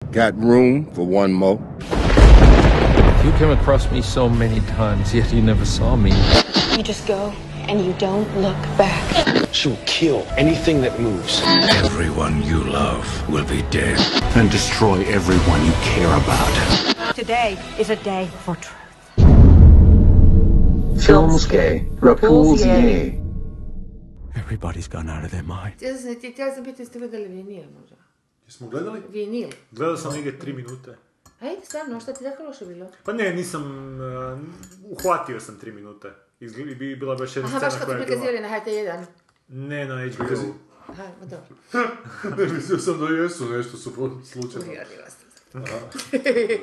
Got room for one more? You came across me so many times, yet you never saw me. You just go, and you don't look back. She'll kill anything that moves. Everyone you love will be dead, and destroy everyone you care about. Today is a day for truth. Filmske repulzije. Everybody's gone out of their mind. Htjela sam biti, jeste gledali Vinil možda? Jesmo gledali? Vinil. Gledala sam igre 3 minute. Ajde, stvarno, šta ti tako loše bilo? Pa ne, nisam... uhvatio sam 3 minute. I bila baš jedna scena koja je bila... Aha, baš kad su prikazili na HT1? Ne, na HBO. Aha, dobro. Ne mislio sam da jesu nešto slučajno. Uvjerljiva sam.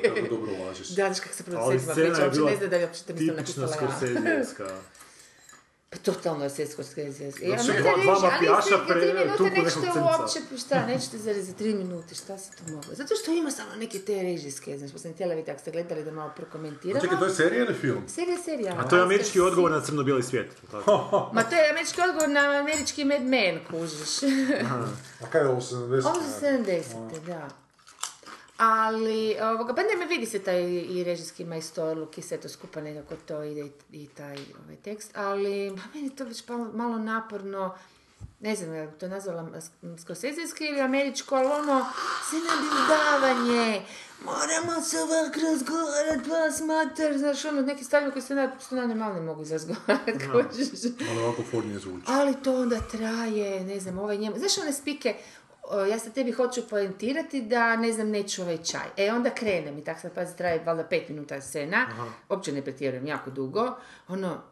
Kako dobro lažeš. Daš kako se producirima priča, uopće ne zna da li uopće te mislim napisala ja. Ali scena je bila tipična skorsezijevska. Pa totalno je sve skorsezijevska. Znači, dva mapijaša tuku nekog crnca. Šta, nećete za 3 minute, šta se tu moglo? Zato što ima samo neke te režijske, znaš, pa sam htjela vidjeti ako ste gledali da malo prokomentiramo. Čekaj, to je serija ili film? Serija. A to je američki odgovor na crno-bijeli svijet. Ma to je američki odgovor na američki Mad Men, kužiš. A kaj je ovo 70? Ovo su 70-te, da. Ali, pa ne, vidi se taj i režijski majstorluk i sve to skupa nekako to ide i taj tekst, ali meni je to već malo naporno, ne znam, ja to nazvala skorsezijski ili američko, ali ono, sve nadildavanje, moramo se ovak razgovarat, vas mater, znaš, ono, neki stavljeno koji se najnormalno ne mogu izrazgovarat, kođeš. Ali ovako fornije zvuči. Ali to onda traje, ne znam, ovaj njemu, znaš one spike, ja se tebi hoću poentirati da, ne znam, neću ovaj čaj. E, onda krenem i tako sad, pazi, traje valjda 5 minuta scena, uopće ne pretjerujem jako dugo, ono,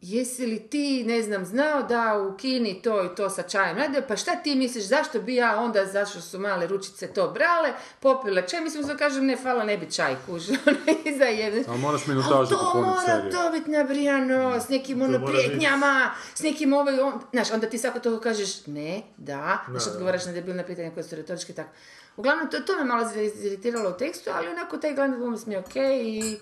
jesi li ti, ne znam, znao da u Kini to i to sa čajem rade, pa šta ti misliš, zašto bi ja onda, zašto su male ručice to brale, popile čaj, mislim, zato kažem, ne, hvala, ne bi čaj kužio, ne zajedno. Ali moraš minutažu popuniti seriju. Ali to mora dobiti nabrijano, s nekim ono prijetnjama, s nekim ovaj, znaš, onda ti svako toga kažeš, ne, da, znaš, odgovaraš na debilna pitanja koje su retoričke, tako. Uglavnom, to me malo iziritiralo u tekstu, ali onako taj glavni glumac mi je okej i...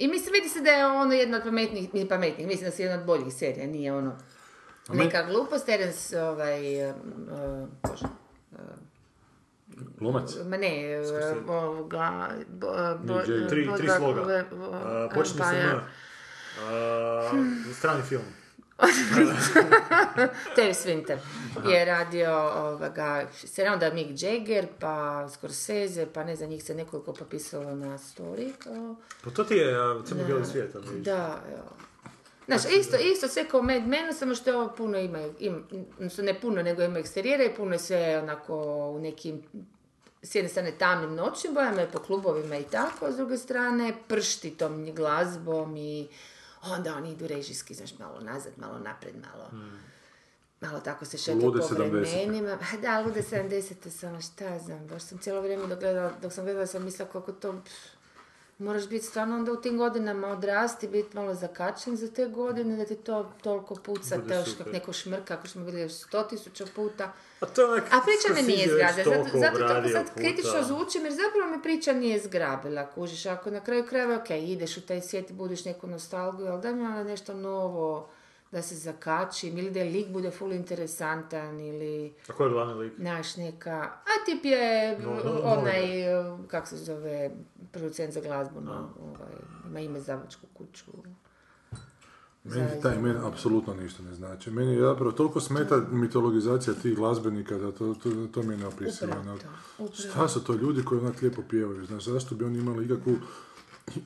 I mislim, vidi se da je ono jedna od pametnih, nije pametnih, mislim da se jedna od boljih serija, nije ono neka glupost, Terence, ovaj, bože, Lomac? Ma ne, ovoga, tri sloga, počinje se na strani film. Terry Swinton je radio serija onda Mick Jagger pa Scorsese pa ne znam njih se nekoliko popisalo na story. Pa to ti je crno-bijeli svijet. Da, evo. Znaš, isto sve kao Mad Men, samo što ovo puno imaju, ne puno nego imaju eksterijera i puno je sve onako u nekim s jedne strane tamnim noćnim bojama i po klubovima i tako, s druge strane pršti tom glazbom i onda oni idu režijski, znaš, malo nazad, malo napred, malo tako se šetio po vremenima. Da, lude 70-te sam, šta znam, baš sam cijelo vrijeme dok sam gledala sam mislila koliko to... Moraš biti stvarno onda u tim godinama odrasti, biti malo zakačen za te godine, da ti to toliko pucate, još kak neko šmrka, ako smo bili još 100.000 puta. A priča me nije zgrabila, zato toliko sad kritično zvučim, jer zapravo me priča nije zgrabila, kužiš. Ako na kraju krajeva, okej, ideš u taj svijet i budiš neku nostalgiju, ali da mi je nešto novo da se zakačim, ili da je lik bude ful interesantan, ili... A koji je glavni lik? Naš neka... A tip je onaj, kako se zove, producent za glazbu, ima ime Zavačku kuću. Meni taj imen apsolutno ništa ne znači. Meni je zapravo toliko smeta mitologizacija tih glazbenika da to mi je neopisano. Upravo to. Šta su to ljudi koji onak lijepo pjevaju, znaš, zašto bi oni imali ikakvu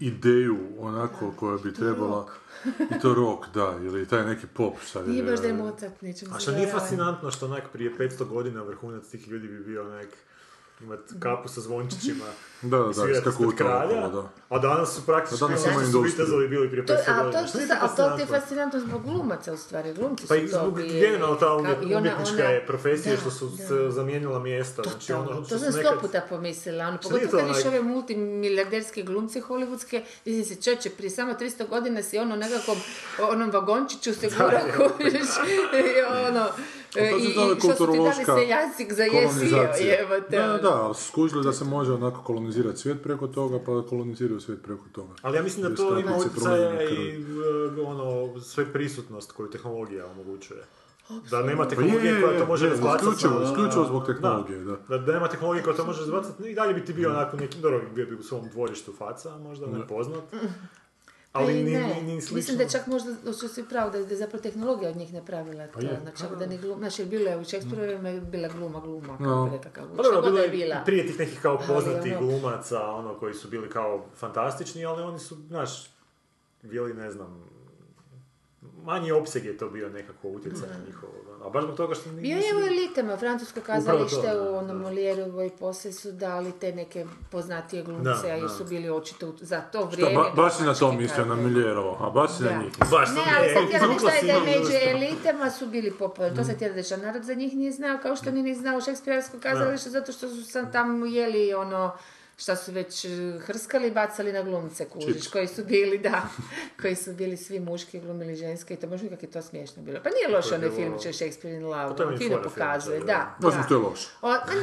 ideju onako koja bi trebala i to rock, da, ili taj neki pop sad. Nije baš da je mocat, nećem se. A što nije fascinantno što onak prije 500 godina vrhunac tih ljudi bi bio onak imat kapu sa zvončićima i svirati ispred kralja, a danas su praktički vitezovi bili prije 500 godina. A to ti je fascinantno zbog glumaca u stvari, glumci su to. Pa i zbog generalno ta umjetnička je profesija što su zamijenila mjesta. To sam 100 puta pomislila, pogotovo kad iš ove multimilijarderske glumce hollywoodske, mislim se čoče, prije samo 300 godina si ono nekakvom onom vagončiću se gura kojiš i ono... I što su ti dali seljacik za jesio, evo te. Da, ali su skužili da se može onako kolonizirati svijet preko toga, pa koloniziraju svijet preko toga. Ali ja mislim da to ima utjecaja i sve prisutnost koju tehnologija omogućuje. Da nema tehnologije koja to može izbacati. Isključivo zbog tehnologije, da. Da nema tehnologije koja to može izbacati, i dalje bi ti bio onako neki, dobro, bio bi u svom dvorištu faca, možda nepoznat. Ali ni slično. Mislim da je čak možda, što si pravo, da je zapravo tehnologija od njih napravila to. Znači, bila je u Shakespeareovima, bila gluma, kao bi rekao. Što god je bila. Prije tih nekih kao poznatih glumaca, ono, koji su bili kao fantastični, ali oni su, znaš, bili, ne znam, manji opseg je to bio nekako utjecaj na njihovo. A baš zbog toga što nisu... Bio je u elitama. Francusko kazalište u onom Molijerovoj poslije su dali te neke poznatije glumce, a su bili očito za to vrijeme. Baš si na to mislio, na Molijerovo, a baš si na njih. Ne, ali sad htjela reći da je među elitama su bili popularni. To sad htjela reći, a narod za njih nije znao, kao što nije znao Šekspirarsko kazalište, zato što su sam tamo jeli ono... šta su već hrskali i bacali na glumce, kužiš, koji su bili svi muški, glumili ženske, i to možda kako je to smiješno bilo. Pa nije loš onaj film će Shakespeare in Love, pa kino pokazuje, da. Možda to je loš.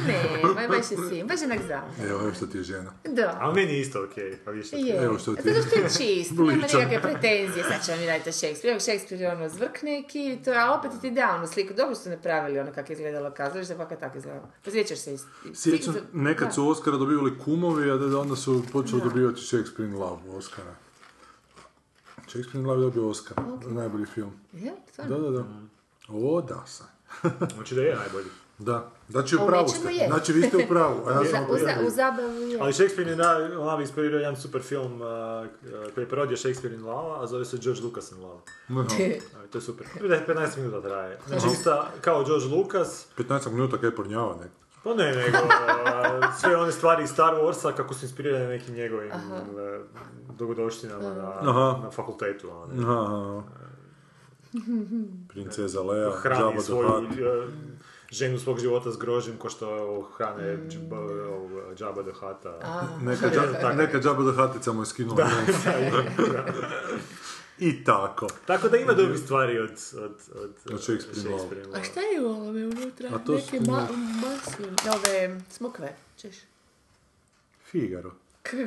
Ne, baš je svim, baš jednak zavljeno. Evo što ti je žena. Da. Ali meni je isto okej, pa više. Evo što ti je. Zato što je čist, nema nikakve pretenzije, sad ćemo mi raditi Shakespeare. Evo Shakespeare je ono zvrkneki, a opet ti da ono sliku, dobro su napravili ono kako je izgledalo kazalište, pa kako tako izgledalo. Sjećaš se isto. Nekad su Oskara dobivali kumovi, a da onda su počeli dobivati Shakespeare in Love Oskara. Shakespeare in Love je dobio Oskar, najbolji film. Je? Da. O, da sam. Znači da je najbolji. Da. Znači u pravu ste. Znači vi ste u pravu, a ja sam u zabavu je. Ali Shakespeare in Love inspirirao jedan super film koji je parodio Shakespeare in Love, a zove se George Lucas in Love. To je super. 15 minuta traje. Znači ista kao George Lucas. 15 minuta kaj pornjava nekako. Pa ne, nego sve one stvari iz Star Warsa kako su inspirirane nekim njegovim dogodoštinama na fakultetu. Princeza Leia, Jabba the Hutt. Ženu svog života s grožđem ko što hrane Jabba the Hutta. Neka Jabba the Huttica mu je skinula. I tako. Tako da ima dobi stvari od Shakespeare. A šta je u ovome unutra? Neke masline. Ove smokve. Češ? Figaro.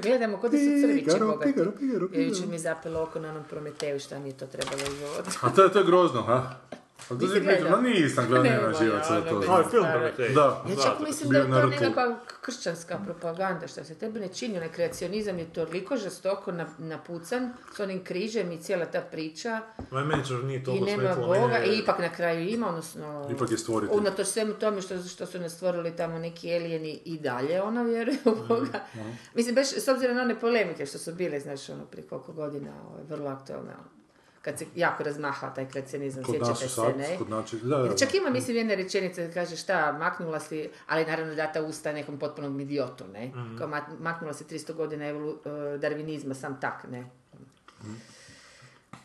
Gledamo kod su crvići bogati. Figaro. Juče mi zapelo oko na onom Prometeju, šta mi je to trebalo izvoditi. A to je grozno, ha? A to si gledao? Nisam gledao nema živac za to. Ali film Prometej. Ja čak mislim da je to nekakva kršćanska propaganda, što se tebi ne čini. Onaj kreacionizam je toliko žestoko napucan, s onim križem i cijela ta priča. Vaj meni čar nije toliko smetlo. I nema Boga, i ipak na kraju ima, odnosno... Ipak je stvoritelj. Unatoč svemu tome što su nas stvorili tamo neki alieni i dalje, ona vjeruje u Boga. Mislim, baš s obzirom na one polemike što su bile, znaš, ono, prije koliko godina, vrlo aktualne, kad se jako razmahla taj kreacionizam, sjećate se, ne? Da. Čak ima, mislim, jedna rečenica da kaže šta, maknula si, ali naravno data usta nekom potpunom idiotu, ne? Mm-hmm. Kao maknula si 300 godina darvinizma, sam tak, ne? Mm-hmm.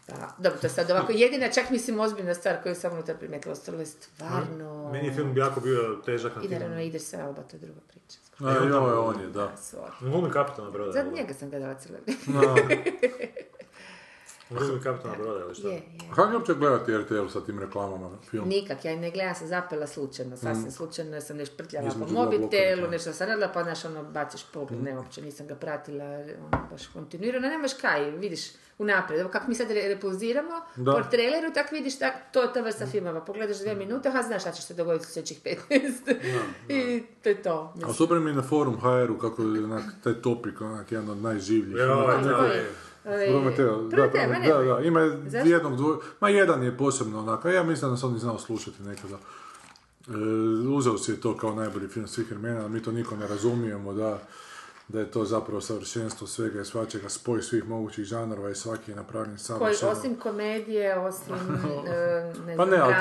Da, dobro, to je sad ovako jedina, čak mislim, ozbiljna stvar koju sam unutar primetila, ostalo je stvarno... Meni je film jako bio težak na tim. I naravno, Idris Elba, to je druga priča. On je, da. Glumi kapitana broda. Zato njega sam gledala cijelo vrijeme. Glumi kapitana broda ili šta? Je. Kako je uopće gledati RTL sa tim reklamama film? Nikak, ja ne gledam, sam zapela slučajno, sasvim slučajno, ja sam nešto prtljala po mobitelu, nešto sam radila, pa znaš, ono, baciš pogled, ne, uopće nisam ga pratila, ono, baš kontinuirano, nemaš kaj, vidiš unaprijed, kako mi sad repulziramo po traileru, tako vidiš, to je ta vrsta filmova, pogledaš 2 minute, a znaš šta će se dogoditi u sljedećih 15, i to je to. A super mi je na forum HR-u, kako je taj topik, onak, jedan od najživljih. Prometeo, ima jednog dvoja, ma jedan je posebno onako, ja mislim da sam ni znao slušati nekada. Uzeo si je to kao najbolji film svih vremena, mi to niko ne razumijemo, da je to zapravo savršenstvo svega i svačega, spoj svih mogućih žanrova i svaki je napravljen savršeno. Osim komedije, osim drame. Pa ne, ali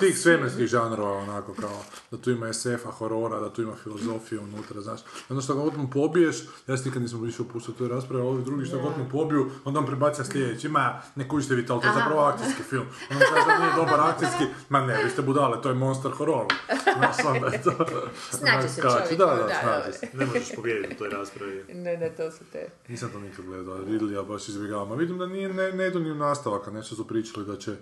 tih svemirskih žanrova onako kao, da tu ima SF-a, horora, da tu ima filozofije unutra, znaš. Ono što god mu pobiješ, ja se nikad nisam više upustio toj raspravi, a ovi drugi što god mu pobiju, onda on prebaca sljedeći, ma ne kužite vi, to je zapravo akcijski film. Ono kaže da nije dobar akcijski, ma ne, vi ste budale, to je monster horor. Raspravi. Ne, to su te. Nisam to nikad gledao, Ridleya baš izbjegavam. A vidim da ne idu ni u nastavak, a nešto su pričali da će...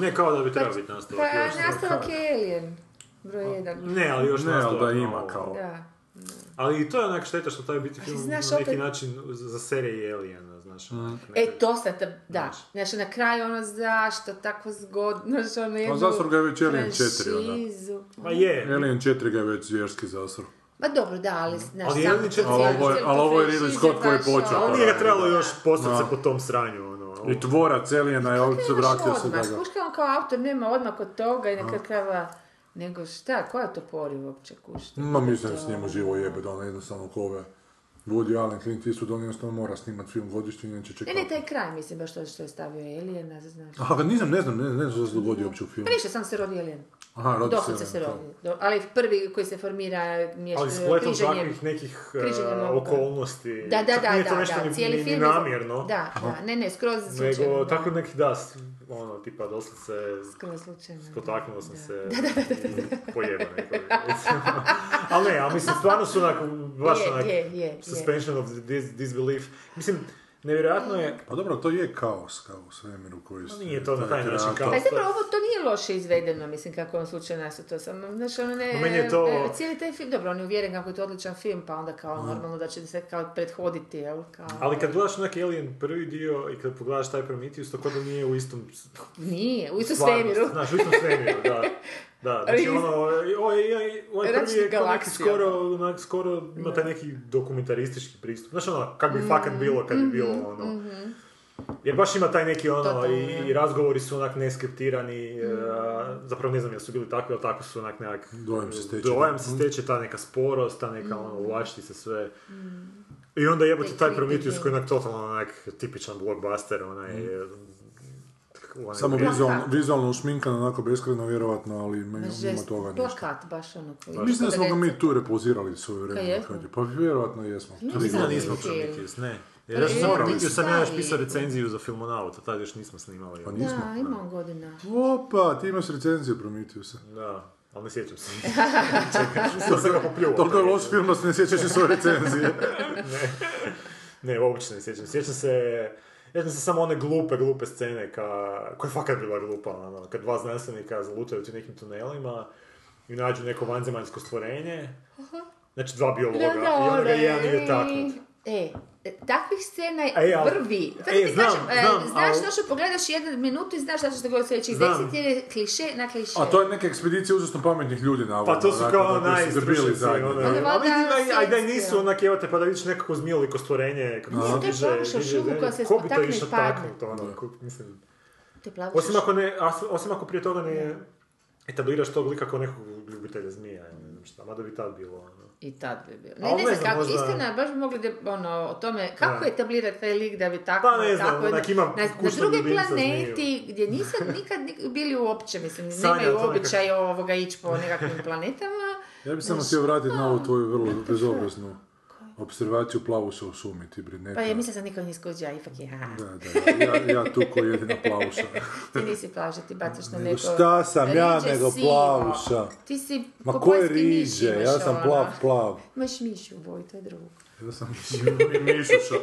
Ne kao da bi trebao biti nastavak. Pa nastavak je Alien, broj 1. Ne, ali još nastavak. Ne, ali da ima kao... Da. No. Ali to je onak šteta što taj biti film znaš, na neki opet... način za serije Aliena, znaš. Mm. To sad, da. Znači, na kraju ono zašto, tako zgodno, znaš ono jednu... A zasor ga je već Alien 4, onda. Pa je. Alien 4 ga je već zvjerski zasor. Ma dobro, da, ali... Znaš, ali Alien 4... Ali ovo je Ridley Scott koji je počeo. Ali nije ga trebalo još postati se po tom sranju, ono. I tvorac Aliena je ovdje se vratio se da ga... Puška on kao autor nema odmah od toga i nekakava... Nego šta, koja to pori uopće kušta? Ma mislim da s njemu živo jebe, da ono jednostavno kove. Woody Allen, Clint Eastwood, on jednostavno mora snimat film godišnji, neće čekati. Ne, taj kraj mislim baš to što je stavio Aliena, znaš. Aha, ne znam što se dogodi uopće u filmu. Pa ništa, sam se rodi Alien. Aha, rodi se Alien, se rodi. Ali prvi koji se formira mješanje... Ali spletom takvih nekih okolnosti. Da, cijeli film. Namjerno. Da, skroz slučajno. Nego, tako neki dast. Ono, tipa, doslovno se... Skoro slučajno. Spotaknulo sam se... Da. Pojebao nekoga. Ali ne, ali mislim, stvarno su onako... Baš onak... Suspension of disbelief. Mislim, nevjerojatno je... Pa dobro, to je kaos u svemiru koji... No, nije to na taj način kaos. Pa zapravo, ovo to nije loše izvedeno, mislim, kako on slučaj nas to sam... Znaš, ono ne... Meni to... Cijeli taj film, dobro, on je uvjeren kako je to odličan film, pa onda kao normalno da će se kao prethoditi, jel? Kao... Ali kad gledaš onak Alien prvi dio i kad pogledaš taj Prometheus, to kod da nije u istom... Nije, u istom svemiru. Znaš, u istom svemiru, da. Da, znači ono, ovaj prvi je skoro ima taj neki dokumentaristički pristup. Znaš ono, kak bi fakat bilo kad bi bilo ono. Mm-hmm. Jer baš ima taj neki ono, i razgovori su onak neskriptirani, zapravo ne znam jel su bili takvi, ali tako su onak nekak... Dojam se steče, ta neka sporost, ta neka ono, ulašti se sve. I onda jebati taj Prometheus koji je onak totalno onak tipičan blockbuster, onaj... Samo vizualno ušminkan, onako beskreno vjerovatno, ali ima toga ništa. Plakat baš ono koji... Mislim da smo ga mi tu repozirali svoje vremena. Pa vjerovatno jesmo. Nismo Prometheus, ne. Jer još sam ja još pisao recenziju za Filmonauta, tad još nismo snimali. Pa nismo. Da, imam godina. Opa, ti imaš recenziju Prometheusa. Da, ali ne sjećam se. Čekaj, što sam ga popljuvao. Toliko je loš film da se ne sjećaš i svoje recenzije. Ne, uopće ne sjećam. Sjećam se samo one glupe scene koja je fakat bila glupa, ono, kad dva znanstvenika zalutaju u nekim tunelima i nađu neko vanzemaljsko stvorenje, znači dva biologa i onda ga jedan ide taknut. Takvih scena vrvi. Znaš što pogledaš jednu minutu i znaš što će govoriti sljedeći izdesit jer je kliše na kliše. A to je neka ekspedicija uzasno pametnih ljudi navodno. Pa to su kao najstrušnici. Aj da nisu onak jevate pa da vidiš nekako zmijeliko stvorenje. Mislim to je plavuša šumu koja se spotakne i padne. Osim ako prije toga ne etabliraš tog lika kao nekog ljubitelja zmija. Mada bi tad bilo... I tad bi bilo. Ne znam kako, možda... istina, baš bi mogli da, ono, o tome, kako je etablirati taj lik da bi tako... Pa ne znam, tako, onak ima na druge planeti, gdje nisam nikad bili uopće, mislim, nemaju običaj ovoga ići po nekakvim planetama. Ja bih samo htio vratiti na ovu tvoju vrlo bezobraznu observaciju plavuša u šumi, ti brineka. Pa ja mislim sam nikad nisko uđa, ipak je ja tu ko jedina plavuša. Ti nisi plavuša, ti bacaš na neko... Šta sam riđe ja nego plavuša? Ti si... Ma ko je riđe? Ja sam plav. Imaš mišu boju, to je drugo. Ja sam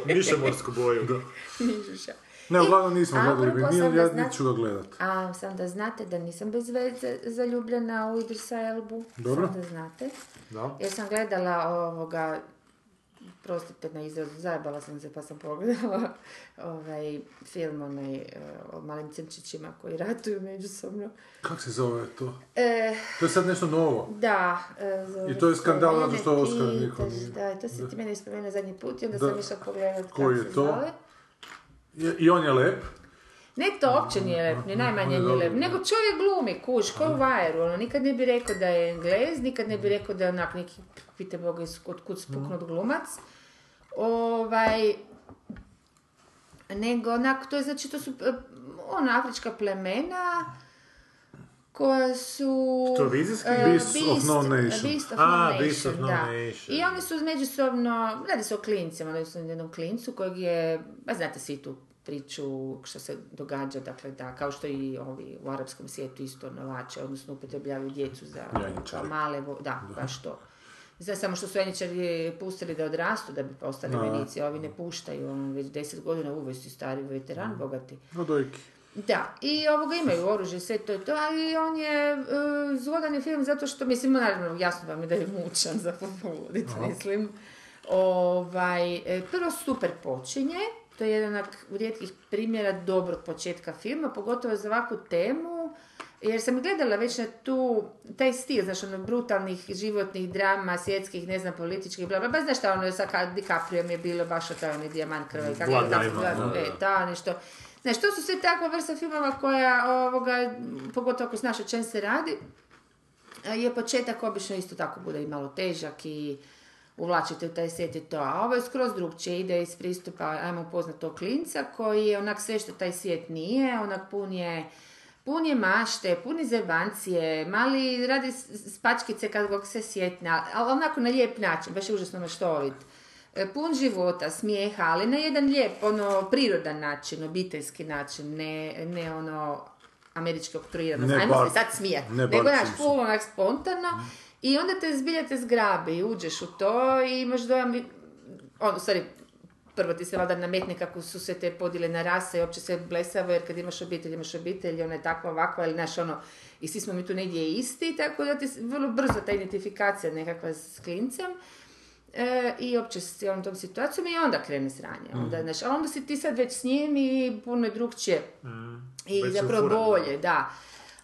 miša morsku boju. Mišuša. Ne, uglavnom nismo gledali, ja neću ga gledat. A sam da znate da nisam bez veze zaljubljena u Idrisa Elbu. Dobro. Sam da znate. Da. Jer sam gledala ovoga... Prostite na izraz, zajebala sam se pa sam pogledala ovaj film o malim crnčićima koji ratuju međusobno. Kako se zove to? To je sad nešto novo. Da. I to je skandal zato što Oskar nikom nije. Da, to si ti mene ispomenuo zadnji put i onda sam išla pogledati kako se zove. I on je lep. Ne, to uopće nije lep, ni najmanje nije lep, nego čovjek glumi, kuš, ko u vajeru, ono, nikad ne bi rekao da je Englez, nikad ne bi rekao da je onak neki, pite Boga, otkud spuknut glumac, nego onak, to je, znači, to su, ono, afrička plemena, koja su... To je vizijski? Beast of No Nation. I oni su međusobno, radi se o klincima, radi se o jednom klincu kojeg je, ba znate svi tu, priču što se događa, dakle da, kao što i ovi u arapskom svijetu isto novače, odnosno upotrebljavaju djecu za male, baš to. Znači, samo što su janičari pustili da odrastu, da bi postali vojnici, ovi ne puštaju, već 10 godina uvesti stari veteran, bogati. No dojki. Da, i ovoga imaju oružje, sve to je to, ali on je, zgodan je film zato što, mislim, naravno, jasno vam je da je mučan za povoditi, mislim. Prvo super počinje, to je jedan od rijetkih primjera dobrog početka filma, pogotovo za ovakvu temu, jer sam gledala već na tu, taj stil, znaš, ono, brutalnih životnih drama, svjetskih, ne znam, političkih, bla, bla, ba, znaš šta, ono, sa DiCapriom je bilo baš o taj onaj Dijamant krvi, kako je tako, nešto. Znaš, to su sve takva vrsta filmova koja, pogotovo ako znaš o čem se radi, je početak obično isto tako bude i malo težak i uvlačite u taj set i to. A ovo je skroz drugčije, ide iz pristupa, ajmo upoznat tog klinca koji je onak sve što taj svijet nije, onak pun je mašte, pun je zebancije, mali radi spačkice kad god se sjetna, ali onako na lijep način, baš je užasno maštovit. Pun života, smijeha, ali na jedan lijep, ono, prirodan način, obiteljski način, ne ono, američki oktroirano, ajmo se sad smijati, nego naš pol onak spontano i onda te zbiljate zgrabi, uđeš u to i imaš dojam, ono, stvari, prvo ti se valjda nametne kako su se te podile na rase i opće sve blesavo, jer kad imaš obitelj, ona je takva, ovakva, ali naš ono, i svi smo mi tu negdje isti, tako da ti vrlo brzo ta identifikacija nekakva s klincem, i opće s cijelom tom situacijom i onda krene sranje. Onda si ti sad već s njim i puno je drugčije. I zapravo bolje, da.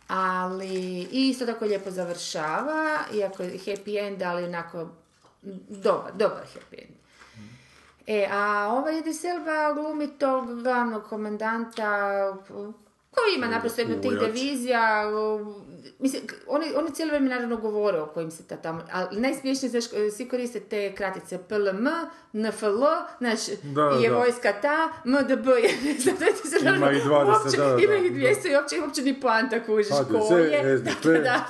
Ali isto tako lijepo završava, iako je happy end, ali onako dobar happy end. A ovaj Idris Elba glumi tog glavnog komandanta koji ima naprosto jednu tih devizija. Mislim, oni cijelo vrijeme naravno govore o kojim se ta tamo, ali najsmiješnije, znaš, svi koriste te kratice PLM, NFL, znaš, je vojska ta, MDB je, znaš, ima ih 20, ima ih 200 i uopće ni planta kužiš ko je, da.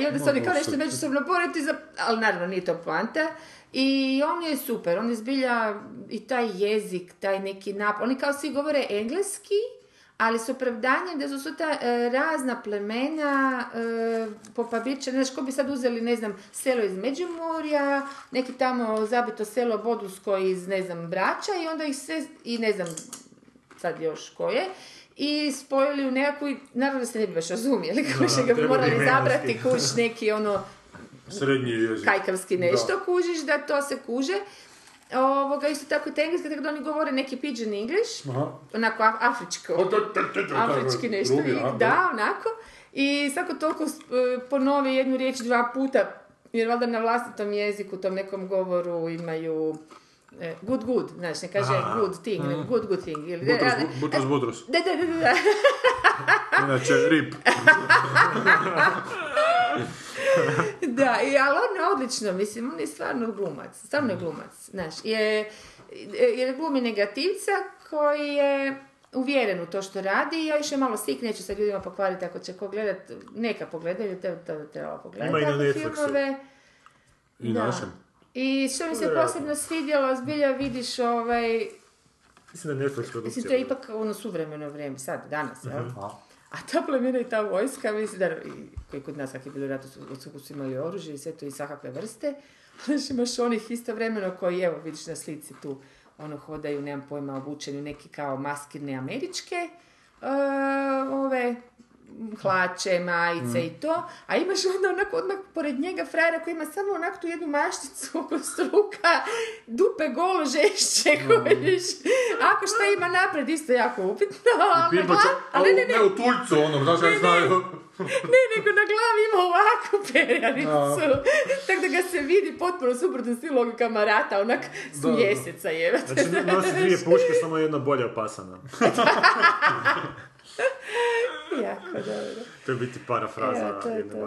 I onda se oni kao nešto međusobno boriti, ali naravno nije to poanta. I on je super, on je zbilja i taj jezik, taj neki napad. Oni kao svi govore engleski, ali s opravdanjem da su su ta razna plemena po papirče. Znaš, ko bi sad uzeli, ne znam, selo iz Međimurja, neki tamo zabito selo Bodusko iz, ne znam, Brača i onda ih sve, i ne znam, sad još koje, i spojili u nekakvu, naravno da se ne bi baš razumijeli, kuše ga bi morali zabrati kuš neki ono srednji jezik. Kajkavski nešto kužiš, da to se kuže. Isto tako te engleske, tako da oni govore neki pidgin English, onako afrički nešto, da, onako. I svako toliko ponove jednu riječ 2 puta, jer valjda na vlastitom jeziku, tom nekom govoru imaju good, znaš, ne kaže good thing, nego good thing. Butros. Da. Inače, rip. Da, ali on je odlično, mislim, on je stvarno glumac, znaš, jer glumi negativca koji je uvjeren u to što radi i ja još je malo sik, neću sad ljudima pokvariti ako će ko gledat, neka pogledaju, treba pogledati takve filmove. I našem. I što mi se posebno svidjelo, zbilja vidiš Mislim da je Netflix produkcija. Mislim, to je ipak ono suvremeno vrijeme, sad, danas, jel? A ta plemena i ta vojska, mislim, da, koji kod nas kako je bilo ratu, su imali oružje i sve to i svakakve vrste. Znaš, imaš onih istovremeno koji, evo, vidiš na slici tu, ono, hodaju, nemam pojma, obučeni, neki kao maskirne američke, hlače, majice i to, a imaš onda onako odmah pored njega frajera koji ima samo onako tu jednu mašticu oko struka, dupe golo žešće kojiš. Ako šta ima napred, isto jako upitno. Ne u tuljcu onom, znaš ja znaju. Ne, nego na glavi ima ovakvu perjanicu. Tako da ga se vidi potpuno suprotno s logikama rata, onak s mjeseca je. Znači nosi 2 puške, samo jedna bolje opasana. Jako dobro. To je biti parafraza.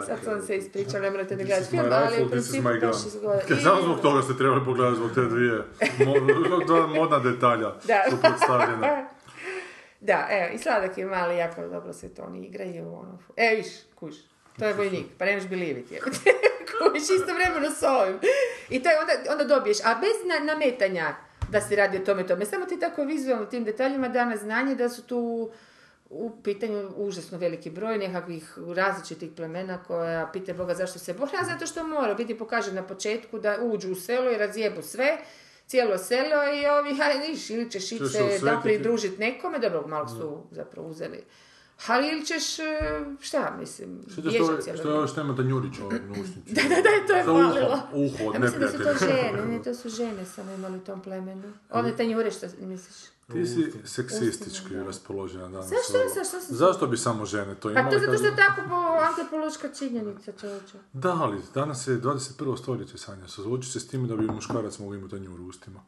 Sad sam se ispričao, ne morate ne gledati film, ali u principu baš izgleda. Samo zbog toga ste trebali pogledati, zbog te 2 modna detalja su predstavljene. Da, evo, i sladak je mali, jako dobro se to oni igraju. Evo viš, kuš, to je vojnik, pa nemaš bilivit, evo te kuš, isto vremeno s ovim. I to je, onda dobiješ, a bez nametanja da se radi o tome. Samo ti tako vizualno tim detaljima dana znanje da su tu u pitanju užasno veliki broj nekakvih različitih plemena koja pita Boga zašto se bora, zato što mora biti pokaže na početku da uđu u selo i razjebu sve, cijelo selo i ovi, aj niš, ili ćeš ići se da pridružiti nekome, dobro, malo su zapravo uzeli. Ali ili ćeš, šta, mislim, bježati cijelo. Što je ovo što ima Tanjurić ovdje na ušnici? Da, to je malilo. Uho, ja mislim da su to žene, ne, to su žene samo imali u tom plemenu. Ovdje Tanjure, što misliš? Ti si seksistički raspoložena danas. Zašto bi samo žene to imali? Pa to zato što je tako antropološka činjenica, čovječe. Da, ali danas je 21. stoljeće, Sanja, sozvuči se s time da bi muškarac mogli imati tanjuru u ustima.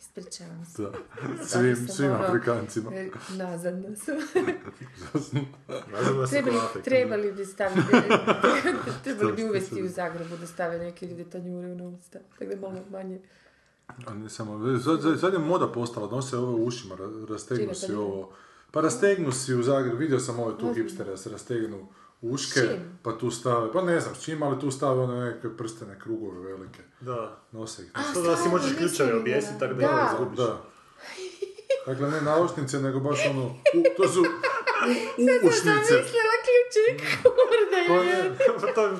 Ispričavam se. Da, svim Afrikancima. Nazadno su. Trebali bi staviti, trebali bi uvesti u Zagrebu da stave neke ljude tanjure u usta. Tako da malo manje... Sad je moda postala, nose ovo u ušima, rastegnu si ovo. Pa rastegnu si u Zagrebu, vidio sam ove tu hipstere, se rastegnu uške, pa tu stave, pa ne znam s čim, ali tu stave one neke prstene krugove velike. Da. Nose ih. Što da si možeš ključeve objesiti, tako da ne izgubiš. Da. Dakle, ne naušnice, nego baš ono, to su ušnice.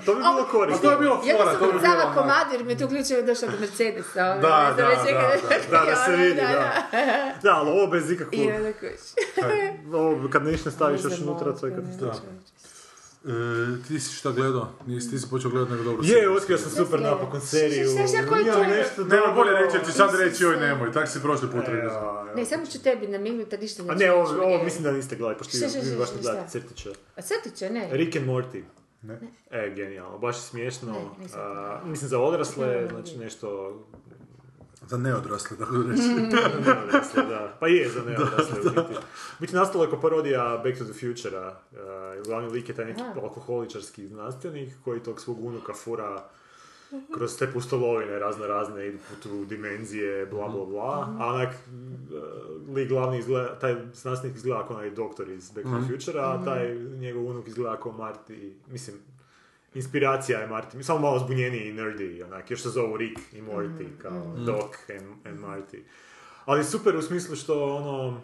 To bi bilo korisno. To je bilo fora, to bi bilo malo. Komadir mi je tu uključio došao do Mercedesa. Da se vidi, da. Da, ali ovo bez ikakvog... Ovo kad ništa staviš još unutra, to je katastrofa. Ti si šta gledao? Ti si počeo gledati nego dobro. Je, otkrio sam super napokon seriju. Nema bolje reći, jer ću sad reći joj nemoj. Tak si prošli put rekao. Ne, samo ću tebi naminuti, tad ništa neću reći. A ne, ovo mislim da niste gledali, pošto vi baš ne gledate. Crtiće. A crtiće, ne. Rick and Morty. Ne. Genijalno, baš je smiješno. Mislim za odrasle, znači nešto... Za neodrasle, tako da reći. Za neodrasle, da. Pa je za neodrasle. Biće nastala kao parodija Back to the Future-a. Glavni lik je taj neki alkoholičarski znanstvenik koji tog svog unuka fura kroz te pustolovine razne, idu putu dimenzije, bla bla bla. A onak, taj znanstvenik izgleda kao onaj doktor iz Back to the Future-a, a taj njegov unuk izgleda kao Marty, mislim... Inspiracija je Marty, samo malo zbunjeniji i nerdy, onak, još se zovu Rick i Morty, kao Doc and Marty. Ali super u smislu što, ono,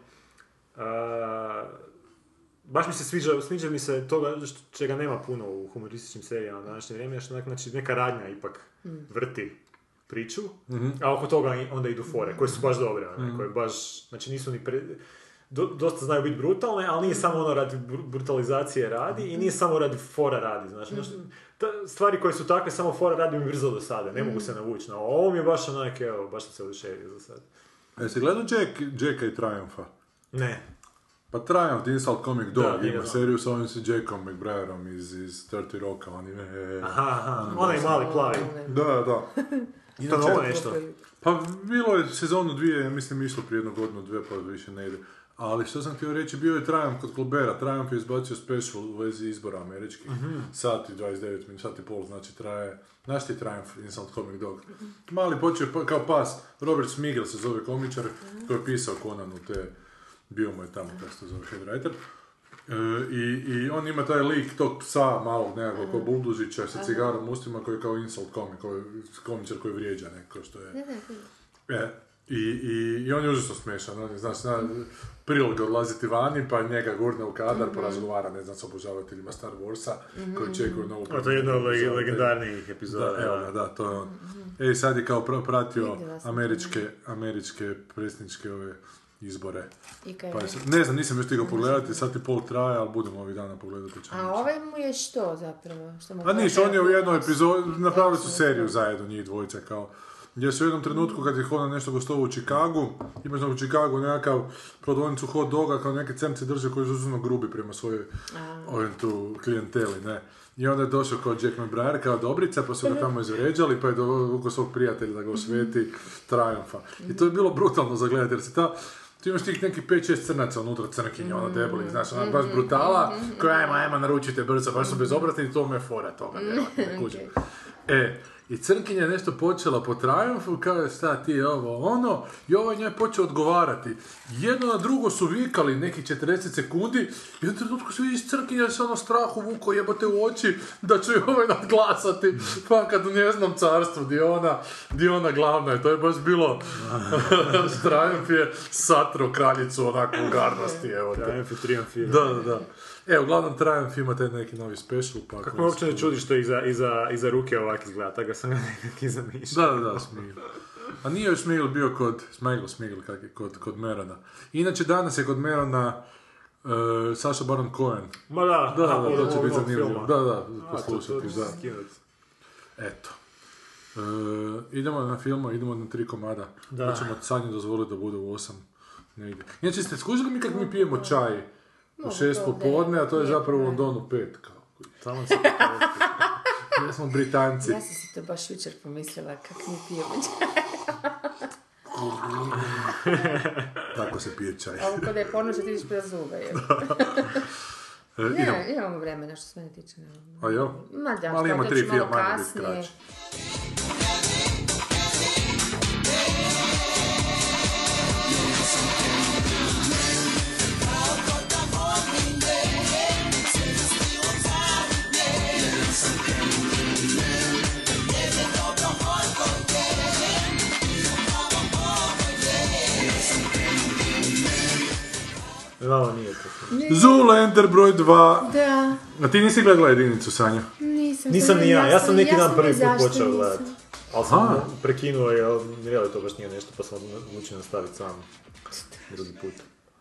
baš mi se sviđa mi se toga čega nema puno u humorističnim serijama na današnje vrijeme, što znači neka radnja ipak vrti priču, a oko toga onda idu fore, koje su baš dobre, koje baš, znači nisu ni pre... Dosta znaju biti brutalne, ali nije samo ono radi brutalizacije radi i nije samo radi fora radi, znači stvari koje su takve samo fora radi mi brzo do sada, ne mogu se navući, no ovo mi je baš onak, evo, baš sam se oduševio za sad. Jesi gledao Jacka i Triumpha? Ne. Pa Triumph, The Insult Comic Dog, ima seriju sa ovim si Jackom McBriarom iz 30 Rocka, on ima... Aha, onaj mali plavi. Da. To novo nešto? Pa bilo je sezonu 2, mislim išlo prije jednu godinu, 2 pa više ne ide. Ali što sam htio reći, bio je Triumph kod Colbera. Triumph je izbacio special u vezi izbora američkih. Sat i 29 minut, sat i pol, znači traje. Znaš ti Triumph, Insult Comic Dog? Mali počeo kao pas. Robert Smigel se zove komičar koji je pisao Conanu te... Bio mu je tamo, kako se to zove, headwriter. I on ima taj lik tog psa malog nekako kao Buldužića sa cigarom ustima koji je kao insult komik, komičar koji vrijeđa neko što je. I on je užasno smiješan, on je, znaš, priloga odlaziti vani, pa njega gurne u kadar, pa razgovara, ne znam, s obožavateljima Star Warsa, koji čekuju novu... To je jedna od legendarnijih epizoda. Da, evo ga, da, to je on. Ej, sad je kao pratio američke predsjedničke ove... izbore. Pa, ne znam, nisam još stigao pogledati, sad i pol traje, ali budemo ovih dana pogledati. A ovaj mu je što zapravo? A niš, on je u jednoj epizodi, napravili su seriju zajedno, njih dvojica kao. Gdje su u jednom trenutku kad je ona nešto gostovao u Chicagu, imaš u Chicagu nekakav prodavnicu hot doga kao neke cemce drže koji su uzmano grubi prema svojoj klijenteli, ne. I onda je došao kao Jack McBrayer, kao Dobrica, pa su ga tamo izvređali, pa je došao svog prijatelja da ga osveti Triumpha. I to je bilo brutalno za gledati, jer si ta... Tu imaš tih nekih 5-6 crnaca unutra crnkinja, ono debeli, znaš, ona je baš brutala, koja ajma, naručite brzo, baš su bezobratni i to me fora toga, vjerojatno, ne kuđem. I crnkinja je nešto počela po Triumphu, kao šta ti je ovo, ono, i ovo je njoj počeo odgovarati. Jedno na drugo su vikali nekih 40 sekundi i u trenutku su vidiš crnkinja se ono strahu vuko jebate u oči da će joj ovaj nadglasati, pa kad u njeznom carstvu, di ona glavna je, to je baš bilo, Triumph je satro kraljicu onako vulgarnosti, evo te. Triumph je triumfirano. Da. E, uglavnom Triumph ima taj neki novi special, pa... Kako me uopće ne čudi što iza ruke ovak izgleda, tako sam ga nekak i zamišljao. Da, smijel. A nije još Smigel bio kod... Smigel kak je, kod Merona. Inače, danas je kod Merona Saša Baron Cohen. Ma da, da, to će biti zanimljivo. Da, poslušati, da. Eto. Idemo na filmu, idemo na 3 komada. Da. Pa ćemo Sanju dozvoliti da bude u 8. Negdje. Inače, ste skužili mi kako mi pijemo čaj u 6 popodne, a to je zapravo u Londonu 5. Samo se ja smo Britanci. Ja sam si to baš jučer pomislila, kako mi pijemo čaj. Tako se pije čaj. A kada je ponoć, ti vidiš prez zube. Ne, imamo vremena, što se mene tiče. A jo? Ma da, ali imamo 3 filma, malo biti kraći. Lalo nije tako. Zoolander broj 2. Da. A ti nisi gledala jedinicu, Sanja? Nisam ni ja sam neki dan prvi put počeo gledati. Ali sam prekinuo jer to baš nije nešto, pa sam odlučio nastaviti sam drugi put.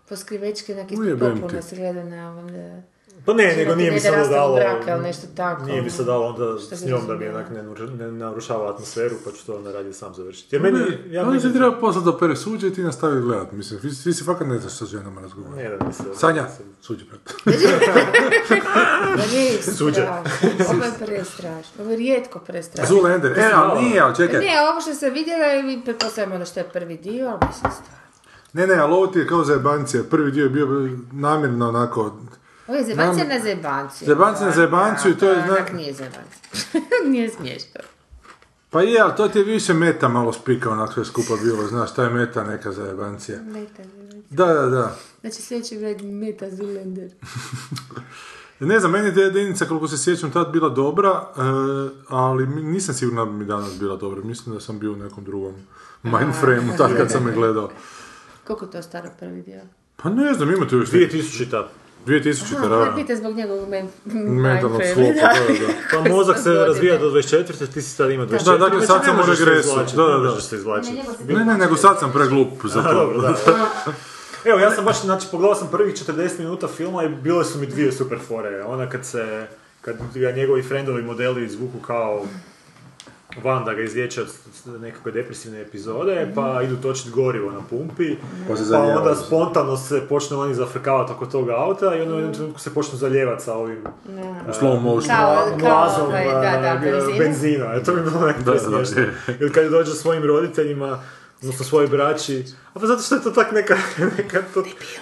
Po skrivečke jednak ispod popolna se gleda na ovom da... Pa ne, nego nije mi se dalo... Nije mi se dalo onda s njom da mi jednak ne narušava atmosferu, pa ću to onda radije sam završiti. Ono se treba poslati da pere suđe i ti nastavi gledati. Mislim, vi si fakat ne znaš sa ženama razgovarati. Ne da mi se... Sanja, suđe pred. Suđe. Ovo je prestrašno. Ovo je rijetko prestrašno. Zoolander. Ali nije, ali čekaj. Ne, ovo što sam vidjela i pretpostavljamo ono što je prvi dio, ali mislim stvarno. Ne, ali ovo ti je kao zajebancija. Prvi dio je bio namjerno onako... Ovo je zajebancija na zajebanciju. Zajebancija na zajebanciju i to je... Onak nije zajebancija. Nije smiješno. Pa je, ali to ti je više meta malo spika onako što je skupa bilo. Znaš, to je meta neka zajebancija. Meta zajebancija. Da. Znači sljedeći vred meta Zoolander. Ne znam, meni je jedinica koliko se sjećam tad bila dobra, ali nisam sigurno da bi mi danas bila dobra. Mislim da sam bio u nekom drugom mindframe-u tad kad sam je gledao. Koliko to staro prvi dio? Pa ne znam, ima tu još... 2000-ta, ravno. Aha, ne pite zbog njegovog mentalnog slopa. Pa mozak se razvija do 24, ti si sad ima 24. Da, dakle sad sam u regresu. Ne možeš se izvlačiti. Ne, nego sad sam preglup za to. Evo, ja sam baš, znači, pogledao sam prvih 40 minuta filma i bile su mi 2 super fore. Ona kad ga njegovi friendovi modeli izvuku kao Vanda ga izliječe od nekakve depresivne epizode, pa idu točiti gorivo na pumpi, pa onda spontano se počne oni zafrkavati oko toga auta i onda u jednom trenutku se počnu zaljevati sa ovim mlazom benzina. To mi je bilo nekako smiješno. Ili kad dođe svojim roditeljima, odnosno svoji braći, a pa zato što je to tak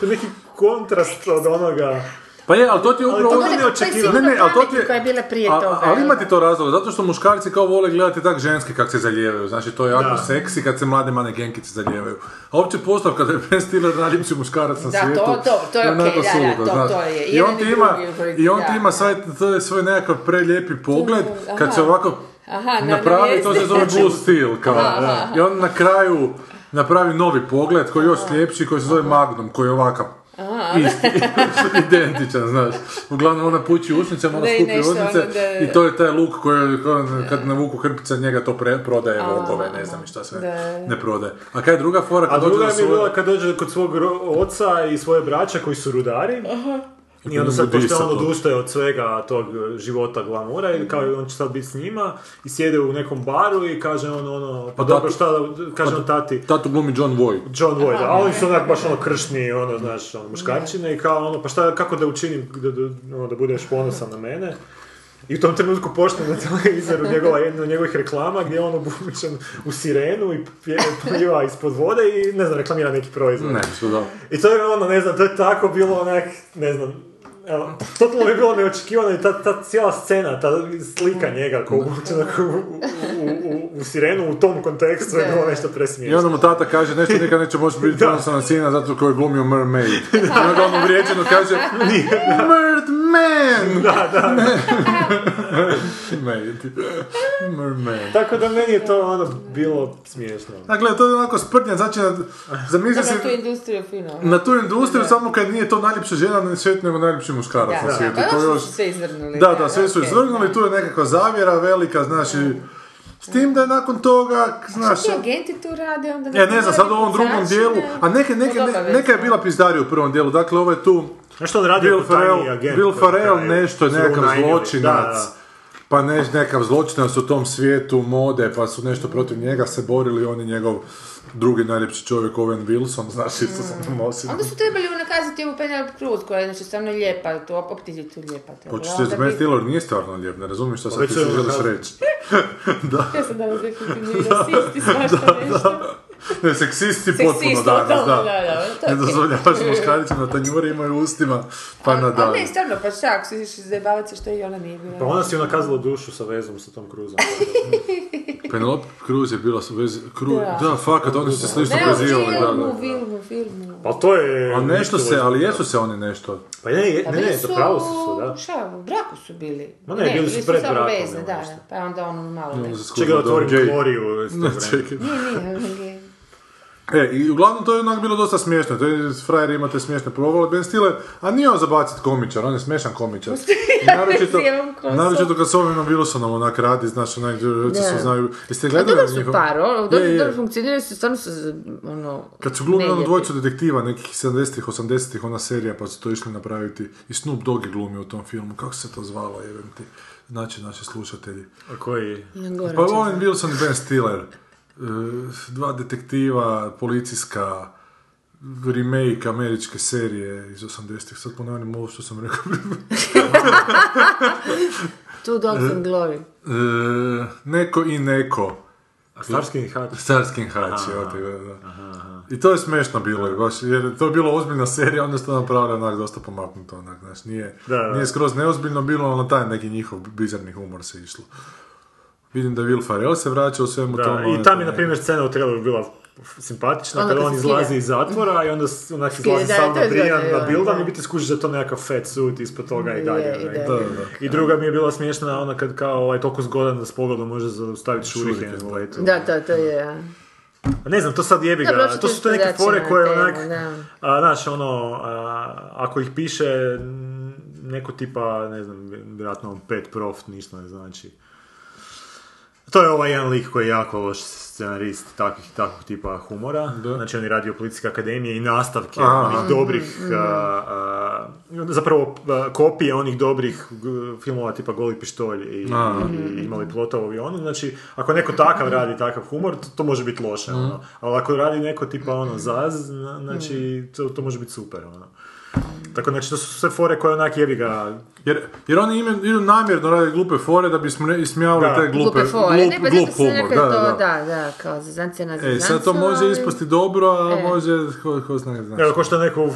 neki kontrast od onoga. Pa je, ali to ti je upravo... Ali to je sigurno pameti koja je bila prije toga. Ali ima ti to razlog, zato što muškarci kao vole gledati tak ženski kak se zaljevaju. Znači, to je jako seksi kad se mlade manekenkice zaljevaju. A uopće postavka da je Ben Stiller najljepši muškarac na svijetu. Da, to je okej, to je. I on ti ima svoj nekakav prelijepi pogled kad se ovako napravi, to se zove blue steel. I on na kraju napravi novi pogled koji je još ljepši, koji se zove magnum, koji je ovakav. Isti, identičan, znaš. Uglavnom ona pući usnicama, ona skupi usnice i to je taj luk koji kad navuku hrpica njega to prodaje vokove, ne znam i šta sve ne prodaje. A kaj je druga fora? A druga je bila kad dođe kod svog oca i svoje braća koji su rudari i onda sad pošto on odustaje od svega tog života glamura i kao on će sad biti s njima i sjede u nekom baru i kaže on ono, pa dobro šta da, kaže on tati. Tatu glumi John Voight. John Voight, a oni su onak baš ono kršni, ono znaš, muškarčine i kao ono, pa šta, kako da učinim da budeš ponosan na mene. I u tom trenutku počne na televizoru jedna od njegovih reklama gdje je on obučen u sirenu i pliva ispod vode i ne znam, reklamira neki proizvod. I to je ono, ne znam, to je tako bilo onak, ne znam, totalno bi bilo neočekivano i ta cijela scena, ta slika njega koja je obučena u sirenu u tom kontekstu je bilo nešto presmiješno. I onda mu tata kaže nešto nikad neće moći biti ponosan na sina zato koji je glumio mermaid. I onda on uvrijeđeno kaže Merman! Da. Tako da meni je to ono bilo smiješno. Dakle, to je onako sprtnja, znači zamisli se... Na tu industriju fino. Na tu industriju samo kad nije to najljepša žena na svijetu nego najljepši muškarac na svijetu. Da, sve su izvrnuli, tu je nekakva zavjera velika, znači... S tim da je nakon toga, znaš... Što ti agenti tu rade, onda... Ja ne znam, sad u ovom drugom dijelu... A neka je bila pizdarija u prvom dijelu, dakle ovo je tu... Nešto on radio u tajni agent. Will Ferrell nešto je nekakav zločinac. Pa nekakav zločinac u tom svijetu mode, pa su nešto protiv njega se borili, on i njegov drugi najljepši čovjek, Owen Wilson, znaš isto sam tam osinam. Onda su trebali nakazati ovu Penelope Cruz, koja je znači stvarno lijepa, to optizi tu lijepa. Hoću se reći, Ben Stiller nije stvarno lijep, ne razumijem šta sad ti se želiš reći. Ja sam danas rekli, mi rasisti, svašta nešto. Ne, seksisti potpuno danas, da. Ne dozvoljavaš muškaricima na tanjurima i ustima, pa nadalje. Ali ne, stvarno, pa čak, su išli zajebavati se što i ona nije bila. Pa ona si nakazala dušu sa vezom sa tom Cruzom. Penelope Cruz je bila sa vezom, da, fakat, oni su se slično prezivali. Ne, u filmu. Pa to je... A nešto se, ali jesu se oni nešto? Pa ne, zapravo su, da. Šta, u braku su bili. Ma ne, bili su pred brakom. Ne, bili su samo vezne, da, pa onda ono malo... Čega otvorim Gloriju. Ne, i uglavnom to je onak bilo dosta smiješno, to je frajer imate smiješne provale, Ben Stiller, a nije on zabacit komičar, on je smiješan komičar. Naročito kad s ovim Wilsonom onak radi, znaš, onak ljudi se znaju. Jeste gledali njihov? Dobro su par, dobro funkcioniraju, stvarno su ono... Kad su glumili ono dvojicu detektiva, nekih 70-ih, 80-ih, ona serija, pa su to išli napraviti, i Snoop Dogg je glumio u tom filmu, kako se to zvalo, jebem ti, znači naši slušatelji. A koji? Pa Owen Wilson i Ben Stiller. Dva detektiva, policijska, remake američke serije iz 80-ih, sad ponavljam ovo što sam rekao. Two Dogs and Glory. Neko i neko. Starsky and Hutch, i to je smešno bilo, baš, jer to je bilo ozbiljna serija, onda se to napravili onak dosta pomaknuto, onak, znaš, nije skroz neozbiljno bilo, ali na taj neki njihov bizarni humor se išlo. Vidim da je Will Ferrell se vraća u svemu tomu. I tam je, na primjer, scena u traileru bila simpatična, kada on izlazi iz zatvora i onda onak izlazi sam nabrijan na bildan i biti skužiš da je to nekakav fat suit ispod toga i dalje. I druga mi je bila smiješna, ona kad kao toliko zgodan da s pogledom može zaustaviti šuriken. Da, to je... Ne znam, to sad jebi ga, to su to neke fore koje onak... Znaš, ono, ako ih piše neko tipa, ne znam, vjerojatno pet prof, ništa ne znači. To je ovaj jedan lik koji je jako loš scenarist takvog tipa humora. Da. Znači on je radio Policijske akademije i nastavke onih dobrih, zapravo kopije onih dobrih filmova tipa Goli pištolj i Imali plota u avionu. Znači ako neko takav radi takav humor, to može biti loše. Ono. Ali ako radi neko tipa ono zaz, znači to može biti super. Ono. Tako, znači, to su sve fore koje onak jebi ga... Jer oni idu namjerno radi glupe fore da bismo ismijavali te glupe fore. Glup humor, da, kao zazancija na zazancu. Sad to može ispasti dobro, a može... Ko zna ga znači. Evo, ko što neko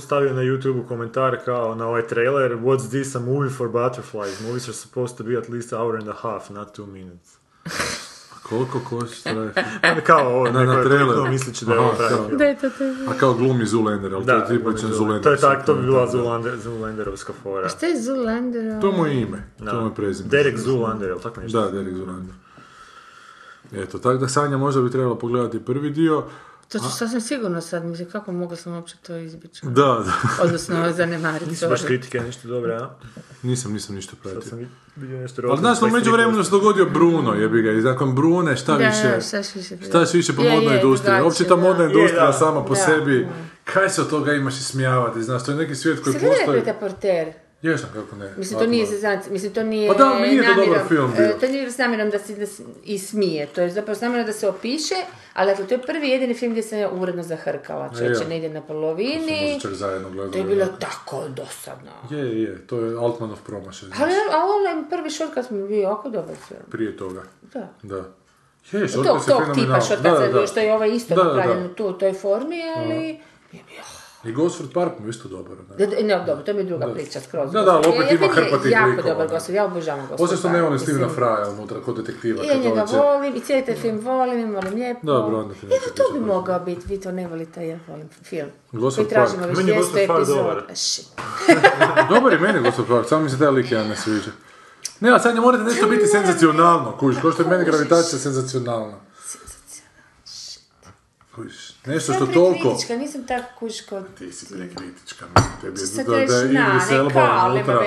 stavio na YouTube komentar kao na ovaj trailer, what's this, a movie for butterflies? Movies are supposed to be at least hour and a half, not 2 minutes. Koliko košt traje? Kao ovo, neko je tripno mislići da je ovo traje. A kao glumi Zoolander, ali to je tripličan Zoolander. To je tako, to bi bila Zoolanderovska fora. Šta je Zoolander? To je moje ime, to je moje prezime. Derek Zoolander, ali tako nešto? Da, Derek Zoolander. Eto, tako da Sanja možda bi trebala pogledati prvi dio. To ću sasvim sigurno sad, mislim, kako mogla sam uopće to izbići? Da. Odnosno, zanemariti. Nisu baš kritike nešto dobre, a? Nisam ništa pratio. Sad sam vidio nešto rođeno. Ali znaš, među vremenu se dogodio Bruno, jebi ga, i zakon Brune, šta više po modnoj industriji. Uopće ta modna industrija sama po sebi, kaj se od toga imaš ismijavati, znaš, to je neki svijet koji postoji. Sve gledaj Porter. Jesam, kako ne. Mislim, to nije zezanci, mislim, to nije namjerom. Pa da, nije to dobar film bio. To nije s namjerom da se ismije, to je zapravo s namjerom da se opiše, ali dakle, to je prvi jedini film gdje sam ja uredno zahrkala. Čovječe negdje na polovini. To je bilo tako dosadno. Je, to je Altmanov promašaj. Ali ono je prvi šort kad smo bio jako dobar film. Prije toga. Da. Je, šort kad se fenomenalno. Tog tipa šort kad se bio, što je ovaj isto napravljeno tu u toj formi, ali... I Gosford Park mu isto dobar. Ne, dobro, to mi je druga priča skroz. Da, ali opet ima hrpa tih likova. Jako dobar Gosford, ja obožavam Gosford Park. Osim što ne volim Stevena Fraja unutra, kod detektiva. Ja njega volim, i cijeli taj film volim lijepo. Dobro, onda film. Eto, to bi mogao biti, vi to ne volite, ja volim film. Gosford Park. Meni je Gosford Park dobar. Dobar je meni Gosford Park, samo mi se taj lik ja ne sviđa. Ne, ali sad ne morate nešto biti senzacionalno, kužiš, kao što je meni gravitacija senzacionalna. Kuš, nešto što toliko... Ja nisam tako kuško... Ti si prekritička, tebi je da Idris Elba unutra...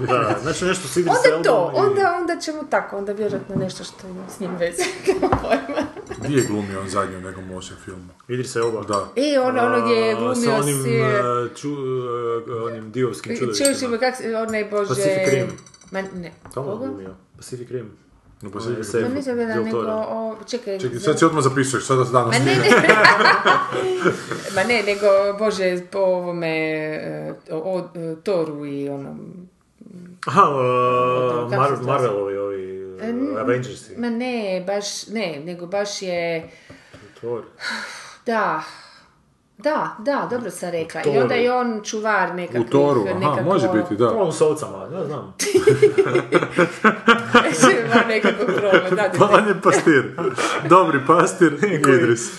Da, znači nešto s Idris Elba... Onda to, onda ćemo tako, onda vjerojatno nešto što imam s njim veze, kao pojma. Gdje je glumio on zadnji u nekom lošem filmu? Idris Elba? Da. I ono gdje je glumio si... Sa onim divovskim čudovištima. Čudovištima, kako se... Onaj Bože... Pacific Rim. Ma ne, koga? Pacific Rim. No, pa se je Čekaj, sad si odmah zapisuješ, sada danas nije. Ma ne, nego, bože, po ovome, Thoru i onom... Aha, Marvelovi, ovi Avengersi. Ma ne, baš, ne, nego baš je... Thor. Da, dobro sam rekla. I onda je on čuvar nekakvih... U Toru, aha, može biti, da. On s ovcama, ja znam. Ima nekakvog krova, da. On je pastir. Dobri pastir,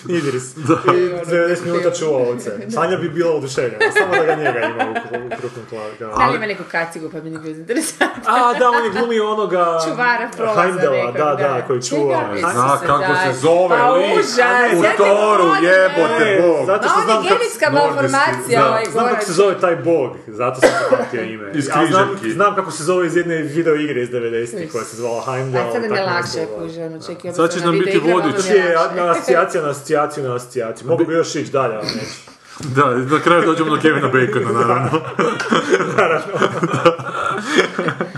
Idris. Da. 90 minuta čuva ovce. Sanja bi bila oduševljena, samo da ga njega ima u krupnom klavu. Ali ima neku kacigu, pa mi nije bilo interesantno. A, da, on je glumio onoga... Čuvara prolaza nekog. Da, koji čuva. Zna kako se zove lik. U Toru, jebote Bog. On je genetska malformacija, ovaj Goran. Znam kako se zove taj bog, zato sam zapamtio ime. Iz Križanki. Znam kako se zove iz jedne video igre iz 90-ih koja se zvala Heimdall. A sad nam je lakše, kuže, ono čekaj. Sad ćeš nam biti vodič. Asocijacija. Mogu bi još ići dalje, ali neću. Da, na kraju dođemo do Kevina Bacona, naravno.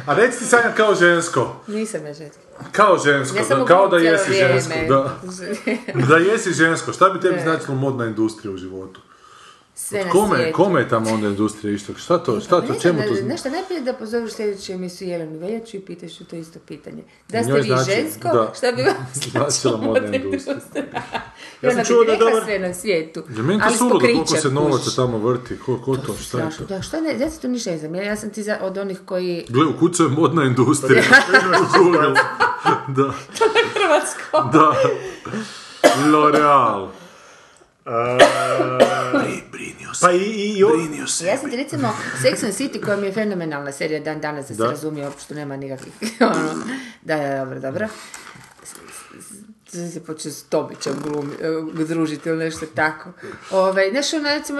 A reci ti Sanja kao žensko. Nisam ja žensko. Kao žensko, kao da jesi žensko. Da jesi žensko, šta bi tebi značilo modna industrija u životu? Sve na svijetu. Kome je tamo onda industrija isto? Šta to, čemu to znači? Nešto, najprije da pozoveš sljedeću emisiju Jelenu Veljaču i pitaš to isto pitanje. Da ste vi žensko, šta bi vam značila modna industrija? Ja sam čuo da je dobar... sve na svijetu. Ja meni to suludo koliko se novaca tamo vrti, ko to, šta je to? Da, šta ne, ja se to ništa ne znam, ja sam ti od onih koji... Gle, u kucu je modna industrija. Da. To je hrvatsko. Da. L'Oreal. Brinio se. Ja sam ti recimo Sex and City koja mi je fenomenalna serija dan danas da se razumije, uopšte nema nikakvih da, dobro se počeo s Tomićem družiti ili nešto tako znaš ono recimo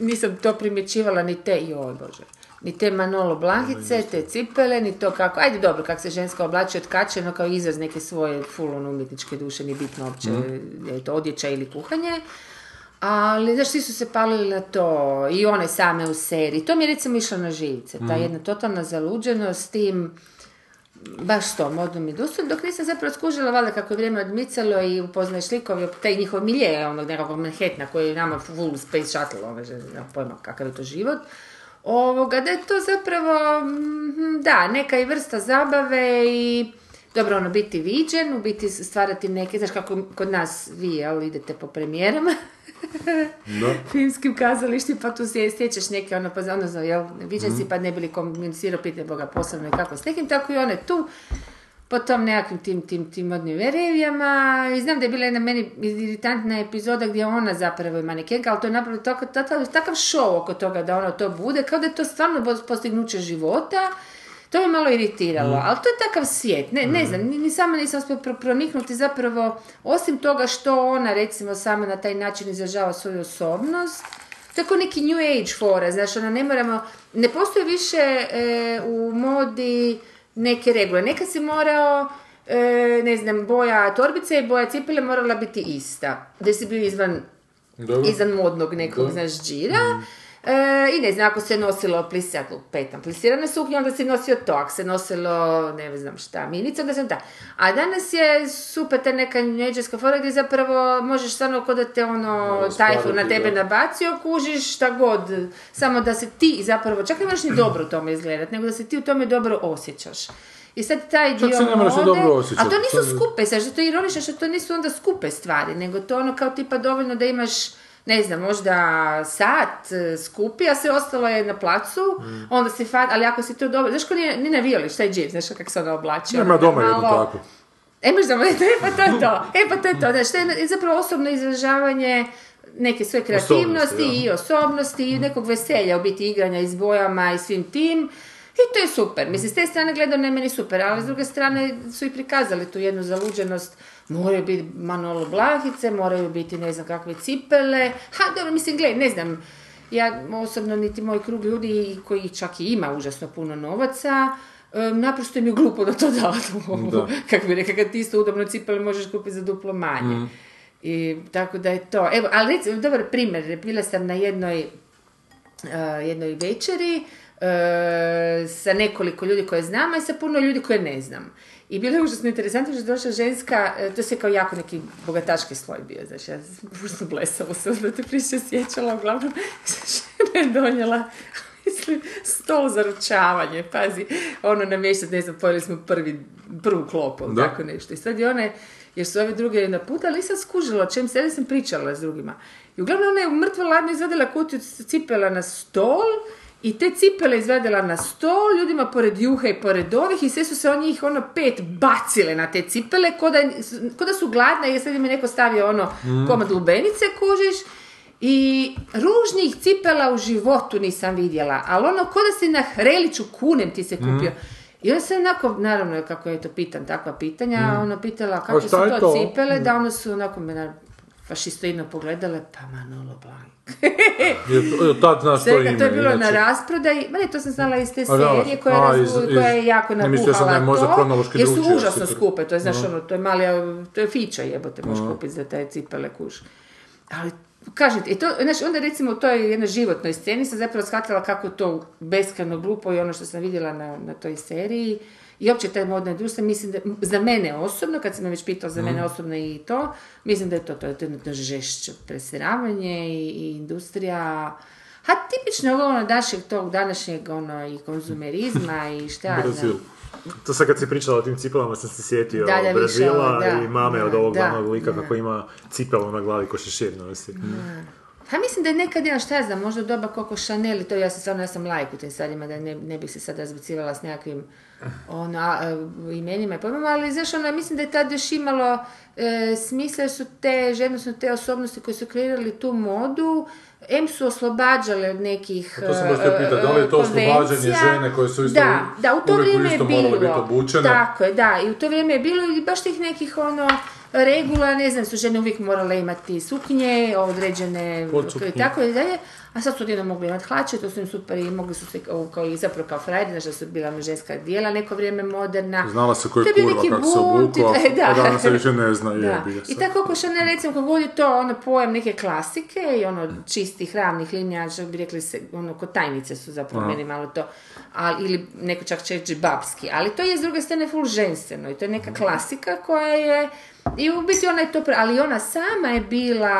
nisam to primjećivala ni te joj bože ni te Manolo Blankice, te cipele, ni to kako... Ajde dobro, kako se ženska oblači otkačeno kao izraz neke svoje full umjetničke duše, ni bitno uopće je to odjeća ili kuhanje. Ali, znaš, svi su se palili na to i one same u seriji. To mi je recimo išlo na živce. Ta jedna totalna zaluđenost s tim, baš to, modnom industrijom, dok nisam zapravo skužila, valjda kako je vrijeme odmicalo i upoznaješ likove, taj njihov milje, onog nekakvog Manhattana koji je nama full space shuttle, nema pojma kakav je to život. Da je to zapravo da, neka i vrsta zabave i dobro ono biti viđen, u biti stvarati neke, znaš kako kod nas vi idete po premijerama filmskim kazalištima pa tu stječeš neke ono, viđen si pa ne bili komunicirao pitne boga posebno i kako s nekim, tako i one tu po tom nekakvim tim modnim revijama i znam da je bila jedna meni iritantna epizoda gdje ona zapravo ima manekenka, ali to je napravljeno takav show oko toga da ono to bude, kao da je to stvarno postignuće života, to me malo iritiralo, ali to je takav svijet, ne znam, ni sama nisam proniknuti zapravo, osim toga što ona recimo sama na taj način izražava svoju osobnost, tako neki new age fora, znaš, ona ne postoji više u modi neke regule. Neka si morao, ne znam, boja torbice i boja cipele morala biti ista. Da si bio izvan modnog nekog, znaš, džira. I ne znam, ako se nosilo plisirane suknje, onda si nosio to. Ako se nosilo, ne znam šta, minicu, onda sam ta. A danas je super ta neka njeđarska fora gdje zapravo možeš stvarno kod da te ono tajfun na tebe nabacio, kužiš šta god. Samo da se ti zapravo, čak ne moraš ni dobro u tome izgledat, nego da se ti u tome dobro osjećaš. I sad taj dio mode, a to nisu skupe, sad što to je ironično, što to nisu onda skupe stvari, nego to ono kao tipa dovoljno da imaš ne znam, možda sat skupi, a sve ostalo je na placu, onda si fan, ali ako si to dobro... Znaš ko nije navijališ taj džip, znaš kako se ona oblači? Nema doma jedno tako. E pa to je to. Znaš, to je zapravo osobno izražavanje neke svoje kreativnosti i osobnosti i nekog veselja, u biti igranja i s bojama i svim tim. I to je super. Mislim, s te strane gledao ne meni super, ali s druge strane su i prikazali tu jednu zaluđenost. Moraju biti Manolo Blahice, moraju biti ne znam kakve cipele. Ha, dobro, mislim, gledaj, ne znam. Ja osobno, niti moj krug ljudi koji čak i ima užasno puno novaca, naprosto im je glupo da to dadu. Da. Kako bi rekao, kad ti isto udobno cipele možeš kupiti za duplo manje. Mm. I, tako da je to. Evo, ali recimo, dobar primjer, bila sam na jednoj večeri sa nekoliko ljudi koje znam, a i sa puno ljudi koje ne znam. I bilo je užasno interesantno što je došla ženska, to se kao jako neki bogataški sloj bio, znači ja sam užasno blesala se, da te priče sjećala, uglavnom žena je donijela, mislim, stol za ručavanje, pazi, ono namještat, ne znam, pojeli smo prvu klopu, da. Tako nešto. I sad je ona, jer su ove druge jedna puta, ali sam skužila o čem se, ali sam pričala s drugima. I uglavnom ona je mrtvo ladno izvadila kutiju cipela na stol, i te cipele izvedela na stol, ljudima pored juhe i pored ovih i sve su se od njih ono 5 bacile na te cipele, koda su gladna jer sad im je neko stavio ono komad lubenice, kužiš. I ružnih cipela u životu nisam vidjela, ali ono koda si na Hreliću kunem ti se kupio. I onda se onako, naravno kako je to pitan, takva pitanja, ono pitala kako su to cipele, da ono su onako me fašistoidno pogledale, pa Manolo Blanc. Svega, to je bilo na rasprodaj. Mene, to sam znala iz te serije koja je jako napuhala to, jer su užasno skupe. To je, znaš, ono, to je mali, to je fiča jebote, možeš kupiti za taj cipele kuš. Ali, kažete, i to, znaš, onda recimo u toj jednoj životnoj sceni sam zapravo shvatila kako to beskrajno glupo i ono što sam vidjela na toj seriji i opće taj modna društva, mislim da, za mene osobno, kad sam me već pitala za mene osobno i to, mislim da je to jedno žešće presiravanje i industrija, ha, tipično ono našeg tog današnjeg ono i konzumerizma i šta znam. To sad kad si pričala o tim cipelama sam se sjetio da, Brazila i mame od ovog glavnog lika kako ima cipelu na glavi ko šešir nosi. Ha, mislim da je nekad jedan, šta znam, možda doba Coco Chanel i to, ja sam laik u tim stvarima, da ne bih se sad razbacila s nekakvim imenima i pojmama, ali znaš, ono, mislim da je tad još imalo smisla jer su te osobnosti koje su kreirali tu modu, su oslobađale od nekih konvencija. To sam baš te pitao, da li je to oslobađanje žene koje su isto uvijek morale biti obučene? Tako je, da, i u to vrijeme je bilo i baš tih nekih ono regula, ne znam, su žene uvijek morale imati suknje, određene i tako i dalje, a sad su jedno mogli imati hlače, to su im super i mogli su se kao i zapravo kao frajde, znaš da su bila ženska dijela neko vrijeme moderna. Znala se koji kurva kako se obukla, a danas se više ne zna. I tako ko što ne recimo kako god je to ono pojem neke klasike i ono čistih ravnih linija, što bi rekli se, ono ko tajnice su zapravo meni malo to, ili neko čak čeđi babski, ali to je s druge strane ful ženstveno i to je neka klasika koja je i u biti ona je to, ali ona sama je bila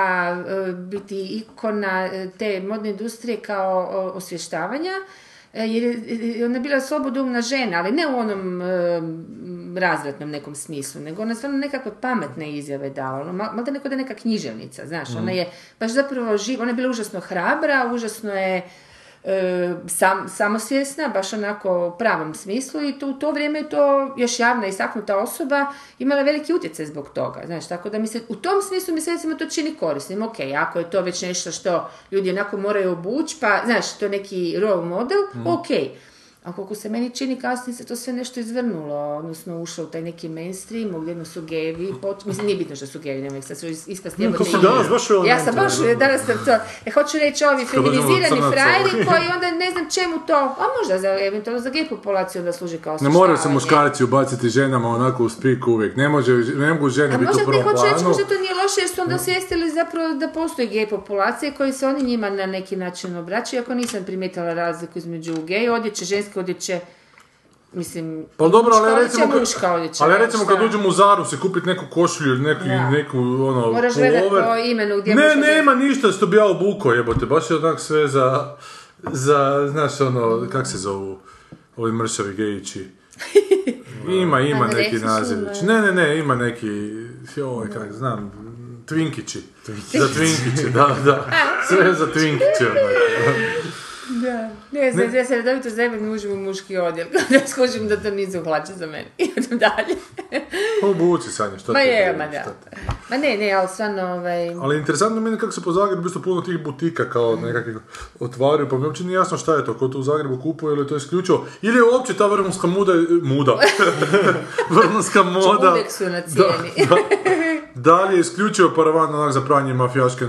biti ikona te modne industrije kao osvještavanja, jer ona je bila slobodumna žena, ali ne u onom razvratnom nekom smislu, nego ona stvarno nekako pametne izjave davala, malo da neko da je neka književnica, znaš, ona je baš zapravo ona je bila užasno hrabra, užasno je samosvjesna, baš onako u pravom smislu i u to vrijeme je to još javna istaknuta osoba imala veliki utjecaj zbog toga, znaš, tako da mi se, u tom smislu mi se recimo to čini korisnim, ok, ako je to već nešto što ljudi onako moraju obući, pa znaš, to je neki role model, ok, a koliko se meni čini kasnije se to sve nešto izvrnulo, odnosno ušlo u taj neki mainstream, ovdje jedno su gevi, mislim, nije bitno što su gevi, nemoj sad su ispasti jebote. Ja sam baš, danas sam to, hoću reći ovi feminizirani frajeri koji onda ne znam čemu to, a možda za gej populaciju onda služi kao osještavanje. Ne moraju se muškarci ubaciti ženama onako u spiku uvijek, ne mogu žene biti u prvom planu. A možda hoću reći, možda to nije loše jer su onda osvijestili zapravo da postoji gej populacije koji se oni njima na neki način obraćaju, ako nisam primijetila razliku između gej odjeće, ženske odjeće, mislim, pa dobro, ali recimo kad uđemo u Zaru se kupiti neku košulju ili neku ono moraš gledati po imenu gdje možeš. Ne, nema ništa što bi ja obukao, jebote, baš je onak sve za znaš ono, kak se zovu ovi mršavi gejići. Ima neki nazivić. Ne, ima neki kak znam, twinkići. Za twinkiće, da. Sve za twinkiće onak. Da, ne znam, ja se redovito zajebam mužem u muški odjel, da skužim da to nisu hlače za mene, idem dalje. Obuci, Sanja, što ti je? Ma je, ma da. Ma ne, ali stvarno... Ali interesantno meni kako se po Zagrebu isto puno tih butika kao nekakvih otvaraju, pa mi uopće nije jasno šta je to, ko to u Zagrebu kupuje ili to isključivo, ili je uopće ta vrhunska muda. Vrhunska moda. Uvijek su na cijeni. Da li je isključio paravan onak za pranje mafijaške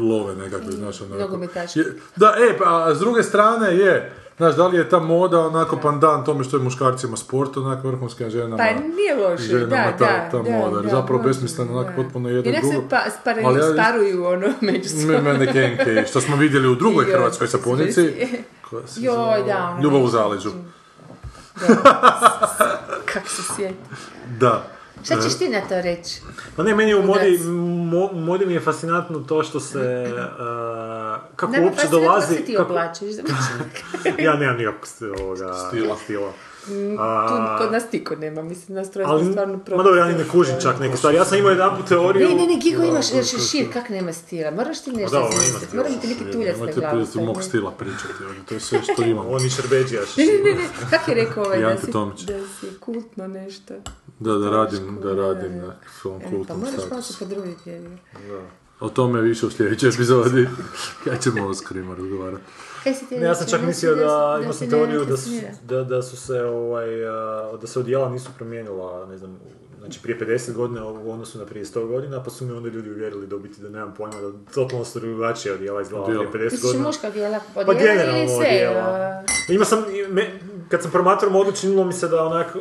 love nekakve, znaš, onako. Nogometaške. Da, a s druge strane je, znaš, da li je ta moda onako pandan tome što je muškarcima sport, onako vrhunskim ženama. Pa nije loše, ta moda. Da, zapravo besmisleno, onako potpuno jedno drugo. I nek se sparuju ono međusobno. Mene kenke, što smo vidjeli u drugoj hrvatskoj sapunici. Joj, da, ono. Ljubav u zaleđu. Da, kako se sjeti. Da. Šta ćeš ti na to reći? Pa ne, meni u modi mi je fascinantno to što se... kako uopće dolazi... Da, pa se ti oblačeš. Ja nemam nikakvog stila. Tu kod nas tiko nema, mislim, nas troje smo stvarno prošli. Ma dobro, ja ni ne kužim čak neke stvari. Ja sam imao jednu teoriju... Ne, Gigo, imaš šešir, kak nema stila? Moraš ti nešto smisliti, moram ti neki tuljac na glavu. Nemojte prije mog stila pričati, to je sve što imam. On i šerbeđija šešir. Ne, kak je rekao da si kultno nešto? Da radim na svom kultnom statusu. Pa moraš malo se podruviti, jer je. O tome više u sljedećoj epizodi. Kada ćemo ovo s Krima razgovarati? Ja sam čak mislio da imao sam teoriju da se odjela nisu promijenila, ne znam, znači prije 50 godina u odnosu na prije 100 godina, pa su mi onda ljudi uvjerili dobiti da nemam pojma da totalno su drugačije odjela izgleda prije 50 godina. Misliš muška odjela? Pa generalno odjela. Ima sam... Kad sam promatrom odlučinilo mi se da onako...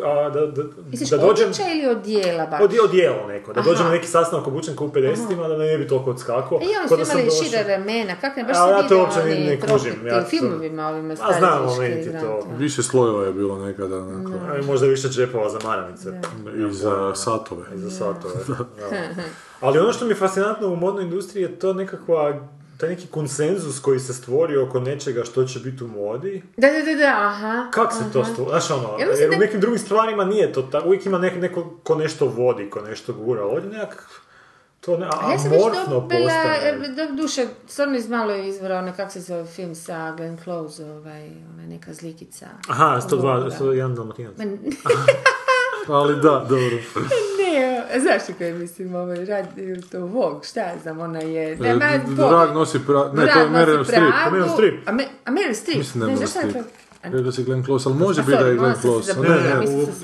Misliš odjeća ili odjela baš? Odjelo neko. Da dođem na neki sastanak obučen kao u 50-ima, da ne bi toliko odskakao. I oni su imali šira ramena, kako ne, baš se vidi oni filmovima ovima stari muški. A znam, moment je to. Više slojeva je bilo nekada. Možda više džepova za maramice. I za satove. Ali ono što mi je fascinantno u modnoj industriji je to nekakva... taj neki konsenzus koji se stvori oko nečega što će biti u modi. Da, aha. Kako se to stvori? Znaš ono, jer u nekim drugim stvarima nije to tako. Uvijek ima neko ko nešto vodi, ko nešto gura. Ovdje nekak... To ne, amorfno postane. Ja sam već dobila, duše, stvarno iz malo je izvora, onaj, kak se zove film sa Glenn Close, onaj neka zlikica. Aha, 101 Dalmatinac. Ali da, dobro. Ne, zašto kaj mislim, radi to Vogue, šta ja znam, ona je... Drag nosi pragu, ne, to je Meryl Streep. A Meryl Streep? Mislim da je Meryl Streep. Rekao si Glenn Close, ali može biti da je Glenn Close. Ne,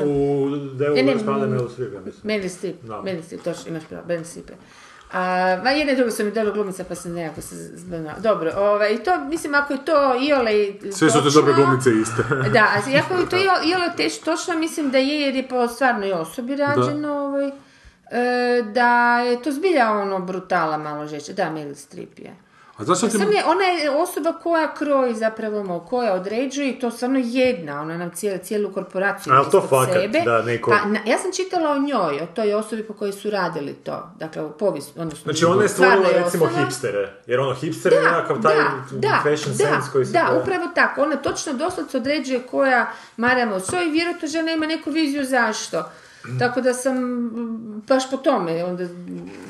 u Devu raspravljaju Meryl Streep, ja mislim. Meryl Streep, točno, imaš pravo, Meryl Streep. Ma jedne i druge su mi dobro glumica, pa se nekako se zbavljala. Dobro, i to, mislim, ako je to iole točno... Sve su te dobre glumice iste. Da, ako je to iole točno, mislim da je, jer je po stvarnoj osobi rađeno, da je to zbilja ono brutala malo žešća. Da, Meryl Streep je. Ona je osoba koja kroji zapravo, koja određuje i to stvarno jedna, ona nam cijelu korporaciju ispod sebe. Ja sam čitala o njoj, o toj osobi po kojoj su radili to, dakle u povijest, odnosno... Znači ona je stvorila recimo hipstere, jer ono hipster je nekakav taj fashion sense koji se... Da, upravo tako, ona točno doslovce određuje koja marama od svoje, vjerojatno žena ima neku viziju zašto. Tako da sam baš po tome, onda,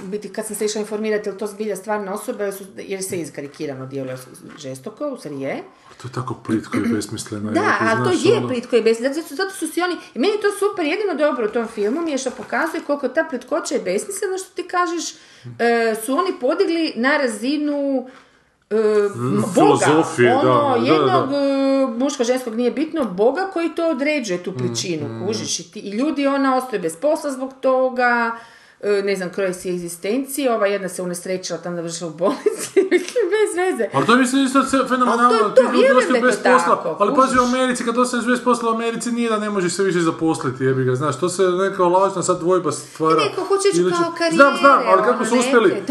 biti kad sam se išla informirati ili to zbilja stvarna osoba, jer se izkarikirano djeluje žestoko, u stvari je. To je tako plitko i besmisleno. Da, ali to je plitko i besmisleno, zato su si oni, i meni je to super, jedino dobro u tom filmu mi je što pokazuje koliko ta plitkoća je besmislena, što ti kažeš, su oni podigli na razinu... Boga, ono jednog muško-ženskog nije bitno, Boga koji to određuje tu pličinu, kužiš i ljudi ona ostaje bez posla zbog toga, ne znam, kroje si egzistencije, ova jedna se unesrećila tam da vršila u bolnici, bez veze. Ali to mislim isto fenomenalno, ti ljudi ostaju bez posla, ali pazi u Americi, kad ostaneš bez posla u Americi nije da ne možeš se više zaposliti, jebi ga, znaš, to se neka lažna sad dvojba stvara. Neko hoće ići kao karijere. Znam, ali kako su uspjeli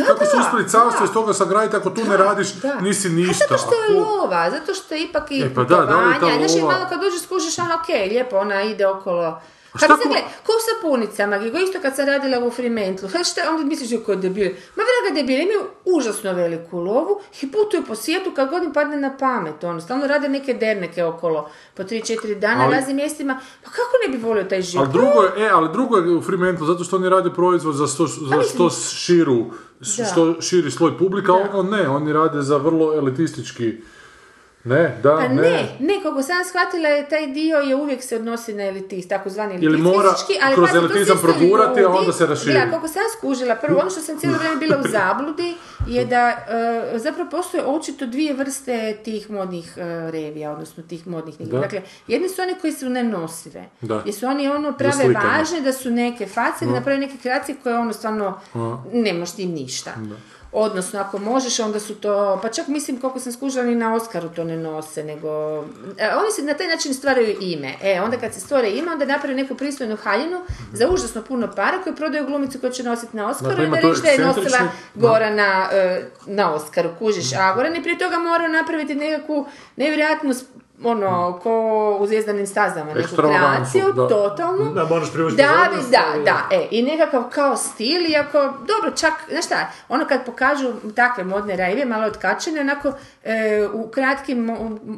carstvo iz toga sagraditi, ako tu ne radiš, nisi ništa. Zato što je lova, zato što je ipak i putovanja, znaš i malo kad dođeš skužiš, ono okej, lijepo, ona ide okolo. Kad se gleda, ko u sapunicama, Gigo, isto kad sam radila u Fremantle, onda misliš joj ko je debil. Ma vraga debil, imaju užasno veliku lovu i putuju po svijetu kad god im padne na pamet, ono, stalno rade neke derneke okolo, po 3-4 dana, raznim mjestima, pa kako ne bi volio taj život? Ali drugo je u Fremantle, zato što oni rade proizvod za što širi sloj publika, ono ne, oni rade za vrlo elitistički Ne, da, pa ne. Ne, kako sam shvatila je taj dio je uvijek se odnosi na elitist, takozvani elitist. Ili mora fizički, ali kroz elitizam progurati, ljudi, a onda se raširi. Da, kako sam skužila, prvo ono što sam cijelo vrijeme bila u zabludi je da zapravo postoje očito dvije vrste tih modnih revija, odnosno tih modnih knjiga. Dakle, jedni su oni koji su nenosive. Da. Jer su oni ono prave važne da su neke face, da naprave neke kreacije koje ono stvarno ne možeš im ništa. Da. Odnosno, ako možeš, onda su to... Pa čak mislim, koliko sam skužila, ni na Oskaru to ne nose, nego... Oni se na taj način stvaraju ime. Onda kad se stvore ime, onda naprave neku pristojnu haljinu za užasno puno para koju prodaju glumicu koju će nositi na Oskaru i da reći da je nosila Gorana na Oskaru. Kužiš, a Goran je prije toga morao napraviti nekakvu nevjerojatnu... ono, ko u Zvijezdanim stazama, neku kreaciju, totalnu. Da, moraš privući pozornost. Da, i nekakav kao stil, iako, dobro, čak, znaš šta, ono kad pokažu takve modne revije, malo otkačene, onako, u kratkim,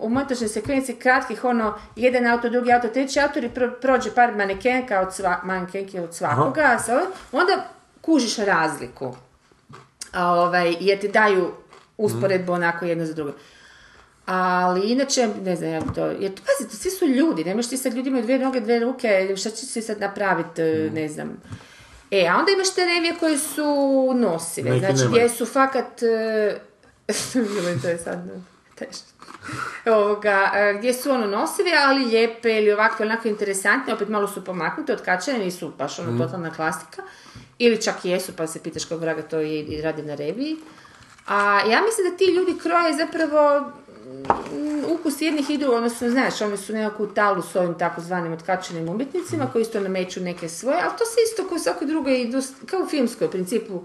u montažnoj sekvenciji kratkih, ono, jedan auto, drugi auto, treći auto, i prođe par manekenki od svakoga, onda kužiš razliku. Jer ti daju usporedbu onako jedno za drugo. Ali inače, ne znam, ja to... Jer tu, pazite, svi su ljudi, ne možeš ti sad ljudima dvije noge, dvije ruke, šta ćeš ti sad napraviti, ne znam. A onda imaš te revije koje su nosive, neki znači gdje su fakat... Bilo je to je sad teško. Gdje su ono nosive, ali lijepe ili ovakve, onako interesantne, opet malo su pomaknute, otkačene, nisu baš ono totalna klasika. Ili čak jesu, pa se pitaš kog vraga to i radi na reviji. A ja mislim da ti ljudi kroje zapravo... ukus jednih idu, odnosno, znaš, oni su nekako u talu s ovim takozvanim otkačenim umjetnicima koji isto nameću neke svoje, ali to se isto kao svakoj drugoj, kao u filmskoj, u principu,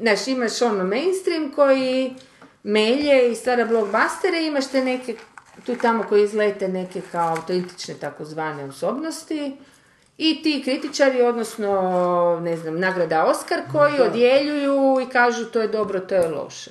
znaš, imaš ono mainstream koji melje i stvara blockbustere, imaš te neke, tu tamo koji izlete neke kao autentične takozvane osobnosti i ti kritičari, odnosno, ne znam, nagrada Oskar koji odjeljuju i kažu to je dobro, to je loše.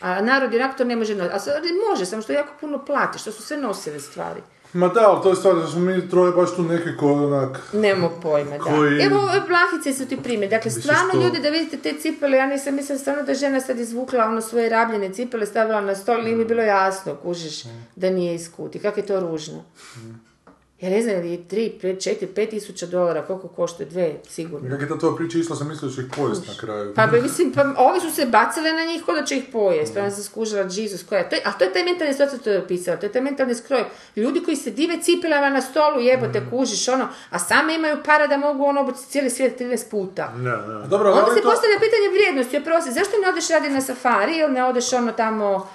A narod i reaktor ne može nositi. A sad može, samo što jako puno plati, što su sve nosive stvari. Ma da, ali to je stvar, da smo mi troje baš tu neke koji onak... Nemo pojma, da. Evo, plahice su ti primjer. Dakle, stvarno ljudi, da vidite te cipele, ja nisam mislim stvarno da žena sad izvukla ono svoje rabljene cipele, stavila na stol i mi bilo jasno, kužiš, da nije iskuti. Kako je to ružno. Ja ne znam, je 3, 4, 5 tisuća dolara, koliko koštoje, 2, sigurno. Kako je ta tvoja priča išla, sam mislila da će ih pojest na kraju. Pa mislim, pa ovi su se bacile na njih, kod da će ih pojest, pa ona se skužila, Jesus, koja je to. A to je taj mentalni skroj, to je opisala, to je taj mentalni skroj. Ljudi koji se dive cipelama na stolu, jebote, kužiš, ono, a same imaju para da mogu ono obući cijeli svijet 13 puta. Dobro, onda se postavlja pitanje vrijednosti, oprosti, zašto ne odeš radi na safari ili ne odeš ono tamo...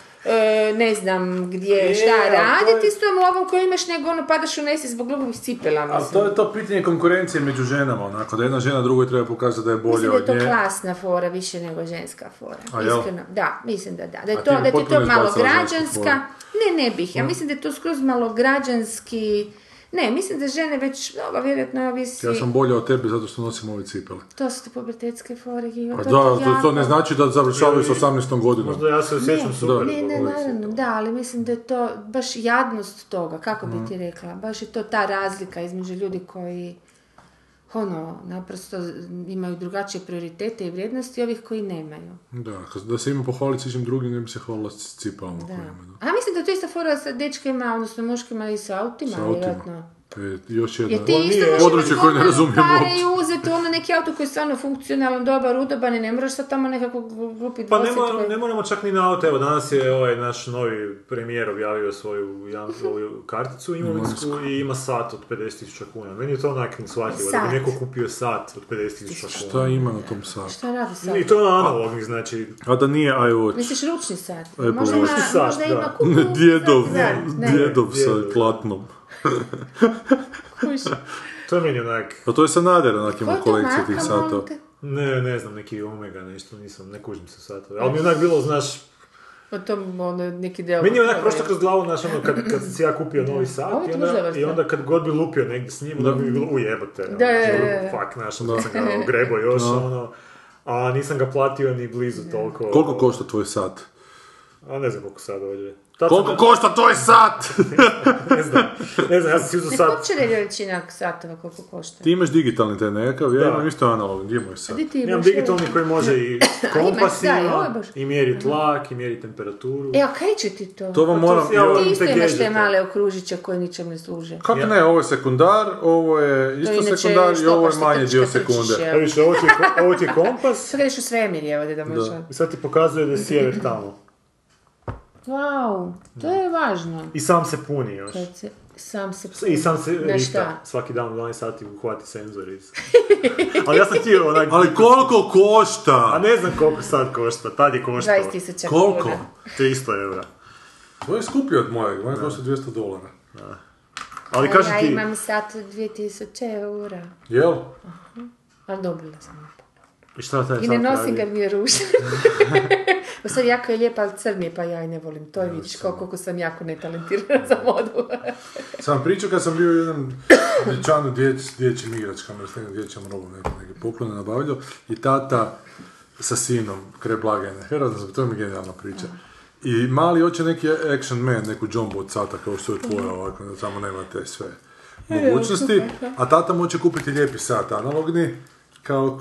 ne znam gdje, šta raditi s tom ovom koju imaš, nego ono padaš u nesi zbog glubog cipela. Ali to je to pitanje konkurencije među ženama, onako, da jedna žena drugoj treba pokazati da je bolja od nje. Mislim da je to klasna fora više nego ženska fora, iskreno. Da, mislim da da. Da je to malograđanska, ne bih, ja mislim da je to skroz malograđanski... Ne, mislim da žene već mnogo vjerojatno ovisi... Ja sam bolja od tebe zato što nosim ove cipele. To su te pubertetske fore, Gigo. Pa da, to ne znači da završavaju s 18. godinom. Možda ja se osjećam super. Ne, naravno, da, ali mislim da je to baš jadnost toga, kako bi ti rekla. Baš je to ta razlika između ljudi koji, ono, naprosto imaju drugačije prioritete i vrijednosti i ovih koji nemaju. Da se ima pohvaliti s ičim drugim, ne bi se hvalila s cipelama koje imaju. A mislim da to je ista fora sa dečkima, odnosno muškima i sa autima, vjerojatno. Još jedno područje koje ne razumijem uopće. Pare i uzeti ono neki auto koji je stvarno funkcionalan, dobar, udoban i ne moraš sad tamo nekako glupi dvoset. Pa ne moramo čak ni na auto, evo danas je ovaj naš novi premijer objavio svoju karticu imovinsku i ima sat od 50.000 kuna. Meni je to onak neshvatljivo, da bi neko kupio sat od 50.000 kuna. Šta ima na tom satu? Šta radi sat? I to je analogni, znači... A da nije iWatch? Misliš ručni sat? Možda ima kupu... Djedov sa platnom. To je meni onak... Pa to je Sanader onak imao kolekciju tih satova. Ne znam, neki Omega, nešto nisam, ne kužim se satove. Ali mi je onak bilo, znaš... O tom neki deo... Meni je onak prošlo kroz glavu, znaš, ono, kad si ja kupio novi sat i onda kad god bi lupio negdje s njim, onda bi bilo ujebote. Fak, znaš, onda sam ga ogrebo još, ono... A nisam ga platio ni blizu toliko... Koliko košta tvoj sat? A ne znam koliko sad ovdje. Koliko košta toj sat? ne znam, ja sam si uzao sat. Ne skupčili veličina satova koliko košta. Ti imaš digitalni taj nekakav, ja imam isto analogni, gdje imaš sat? Imam digitalni koji može i kompas ima, i mjeri tlak, i mjeri temperaturu. Evo, kaj će ti to? To vam moram... Ti isto imaš te male okružića koje ničem ne služe. Kako ne, ovo je sekundar, ovo je isto sekundar i ovo je manje dio sekunde. Ovo ti je kompas. Sada ješ u svemir, evo, da možeš... I sad ti pokazuje da je sjever tamo. Wow, to je važno. I sam se puni još. I sam se rita. Svaki dan u 12 sati uhvati senzori. Ali ja sam htio onak... Ali koliko košta? A ne znam koliko sad košta, tad je koštao. 20.000 koliko? Kuna. 300 evra. To je skuplje od mojeg, moj je košta $200. Da. Ali kaži ti... Ja imam sad 2000 eura. Jel? Uh-huh. Ali dobila sam. I šta taj sad pravi? I ne nosim ga, mi je ružan. O sad, jako je lijepa, ali crn je, pa ja i ne volim. To je vidiš koliko sam jako netalentirana za vodu. Sam pričao kad sam bio jedan dječan u dječjim igračkama, s nekim dječjom robom, neke poklone nabavljao, i tata sa sinom, kraj blagajne. Herozno sam, to je mi genijalna priča. I mali hoće neki action man, neku džombu od sata, kao što je tvoja ovako, da tamo nemate sve mogućnosti. A tata moće kupiti lijepi sat analogni, kao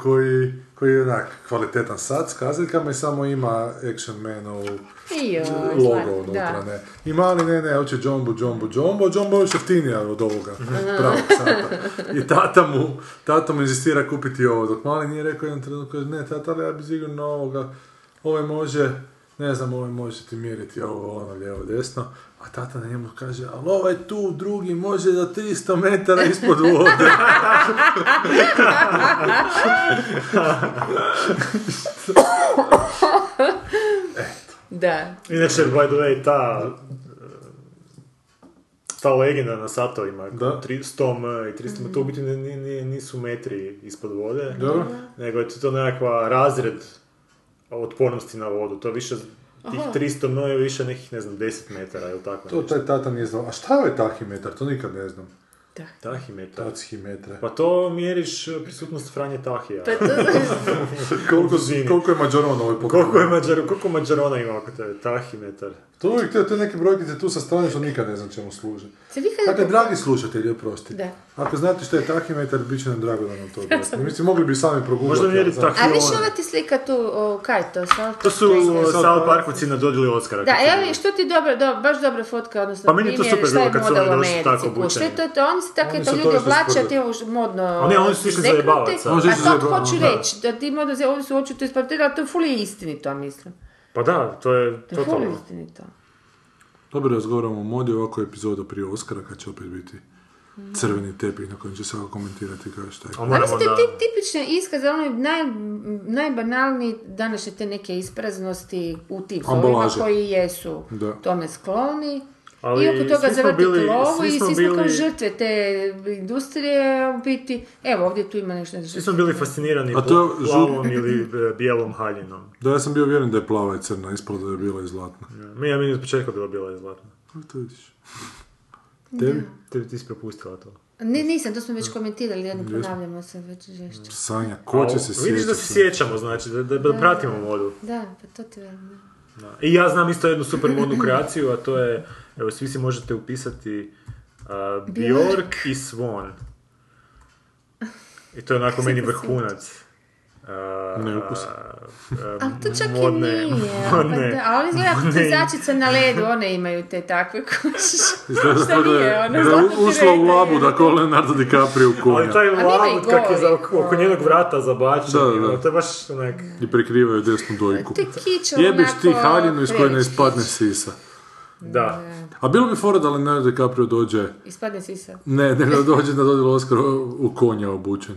koji je onak kvalitetan sat s kazeljkama i samo ima Action Manov logo unutra, ne. I mali ne, hoće Jumbo je šeftinija od ovoga pravog sata. I tata mu insistira kupiti ovo, dok mali nije rekao jedan trenutku, ne tata, ali ja bi sigurno ovoga, ovo može ti mjeriti ovo, ono, lijevo, desno. A tata na njemu kaže, ali ovaj tu drugi može za 300 metara ispod vode. Eto. Da. Inače, by the way, ta legenda na satovima, 100 m i 300 m, to u biti nisu metri ispod vode, nego je to nekakva razred otpornosti na vodu, to je više... Tih 300 mno je više nekih, ne znam, 10 metara ili tako nešto. To taj tata nije znao. A šta je tahimetar? To nikad ne znam. Tahimetar. Tahimetre. Pa to mjeriš prisutnost Franje Tahija. Pa to koliko je Mađarona ovaj poklon? Koliko Mađarona ima oko tebe? Tahimetar. To uvijek te neke brojkice tu sa strane što nikad ne znam čemu služe. Dakle, dragi slušatelji, oprostite. Ako znate što je tahimetar, bit će nam drago da nam to objasnite. Mislim, mogli bi sami progubati. Možda mjeriti tahimetar. A više ova ti slika tu, kaj to? To su South Parkovci na dodjeli Oscara. Da, evo, što ti baš dobra fotka, odnosno primjer, šta je moda u Americi. Što je to? Oni se tako, to ljudi oblačati, evo modno... Ne, oni su išli zajebavati. A to hoću reći, da ti moda, ovi su očito ispartirali, ali to je fully istinito, mislim. Pa da, to je totalno. Dobro, razgovaramo o modi, ovako je epizoda prije Oscara, kad će opet biti crveni tepih na kojem će se ovako komentirati kao šta je. Ali ste ti tipične iskaze, ono je najbanalniji današnje te neke ispraznosti u tim slovima koji jesu tome skloni. Ali i oko toga zavrtiti lovu i svi smo kao žrtve te industrije biti, evo ovdje tu ima nešto. Svi smo bili fascinirani plavom ili bijelom haljinom. Da, ja sam bio vjeren da je plava i crna, ispalo da je bila i zlatna. Ja meni od početka bila i zlatna. Kako to vidiš? Tebi ti si propustila to. Ne, nisam, to smo već komentirali, jedno ponavljamo se već žešće. Sanja, ko će se sjećati? Vidiš da se sjećamo, znači, da pratimo modu. Da, pa to ti verujem. I ja znam isto jednu super modnu kreaciju, a to je, evo, svi si možete upisati Bjork i Swan. I to je onako meni vrhunac. A to čak modne, i nije. Modne, ali izgleda ako te začica na ledu, one imaju te takve košiš. Što nije, ono zlatno ušla u labu da ko Leonardo DiCaprio konja. Ali taj labud kak je oko njenog vrata zabačen. To je baš onak... I prekrivaju desnu dojku. Jebeš ti haljinu iz koje ne ispadne sisa. Da. A bilo bi fora da Leonardo DiCaprio dođe... Ispadne sisa. Ne, nego dođe na dodjelu Oscara u konja obučen.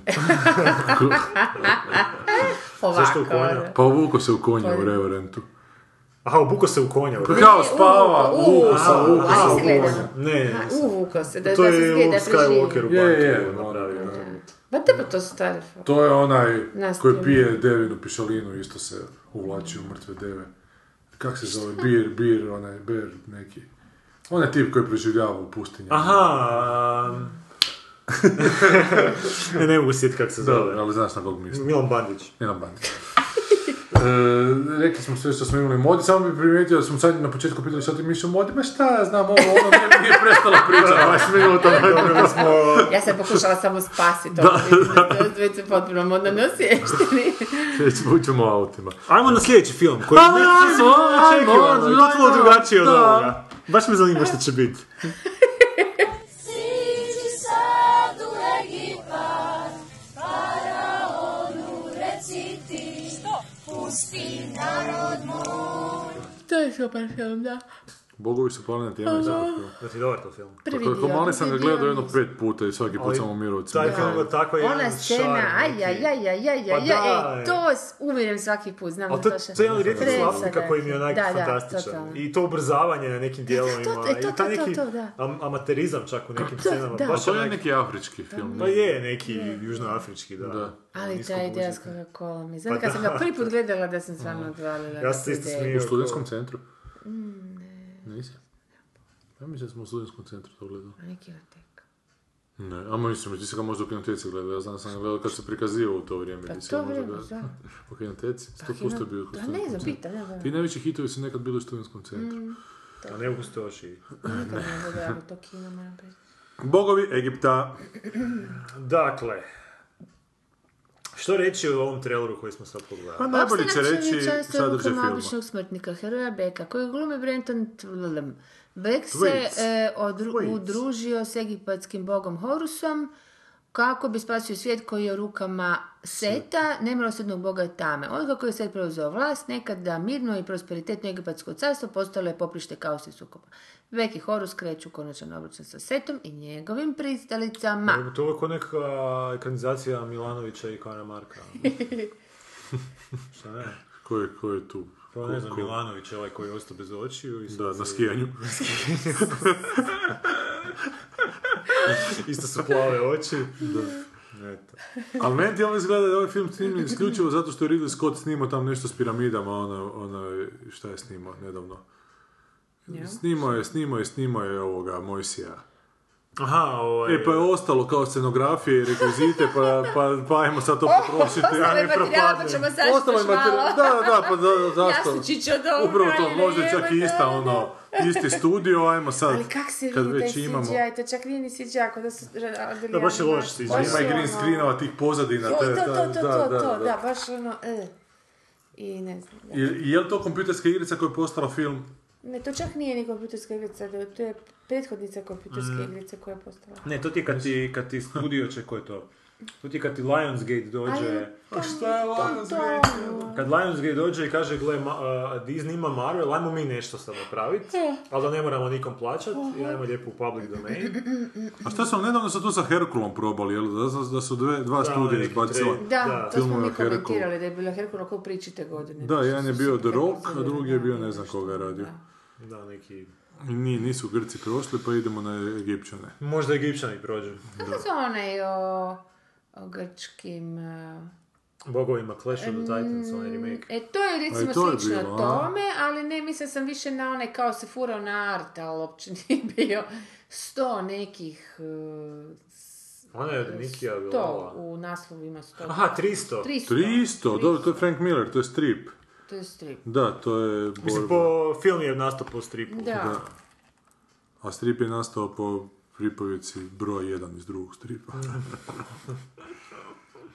Ovako. Zašto u konja? Pa obuko se u konja u Reverentu. Aha, obuko se u konja u Reverentu. Kao spava, uvuko se u konja. Ne, uvuko se, da se izgleda priživi. To je Luke Skywalker u banku. Ba teba to stari. To je onaj koji pije devinu pišalinu, isto se uvlači u mrtve deve. Kak se zove? Bir, onaj, ber, neki. On je tip koji preživljava u pustinji. Aha! Ne mogu sjetiti kak se zove. Da, ali znaš na kog mislim. Milan Bandić. Rekli smo sve što smo imali modi, samo bi primijetio da smo sad na početku pitali što ti misliš o modi, ma šta ja znam, ono nije prestala priča, 20 minuta. Ja sam pokušala samo spasiti ovo, već se potpuno modno ne osješteni. Sljedeći put ćemo autima. Ajmo na sljedeći film, koji je potpuno drugačiji od ovoga. Baš me zanima što će biti. To je super film, da. Bogovi su planeti, ja mi znam film. Znači, dobar to film. Kako mali sam ga gledao jedno 5 puta i svaki put sam umirao od smijena. Taj film je tako jedan šarman. Ona scena, aj, to umirem svaki put, znam da to še. To je jedan rijetak slavnika koji mi je onaj fantastičan. I to ubrzavanje na nekim dijelovima. I taj neki amaterizam čak u nekim scenama. To je neki afrički film. Pa je neki južnoafrički, da. Ali ta ideja s Coca-Cola mi. Znam kad sam ga prvi put gledala da sam stvarno odvalila. Ja sam isto smijel. U studentskom centru. Nisam. Ja mislim da smo u studijenskom centru to gledali. A neki otek. Ne, a mislim, ti si ga možda u kinoteci gledali. Ja znam da sam gledala kad se prikazio u to vrijeme. Pa to vrijeme, da. U kinoteci? 100% bio u studijenskom centru. Da, ne znam, pita, ne znam. Ti najveći hitovi su nekad bili u studijenskom centru. A ne u Gustoši. Nekad ne gledali to kino, moram preći. Bogovi Egipta. Dakle, što reći o ovom traileru koji smo sad pogledali? Pa najbolje će reći sadržaj filma. Običnog smrtnika, heroja Beka, koji glumi Brenton Twillem. Bek se udružio s egipatskim bogom Horusom kako bi spasio svijet koji je u rukama Seta, nemilosrdnog boga Tame. Otkako je Set preuzeo vlast, nekada mirno i prosperitetno egipatsko carstvo postalo je poprište kaosa i sukoba. Bek i Horus kreću konačan obračun sa Setom i njegovim pristalicama. To je uvijek neka ekranizacija Milanovića i Karamarka. Šta ne? Ko je tu? Pa ne znam, Milanović je ovaj koji je ostao bez očiju. Da, na skijanju. Isto su plave oči. Ali meni ti ono izgleda da ovaj film snimljen isključivo zato što je Ridley Scott snimao tam nešto s piramidama, ono šta je snimao nedavno. Snimao je ovoga Mojsija. Aha, pa je ostalo kao scenografije i rekvizite, pa ajmo sad to potrošiti. Ostalo je materijal, pa ćemo sačitaš malo. Da, pa zašto? Jasučić od ovoga. Upravo to, možda čak i ista, ono, isti studio, ajmo sad. Ali kak se vidi taj CGI, to čak nije ni CGI, ako da su... Da, baš je loš CGI. Ima i green screenova tih pozadina. To, baš ono... I ne znam. Je li to kompjuterska igrica koja je postala film? Ne, to čak nije ni kompjuterska igrica, to je prethodnica kompjuterske igrice koja je postala. Ne, to ti kad ti studio će, ko je to? To ti kad ti Lionsgate dođe... A šta je Lionsgate? Kad Lionsgate dođe i kaže, gle, Disney ima Marvel, ajmo mi nešto sad napraviti, ali da ne moramo nikom plaćati, i ajmo lijepo u public domain. A šta sam nedavno sad tu sa Herkulom probali, jel? Da su dva studija izbacila. Da, to smo mi komentirali, da je bilo Herkula kao pričite godine. Da, jedan je bio The Rock, a drugi je bio ne znam koga radio. Da, neki... Nisu Grci prošli, pa idemo na Egipćane. Možda Egipćani prođu. Kako su onaj o grčkim... Bogovima, Clash of the Titans, onaj remake. To je recimo slično tome, ali ne, mislim sam više na onaj kao se furao na art, ali uopće nije bio 100 nekih... Ona je od Nikija Vilova. 100 u naslovima 100. Aha, 300. 300, dobro, to je Frank Miller, to je strip. To je strip. Da, to je... Mislim, po film je nastao po stripu. Da. A strip je nastao po pripovici broj 1 iz drugog stripa.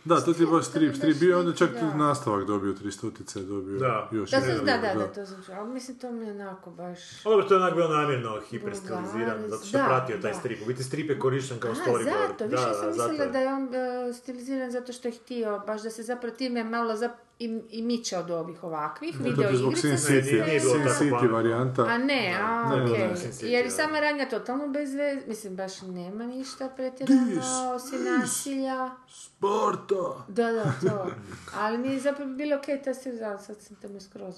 Da, to ti je baš strip bio, onda čak nastavak dobio 300-tice, dobio još jedan. Da, to zvuči, ali mislim to mi je onako baš... Dobro, to je onako bilo namjerno hiperstiliziran, zato što je pratio taj strip. U biti strip je korišten kao storyboard. Zato, više sam mislila da je on stiliziran zato što je htio, baš da se zapravo time malo i miće od ovih ovakvih videoigrica. Sin City varijanta. A ne, okej. Jer sama radnja totalno bez veze, mislim, baš nema ništa pretjerano, osim nasilja. Sparta! Da, to. Ali mi je zapravo bilo okej, ta se uzala, sad sam tamo skroz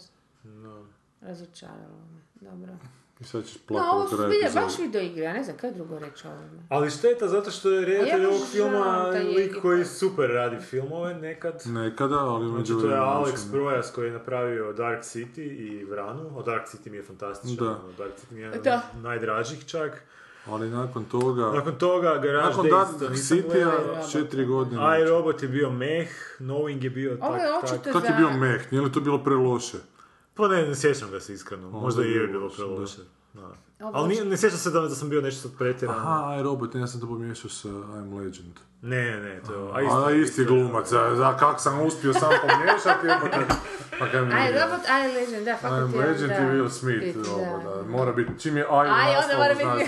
razočarala. Dobro. I sad ćeš plakati u kraju epizode. Baš videoigre, ja ne znam kaj drugo reći o ovome. Ali šteta, zato što je redatelj ovog filma lik koji super radi filmove nekad. Nekada, ali među... Znači, to je Alex Proyas koji je napravio Dark City i Vranu. O Dark City mi je fantastičan. Dark City mi je najdražih čak. Ali nakon toga... Nakon toga Garage Day isto nisam gledala. 4 godine. I, Robot je bio meh, Knowing je bio tak, tak. Kak je bio meh? Nije li to bilo preloše? Pa ne, ne sjećam ga se iskreno. Možda i je bilo preloše. Ali ne sjećam se da sam bio nešto sad pretjerano. Aha, I, Robot, ja sam to pomiješao sa I'm Legend. Ne, to je... A isti glumac, za kak sam uspio sam pomiješati, I Legend, da, fakultijem, da. I Legend i Will Smith, mora biti, čim je I u naslovu,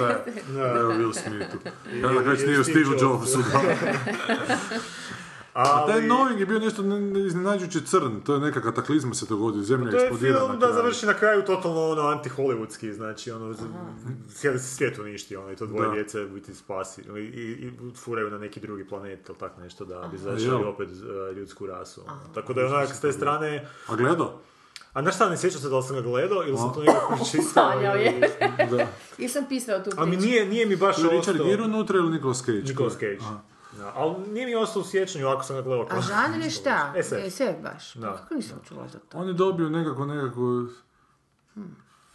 znaš da je Will Smithu. Kada kaži nije u Steve Jobsu, da. A taj Knowing je bio nešto iznenađujuće crn, to je neka kataklizma se dogodi, zemlja eksplodira. To je film da završi na kraju totalno ono anti-hollywoodski, znači ono, cijeli se svijet uništi, ono, i to dvoje djece biti spasi, i furaju na neki drugi planet, ili tako nešto, da bi završili opet ljudsku rasu. Tako da je onak s te strane... A gledao? A znaš šta, ne sjećam se da li sam ga gledao ili sam to nekako pričitao. Sanjao je. Ili sam pisao tu priču. A mi nije mi baš ostao... Richard Gere unutra ili Nicolas Cage? Nicolas Cage. Da, ali nije mi ostao u sjećanju ako sam ga gledao. A žanr je šta? SF baš. Kako nisam čula za to? On je dobio nekako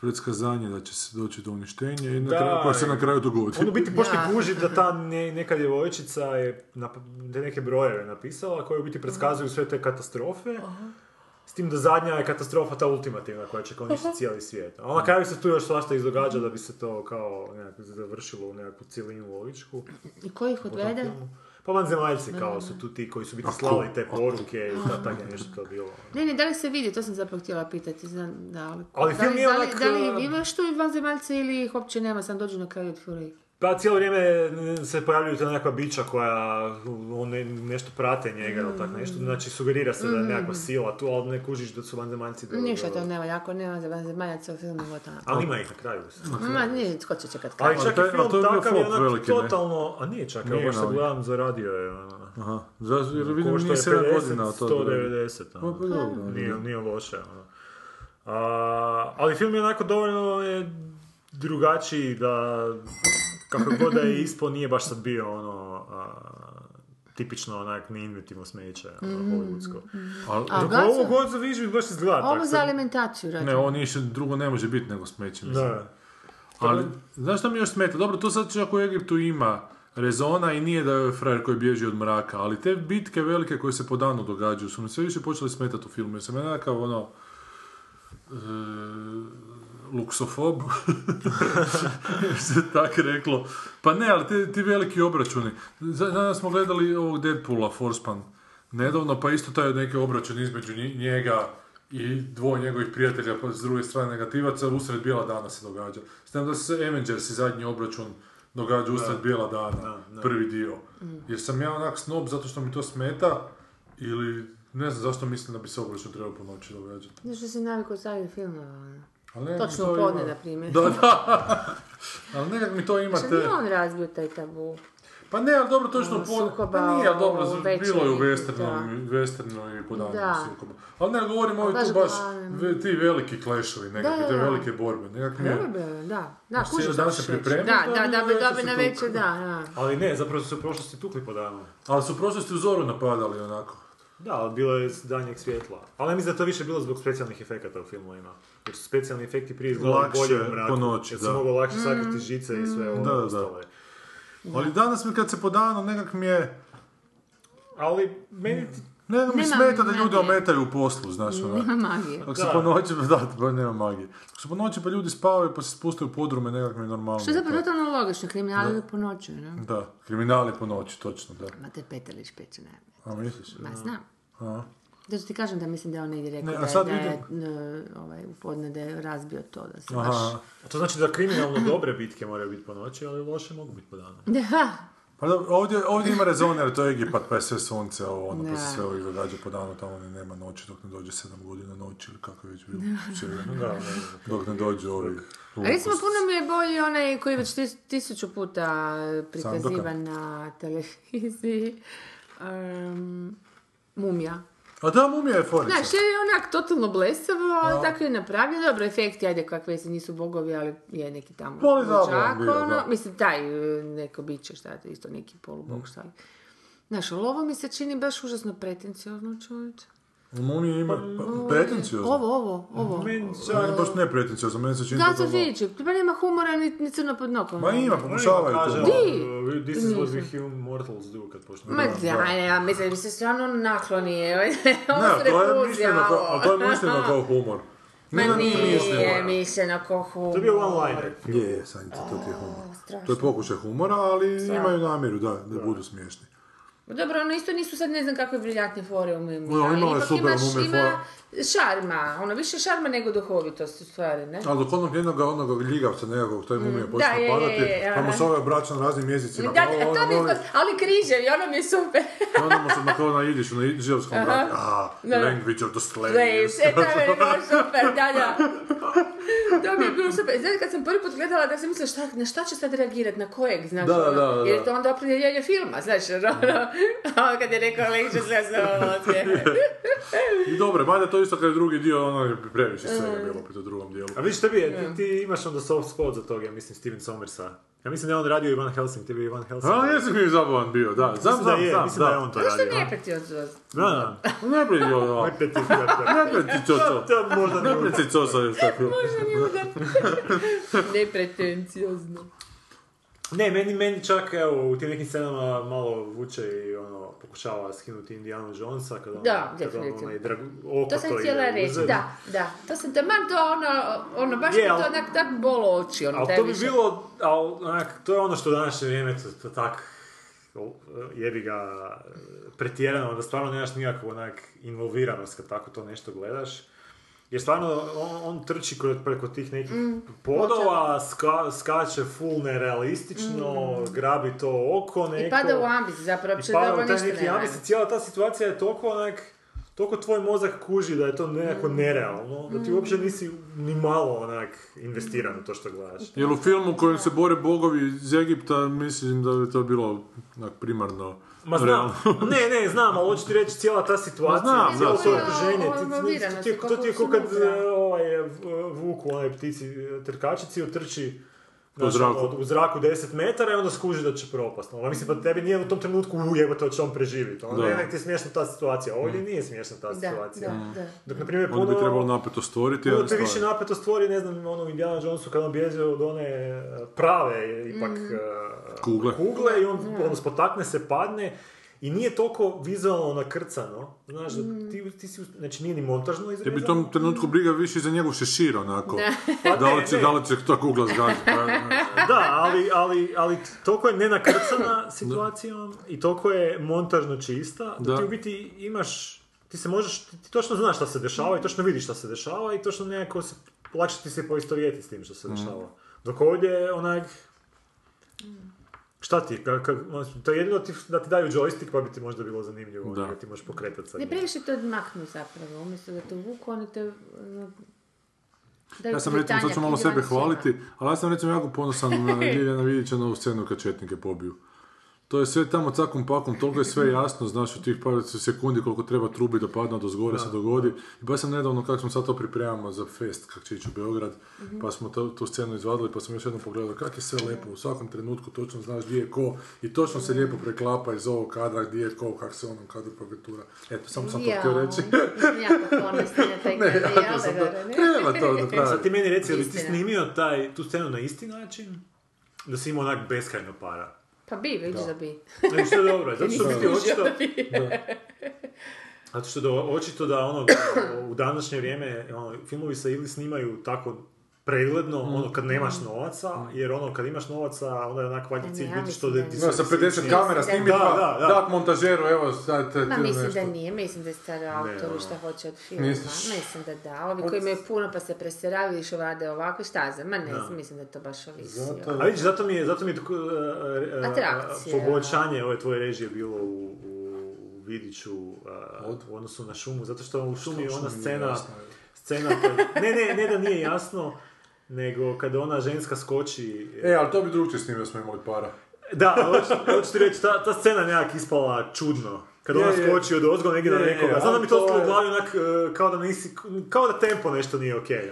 predskazanje da će se doći do uništenja i koja se na kraju dogodi. On u biti počne kužiti da ta neka djevojčica je neke brojeve napisala koje u biti predskazuju sve te katastrofe. S tim da zadnja je katastrofa ta ultimativna koja će kao ništa cijeli svijet. A na kraju se tu još svašta izdogađa da bi se to kao nekako završilo u nekakvu cijelinu logičku. I ko ih odvede? Pa vanzemaljci kao su tu ti koji su biti slali te poruke i tako nešto to bilo. Ne, da li se vidi, to sam zapravo htjela pitati. Ali film je onak... Da li imaš tu vanzemaljce ili ih uopće nema, sam dođu na kraju od Furej? Pa cijelo vrijeme se pojavljuju te nekakva bića koja nešto prate njega ili tako nešto, znači sugerira se da je nekakva sila tu, ali ne kužiš da su vanzemanjci dobro. Ništa to nema, jako nema za vanzemanjaca u filmu gotovo. Ali ima ih na kraju. Ma nije, tko će čekat kraju. Ali čak i film takav je onak totalno, a nije čak, ovo što gledam za radio je ono. Aha, jer vidim nije 7 godina od toga. 190, nije loše. Ali film je onako dovoljno drugačiji da... Kako god da je ispod, nije baš sad bio ono, tipično onak neinventivno smeće, hollywoodsko. A ovo god za vižbi baš izgleda tako. Ovo za alimentaciju rađe. Ne, ovo ništa drugo ne može biti nego smeće, mislim. Ali, znaš što mi još smeta? Dobro, to sad čak u Egiptu ima rezona i nije da je frajer koji bježi od mraka, ali te bitke velike koje se po danu događaju su mi sve više počeli smetati u filmu. Jer sam jednakav ono... luksofob, se tako reklo. Pa ne, ali ti veliki obračuni. Danas smo gledali ovog Deadpoola, Forspan, nedavno, pa isto taj neki obračun između njega i dvoje njegovih prijatelja, pa s druge strane negativaca, usred bijela dana se događa. Znam da se Avengersi zadnji obračun događa usred bijela dana, prvi dio. Jer sam ja onak snob zato što mi to smeta, ili ne znam zašto mislim da bi se obračun trebao po noći događati. Zašto si navikao zadnjih filmova? Točno podne, na primjer. Da. Ali nekak mi to imate... Što nije on razbio taj tabu? Pa ne, ali dobro, točno podne. Pa nije, ali dobro, bilo je u westernu i podavnju sukoba. Ali ne, govorim ovi tu baš ti veliki klešovi nekakve, te velike borbe. Borbe, da. Kužiš da se pripremiti. Da, dobe na večer, da. Ali ne, zapravo su u prošlosti tukli podavno. Ali su u prošlosti u zoru napadali onako. Da, ali bilo je danjeg svjetla. Ali mislim da to više bilo zbog specijalnih efekata u filmovima. Jer su specijalni efekti prije izgledali bolje u mraku. Noći, jer su mogli lakše sakriti žice i sve ono ostale. Ali danas mi kad se podano nekak mi je... Ali meni... Ne, mi smeta da ljudi ometaju u poslu, znaš. Nema magije. Ako se po noći, da, nema magije. Ako se po noći pa ljudi spavaju pa se spuštaju podrume, nekak mi je normalno. Što je zapravo totalno logično, kriminali po noću, ne? Da, kriminali po noći, točno, da. Mater Petelić peče najbolje. A misliš? Ma znam. Da ti kažem da mislim da je on negdje rekao da je u podne da je razbio to, da se baš... To znači da kriminalno dobre bitke moraju biti po noći, ali loše mogu biti po danu. Pa dobro, ovdje ima rezon, jer to je Egipat, pa je sve sunce, ono, pa se sve ovih događa po danu, tamo nema noći, dok ne dođe 7 godina noći, ili kako je već bilo sjeveno, dok ne dođe ovih... Recimo, puno mi je bolji onaj koji je već 1000 puta prikazivan na televiziji, Mumija. A da, Mumija je forica. Znaš, je onak totalno blesavo, ali tako je napravljeno. Dobro, efekti, ajde kakve se nisu bogovi, ali je neki tamo čak, ono. Mislim, taj neko biće, šta je to isto, neki polubog, šta je. Znaš, ali ovo mi se čini baš užasno pretenciozno, čovječe. On je ima pretenciozno. Ovo. On je baš ne pretenciozno, meni se čini da se vidi. Ti nema humora ni crno pod nokom. Ma ima, pokušavaju to. Di? This is what we human mortals do kad počne. Ma ja mislim, se stvarno nakloni. Ne, to je mišljeno kao humor. Ma nije mišljeno kao humor. To je bio one-liner. Je, Sanjica, to ti je humor. To je pokušaj humora, ali imaju namjeru da budu smiješni. Dobro, ono isto nisu sad, ne znam kako je briljantne fore u Mumiji, ali ipak ima šarma, ono više šarma nego duhovitost u stvari, ne? Ali dok onog jednoga ljigavca nekakvog, taj Mumija počne padati, pa mu se ovaj obraća na raznim jezicima. Ali križevi, ono mi je super. Ono mu se na kao na idišu, na židovskom obraća, language of the slaves. E, to je bilo super, da. To mi je bilo super. Znači, kad sam prvi put gledala, da sam mislila, na šta će sad reagirati, na kojeg, znaš, jer je to onda opredjeljenje filma, znaš, ono kad je rekao lekče sve zna ovo smije. I dobro, mada to isto kad je drugi dio, ono je previše svega bilo opet u drugom dijelu. A vidiš, ti imaš onda soft spot za toga, ja mislim, Steven Somersa. Ja mislim da je on radio Ivan Helsing, tebi je Ivan Helsing. A, jesam mi je zabavan bio, da. Mislim da je on to radio. Zašto nije petio zvost? Da. Ne petio ovo. Ne petio ovo. Ne petio ovo. Ne petio ovo je tako. Možda nije udar. Nepretenciozno. Ne, meni čak, evo, u tim nekim scenama malo vuče i ono, pokušava skinuti Indiana Jonesa, kada ono onaj oko to ide. To sam htjela reći, da. To sam taman to ono, baš mi to onak tak bolo oči, ono, da je više. Ali to bi bilo, onak, to je ono što u današnje vrijeme to tak jebi ga pretjerano, da stvarno nemaš nikakvu onak involviranost kad tako to nešto gledaš. Jer stvarno, on trči preko tih nekih podova, skače full nerealistično, grabi to oko neko. I pada u ambis, zapravo, će dobro ništa nema. I pada u ambis, cijela ta situacija je toliko tvoj mozak kuži da je to nekako nerealno, da ti uopće nisi ni malo onak investiran u to što gledaš. Jer u filmu u kojem se bore bogovi iz Egipta, mislim da bi to bilo primarno. Ma znam, ne, znam, ali hoću ti reći cijela ta situacija, cijelo svoje okruženje, to ti je ko kad Vuk u onoj ptici trkačici utrči u zraku 10 metara i onda skuži da će propast. Mislim, pa tebi nije u tom trenutku jebote hoće on preživiti. Nek ti je smiješna ta situacija, ovdje nije smiješna ta situacija. Dok, na primjer, puno... Onda bi trebalo napeto stvoriti. Puno te više napeto stvori, ne znam, ono Indiana Jonesu kada on bježe od one prave, ipak... Kugle. I on spotakne se, padne. I nije toliko vizualno nakrcano, znaš, ti si, znači nije ni montažno izrezano. Tebi u tom trenutku briga više za njegov šešir, onako, da li će to kugla zgađa. Da, ali toliko je nenakrcana situacija i toliko je montažno čista, da ti u biti imaš, ti točno znaš šta se dešava i točno vidiš šta se dešava i točno nekako lakše ti se poistovjeti s tim što se dešava. Dok ovdje, onak... Šta ti? To je jedino da ti daju joystick pa bi ti možda bilo zanimljivo da ti možeš pokretati sa njim. Ne previše to odmaknu zapravo, umjesto da te uvuku, oni te... Ja sam recimo, sad ću malo sebe hvaliti, ali ja sam recimo jako ponosan na Vidića na ovu scenu kad četnike pobiju. To je sve tamo cakom pakom, toliko je sve jasno, znaš, u tih par sekundi koliko treba trubi da padne, do zgore se dogodi. I baš sam nedavno, kako smo sad to pripremamo za fest, kako će ići u Beograd, pa smo tu scenu izvadili, pa sam još jednom pogledao kako je sve lepo, u svakom trenutku točno znaš gdje je ko i točno se lijepo preklapa iz ovog kadra gdje je ko, kako se onom kadru progetura. Eto, samo sam to htio reći. Jako ponosno je taj glede, jel da gore, ne? Treba to da pravi. Sad ti meni reci, ali ti snimio tu scenu na isti način, da si imao onak beskrajno para. Pa bi, vidiš da bi. Ne, što je dobro, zato što je očito da u današnje vrijeme filmovi se ili snimaju tako pregledno, ono kad nemaš novaca, jer ono kad imaš novaca, onda je onak valjda cilj biti što da ti se... Sa 50 kamera snimi pa dat montažeru, evo sad... Ma mislim da nije, mislim da je staro autoru šta hoće od filma, mislim da da, ovi koji imaju puno pa se preseravili što rade ovako, šta za, ma ne, mislim da to baš ovisi. A vidiš, zato mi je poboljšanje ove tvoje režije bilo u Vidiću u odnosu na Šumu, zato što u Šumi je ona scena... Ne da nije jasno... Nego kada ona ženska skoči... Ali to bi drugče snimio smo imali para. Da, hoću ti reći, ta scena nekak ispala čudno. Kada ona skoči od ozgo negdje na nekoga. Znam da mi to ostalo u glavi onak kao da tempo nešto nije okej.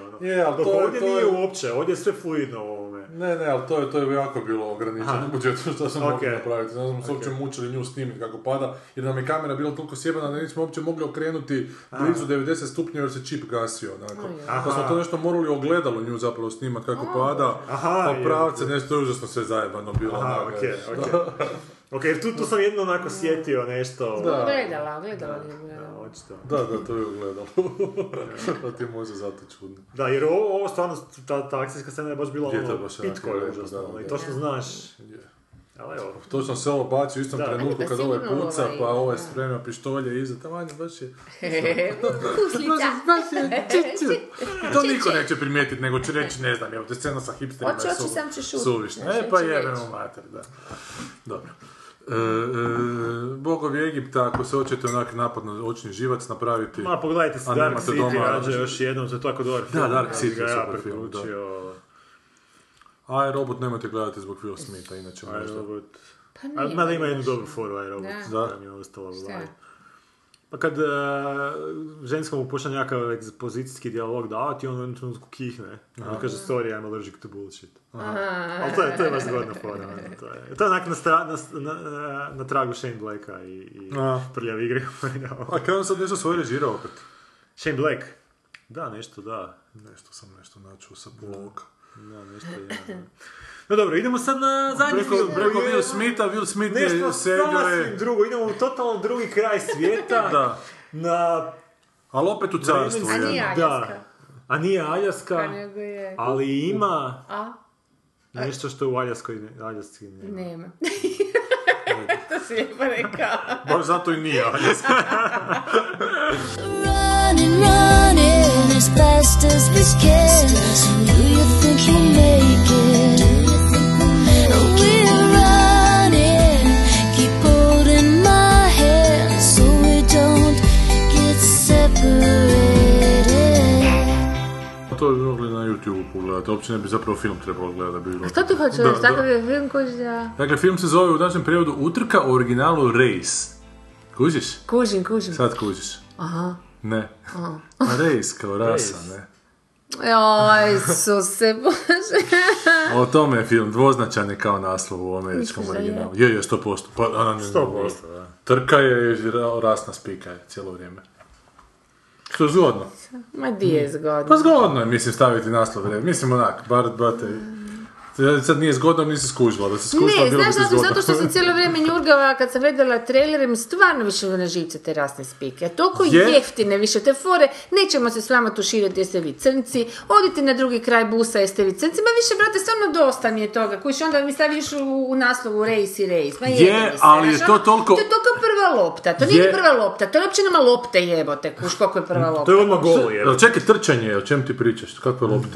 Dok ovdje nije uopće, ovdje je sve fluidno u ovome. Ne, ali to je jako bilo ograničeno budžetu što sam mogli napraviti. Znači smo se uopće mučili nju snimiti kako pada, jer nam je kamera bila toliko sjebana da nismo uopće mogli okrenuti blizu 90 stupnjeva jer se čip gasio. Pa smo to nešto morali ogledalo nju zapravo snimati kako pada, pa pravce, nešto je užasno sve zajebano bilo. Ok, jer tu sam jedno onako sjetio nešto... Da. Ogledala. Očito. Da, to je ogledalo. Pa ti može zato čudno. Da, jer ovo stvarno, ta akcijska scena je baš bila ono pitko je užasno. I točno znaš... Točno se ovo baci u istom trenutku kad ovo je puca, pa ovo je spremio pištolje iza, tamo je baš je... To niko neće primijetiti, nego će reći, ne znam, evo te scena sa hipsterima je suvišna. E pa jebeno mater, da. Dobro. Bogovi Egipta, ako se hoćete onak napadno očni živac napraviti... Ma pogledajte se Dark City, rađe još jednom, to je tako dobar film. Da, Dark City je super film, da. I, Robot nemojte gledati zbog Will Smitha, inače možda. Pa mada ima jednu dobru foru, I, Robot. Da. Mi je ostalo glavi. Pa kad ženska mu počne nekakav ekspozicijski dijalog davati, on u jednu trenutku kihne. On kaže, sorry, I'm allergic to bullshit. Ali to je baš zgodna fora. To je onak na tragu Shane Blacka i prljavi igre. A kada on sad nešto svoje režirao opet? Shane Black? Da, nešto, da. Nešto sam načuo sa bloga. Da, nešto je. No dobro, idemo sad na zadnji film. Preko Will Smitha, Will Smith je sedio je... Nešto sasvim drugo, idemo u totalno drugi kraj svijeta. Da. Na... Ali opet u carstvu. A nije Aljaska. A nije Aljaska, ali ima... Nešto što u Aljaskoj nema. Nema. To si lijepo rekao. Baš zato i nije Aljaska. Running, running as fast as we can. Do you think you'll make it? We're running, keep holding my hand so we don't get separated. To bi mogli na YouTube pogledati, uopće ne bi zapravo film trebalo gledati. A što ti hoćeš reći? Takav je film koji za... Dakle, film se zove u današnjem prijevodu Utrka, u originalu Race. Kužiš? Kužim. Sad kužiš. Aha. Ne. Race kao rasa, ne? Joj, Isuse Bože. O tome je film, dvoznačan je kao naslov u američkom originalu. Je, 100%. Pa, 100%, da. Trka je rasna spika je cijelo vrijeme. Što je zgodno. Ma di je zgodno? Pa zgodno je, mislim, staviti naslov vrijeme. Mislim, onak, bar te... Sad nije zgodno, nisi skužila, da se skužila, bilo bi se zgodno. Ne, zato što sam cijelo vrijeme njurgala, kad sam gledala trailer, mi stvarno više na živce te rasne spike. A toliko jeftine više te fore, nećemo se s vama tuširati jeste vi crnci, odite na drugi kraj busa jeste vi crnci, ma više, brate, stvarno dosta mi je toga, kojiš onda mi staviš u naslovu Race. Ma je, ali je to toliko... To je toliko prva lopta, to nije prva lopta, to je uopće nama lopte jebote, kuš, koliko je prva lopta. To je odmah golo jebote. Čekaj, trčanje, o čem ti pričaš, kakve lopte?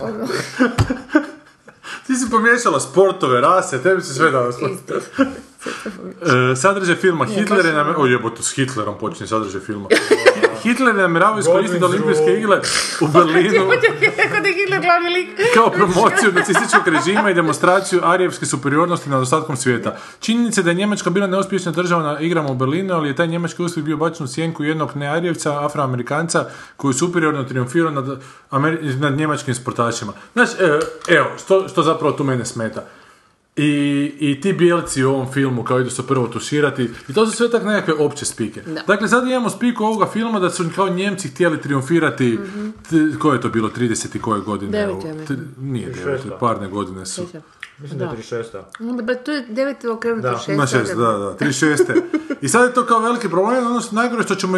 Ti si pomiješala sportove, rase, tebi si sve dao sportove. Sadržaj filma Hitler je namjeravao... O jebote, s Hitlerom počinje sadržaj filma. Hitler je namjeravao iskoristiti olimpijske igre u Berlinu kao promociju nacističkog režima i demonstraciju arijevske superiornosti nad ostatkom svijeta. Činjenica je da je Njemačka bila neuspješna država na igrama u Berlinu, ali je taj njemački uspjeh bio bačen u sjenku jednog nearijevca, afroamerikanca, koji je superiorno triumfirao nad njemačkim sportašima. Znaš, evo, što zapravo tu mene smeta. I ti bijelci u ovom filmu kao idu se prvo tuširati i to su sve tak nekakve opće spike. Dakle, sad imamo spiku ovoga filma da su kao Njemci htjeli triumfirati, koje je to bilo, 30 i koje godine? 9. Nije 9, parne godine su. Mislim da je 36. To je 9 okrenuti 6. Na 6, da, 36. I sad je to kao veliki problem, ono što najgore što ćemo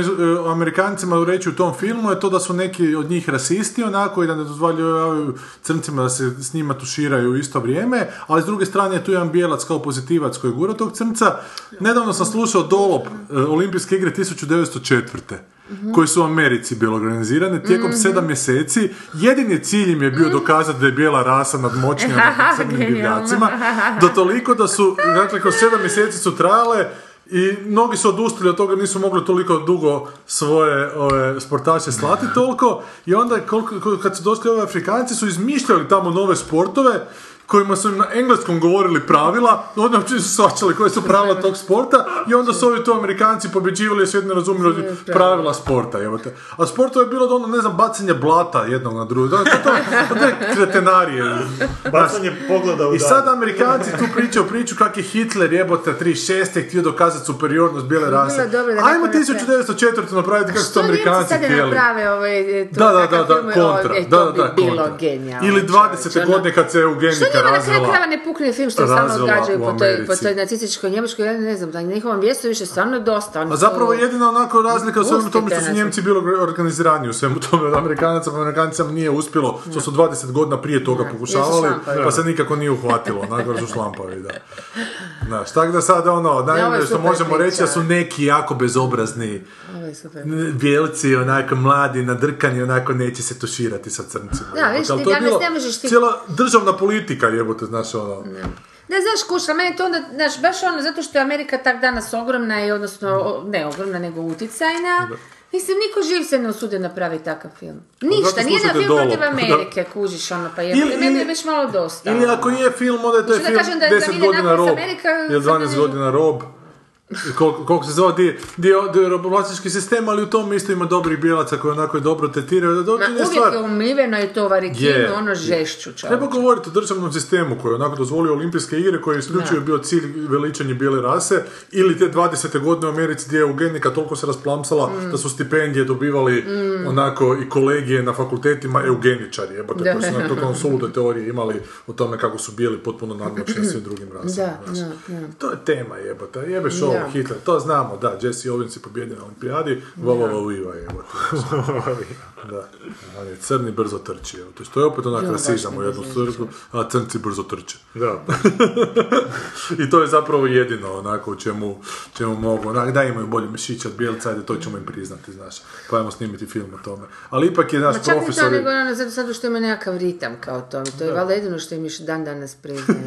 Amerikancima reći u tom filmu je to da su neki od njih rasisti, onako, i da ne dozvoljavaju crncima da se s njima tuširaju u isto vrijeme, ali s druge strane je tu jedan bijelac kao pozitivac koji je gura tog crnca. Nedavno sam slušao dolop olimpijske igre 1904. koji su u Americi bili organizirane tijekom 7 mjeseci. Jedini cilj im je bio dokazati da je bijela rasa nadmoćnija nad crnim divljacima, do toliko da su, dakle, kao 7 mjeseci su trajale i mnogi su odustali od toga, nisu mogli toliko dugo svoje sportaše slati toliko, i onda kad su došli ove Afrikanci su izmišljali tamo nove sportove kojima su im na engleskom govorili pravila, odmah su svačali koje su pravila tog sporta i onda su ovi tu Amerikanci pobjeđivali jer su jedni razumili pravila sporta. Jebate. A sporto je bilo da ono, ne znam, bacanje blata jednog na drugo. To je kretenarije. Bacanje pogleda u I sad Amerikanci tu pričaju priču kak je Hitler jebote 36. htio dokazati superiornost bijele rase. Ajmo 1904. napraviti kako su Amerikanci htjeli. Da, kontra. Da, kontra. Ili 20. godine kad se eugenika razvila. Što njima na kraju ne pukne film što stalno odgađaju po toj nacističkoj Njemačkoj, ja ne znam, da njihovom mjestu više stvarno je dosta. A zapravo jedina onako razlika u svemu tome što su Njemci bili organizirani u svemu tome od Amerikanaca, pa Amerikancima nije uspjelo, što su 20 godina prije toga pokušavali, pa se nikako nije uhvatilo, nakon su šlampavi, da. Znaš, tako da sada ono, najbolje što možemo reći da su neki jako bezobrazni bijelci, onako mladi, nadrkani, onako neće se tuširati sa crncima. Da, viš, ti danas ne možeš ti... Cijela državna politika jebote, znaš, ono... Ne, znaš, kuška, meni to onda, znaš, baš ono, zato što je Amerika tak danas ogromna i, odnosno, ne ogromna, nego uticajna, mislim, niko živ se ne usude napraviti takav film. Ništa, nije na film protiv Amerike, kužiš ono, pa je, meni je već malo dosta. Ili ako je film, onda je to je film 10 godina rob, ili 12 godina rob. Koliko se zove, di je robovlasnički sistem, ali u tom isto ima dobrih bijelaca koji onako je dobro tretiraju. Ma uvijek je umljiveno i tovarikino, ono žešću čovječe. Treba govoriti o državnom sistemu koji je onako dozvolio olimpijske igre koji je isključio bio cilj veličanje bijele rase ili te 20. godine u Americi gdje je eugenika toliko se rasplamsala da su stipendije dobivali onako i kolegije na fakultetima eugeničari jebate koji su na totalno sulude teorije imali o tome kako su bijeli potpuno nadmoćni svim drugim rasama. To je tema jebate, jebeš ovo. Hitler, to znamo, da, Jesse Owens je pobjedio na olimpijadi, Vava je da, on je crni brzo trči, to što je opet onak rasizam u jednu crku, a crnci brzo trče. Da. I to je zapravo jedino onako u čemu mogu, onak da imaju bolje mišiće od bijelca, ajde to ćemo im priznati, znaš, pa ajmo snimiti film o tome. Ali ipak je naš profesor... Ma čak i to nego ono, zato što ima nekakav ritam kao tom, to je valjda jedino što im još dan danas priznaju.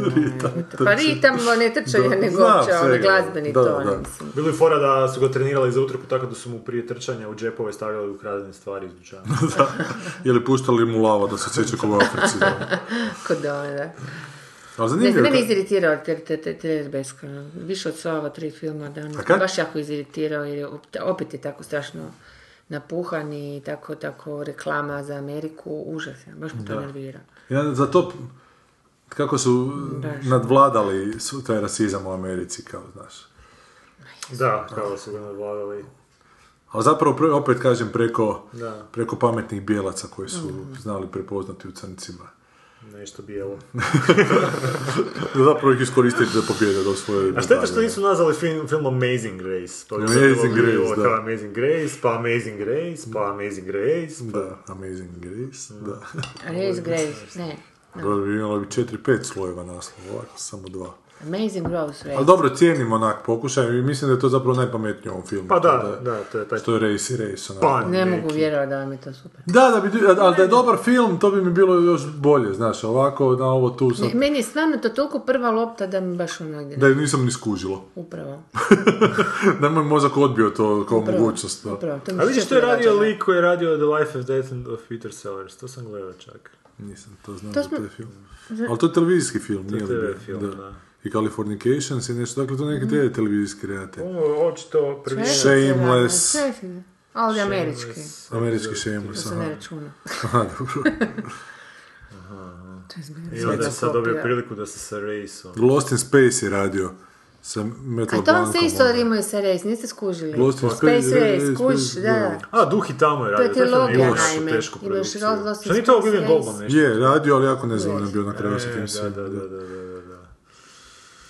Pa ritam, ne trčanje, nego uopće, glazbeni to. Da. Bilo je fora da su ga trenirali za utrku tako da su mu prije trčanja u džepove stavljali ukradene stvari iz dućana. Da. Ili puštali mu lava da se sjeća kao u Africi. Kod ona. Ne znam, meni je iziritirao Trailer beskreno. Više od sva ova 3 filma da on baš jako iziritirao jer opet je tako strašno napuhan i tako reklama za Ameriku. Užas, baš mu to nervira. Ja za to... Kako su nadvladali taj rasizam u Americi, kao znaš. Da, kao su ga nadvladali. Ali zapravo, opet kažem, preko pametnih bijelaca koji su znali prepoznati u crncima. Nešto bijelo. Zapravo ih iskoristiti da pobjede do svoje... A šteta što nisu nazvali film Amazing Race. To Amazing Race, da. Amazing Race, pa Amazing Race, pa Amazing Race, pa... Da, Amazing Race, da. Race Grace, ne. Imala bi 4-5 slojeva naslova, ovako, samo 2. Amazing Rose Race. Ali dobro, cijenim onak pokušaj i mislim da je to zapravo najpametnije u ovom filmu. Pa da, to je taj... Što je Race i Race, onak. Ne mogu vjerovati da vam je to super. Da, ali da je dobar film, to bi mi bilo još bolje, znaš, ovako, na ovo tu sam... Meni je stvarno to toliko prva lopta da mi baš onogdje... Da je nisam ni skužila. Upravo. Da mi je mozak odbio to kao mogućnost. Upravo, to mi se čak. A vidiš što je radio lik koji je radio The Life and Death of Peter Sellers, to sam gledao čak. Nisam to znao da to je film. Ali to je televizijski film, nije li bio? I Californications i nešto, dakle to neke te televizijski reate. Očito prvi... Shameless. Ali američki. Američki Shameless, aha. To se ne računa. Aha, dobro. I onda sam sad dobio priliku da se sa Race-om... Lost in Space je radio. A to vam se isto rimuje sa Race, niste skužili? Space Race, kuš, da. A, Duh i tamo je radio. To je trilogija, najme. Što nije to William Goldman nešto? Je, radio, ali jako nezvan je bio na kraju sa tim svim.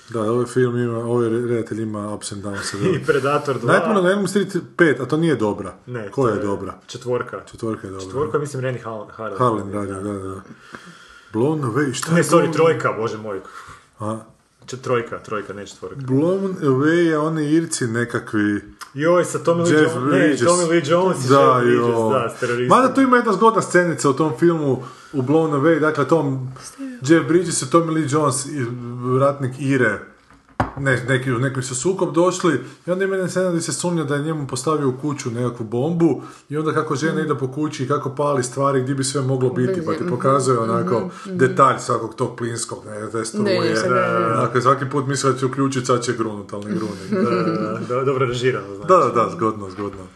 Da, ovaj film ima, ovaj redatelj ima ups and downs. I Predator 2. Najprije na Elm Street 5, a to nije dobra. Ne, koja je dobra? Četvorka je dobra. Četvorka, mislim, Renny Harlin radio, da. Blown Away, šta je? Ne, sorry, trojka, bože moj. A? Trojka, ne četvorka. Blown Away je oni Irci nekakvi... Joj, sa Tommy Lee Jones i Jeff Bridges, da, s teroristima. Mada tu ima jedna zgodna scenica u tom filmu u Blown Away, dakle Jeff Bridges i Tommy Lee Jones, ratnik Ire, neki su sukob došli i onda ima jedna scena gdje se sumnja da je njemu postavio u kuću nekakvu bombu i onda kako žena ide po kući i kako pali stvari gdje bi sve moglo biti, pa ti pokazuje onako detalj svakog tog plinskog, ne, te struje, onako svaki put misle da će uključiti, sad će grunut, ali ne gruni. Dobro režirano, znači. Da, zgodno,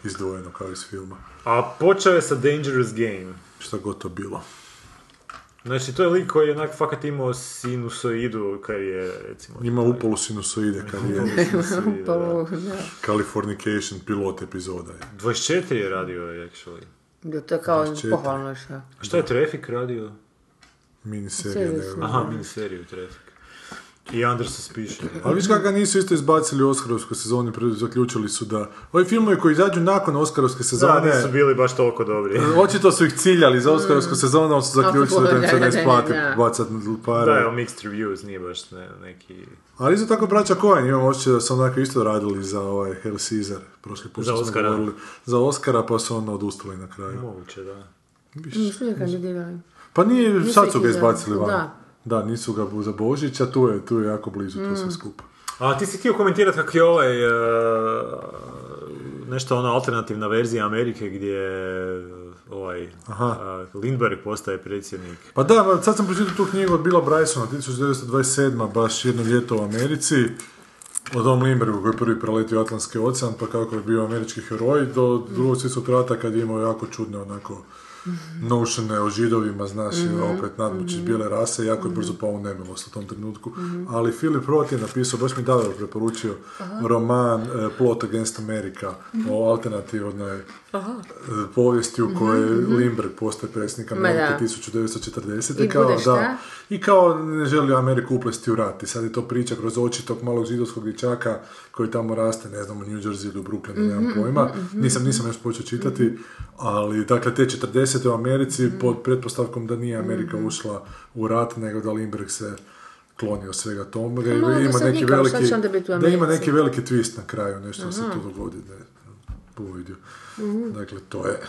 izdvojeno kao iz filma. A počeo je sa Dangerous Game. Šta god to bilo. Znači, to je lik koji je onak fakat imao sinusoidu karijere, recimo. Ima upolu sinusoide karijere. Upolu, da. Californication pilot epizoda je. 24 je radio, actually. Da, to je kao pohvalno što. A šta je Traffic radio? Miniseriju. Aha, miniseriju Traffic. I Under Suspicion. Ali viš kako nisu isto izbacili u Oskarovskoj sezoni, zaključili su da ovi filmovi koji izađu nakon Oskarovske sezone... Da, nisu bili baš toliko dobri. Očito su ih ciljali za Oskarovsku sezonu, ali su zaključili da im se ne isplati bacati pare. Da, mixed reviews nije baš neki... Ali isto tako braća Coen, imam očito da su onako isto radili za ovaj Hail Caesar. Prošli put smo govorili za Oskara, pa su onda odustali na kraju. Moguće, da. Nisu ga kandidirali. Pa nije, sad su ga izbacili van. Da, nisu ga za Božića, tu je jako blizu, to sve skupa. A ti si htio komentirati kako je ovaj nešto ona alternativna verzija Amerike gdje ovaj Lindbergh postaje predsjednik. Pa da, sad sam pročitao tu knjigu od Billa Brysona, 1927. baš jedno ljeto u Americi. Od Tom Lindberghu koji je prvi preletio Atlantski ocean, pa kako je bio američki heroj, do drugog svjetskog rata kad je imao jako čudne onako... notione o židovima, znaš, opet nadmoći bijele rase, jako je brzo pao u nemilost u tom trenutku, ali Philip Roth je napisao, baš mi davno preporučio roman Plot Against America o alternativnoj povijesti u kojoj Lindbergh postaje predsjednik Amerike 1940. I kao, da, i kao ne želi Ameriku uplesti u rat i sad je to priča kroz oči tog malog židovskog dječaka koji tamo raste, ne znam, u New Jersey ili u Brooklynu, nemam pojma, nisam još počeo čitati, ali dakle te 40 u Americi pod pretpostavkom da nije Amerika ušla u rat, nego da Lindbergh se klonio svega toga i ima neki veliki twist na kraju, nešto se tu dogodi, povidio. Dakle, to je.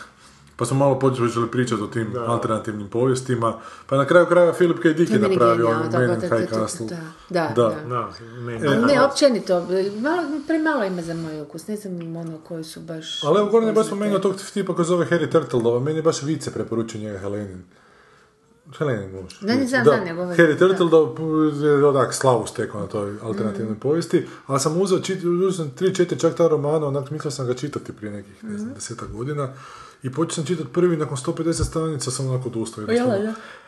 Pa smo malo počeli pričati o tim alternativnim povijestima, pa na kraju kraja Philip K. Dick je napravio Men in High Castle. Da. Ne, općenito, premalo ima za moj ukus, ne znam ono koji su baš... Ali evo, Goran je baš spomenuo tog tipa koji zove Harry Turtledove, meni je baš vice preporučio njega Helenin možeš. Da, ne znam, da ne govorim. Harry Turtledove je odak slavu stekao na toj alternativnoj povijesti, ali sam uzeo 3-4 čak ta romana, onak mislio sam ga čitati prije nekih, ne znam, 10 godina. I počeo sam čitati prvi, nakon 150 stranica sam onako odustao.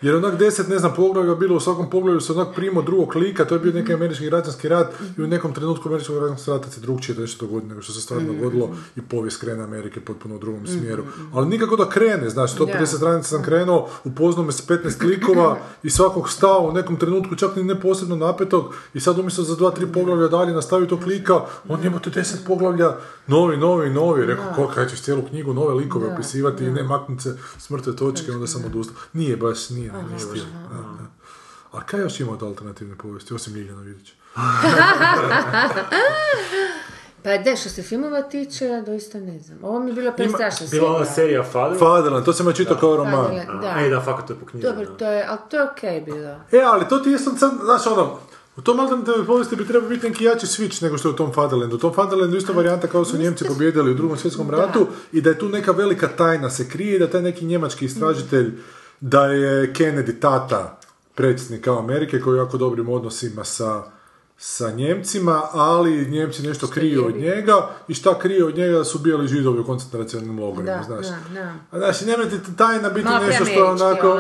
Jer onak 10, ne znam, poglavlja bilo, u svakom poglavlju se onak primao drugog lika, to je bio neki američki građanski rat i u nekom trenutku američkog građanskog rata se drugčije nešto dogodilo nego što se stvarno dogodilo i povijest krene Amerike potpuno u drugom smjeru. Ali nikako da krene, znači 150 stranica sam krenuo, upoznao me s 15 klikova i svakog stao u nekom trenutku čak ni ne posebno napetog i sad umjesto za 2-3 poglavlja dalje nastavio tog klika, on imate 10 poglavlja novi, rekao kaj ćeš cijelu knjigu nove likove i ne maknuti se s mrtve točke, onda sam odustao. Nije baš stil. A kaj još ima od alternativne povijesti, osim Ljiljana Vidića? Pa da, što se filmova tiče, ja doista ne znam. Ovo mi je bila prestrašna serija. Bila ona serija Fatherland, to sam ja čitao kao roman. Ej, da, fakat to je po knjigu. Dobro, to je, ali to je okej bilo. E, ali to ti je sam, znaš ono, u tom alternativnoj povijesti bi trebao biti neki jači switch nego što je u tom Fatherlandu. U tom Fatherlandu je isto varijanta kao su Njemci pobjedili u Drugom svjetskom ratu i da je tu neka velika tajna se krije i da taj neki njemački istražitelj da je Kennedy tata predsjednika Amerike koji je u jako dobrim odnosima sa Njemcima, ali Njemci nešto kriju od njega i šta kriju od njega su bijeli Židovi u koncentracionim logorima, znaš. Znači, nemojte tajna biti nešto što je onako...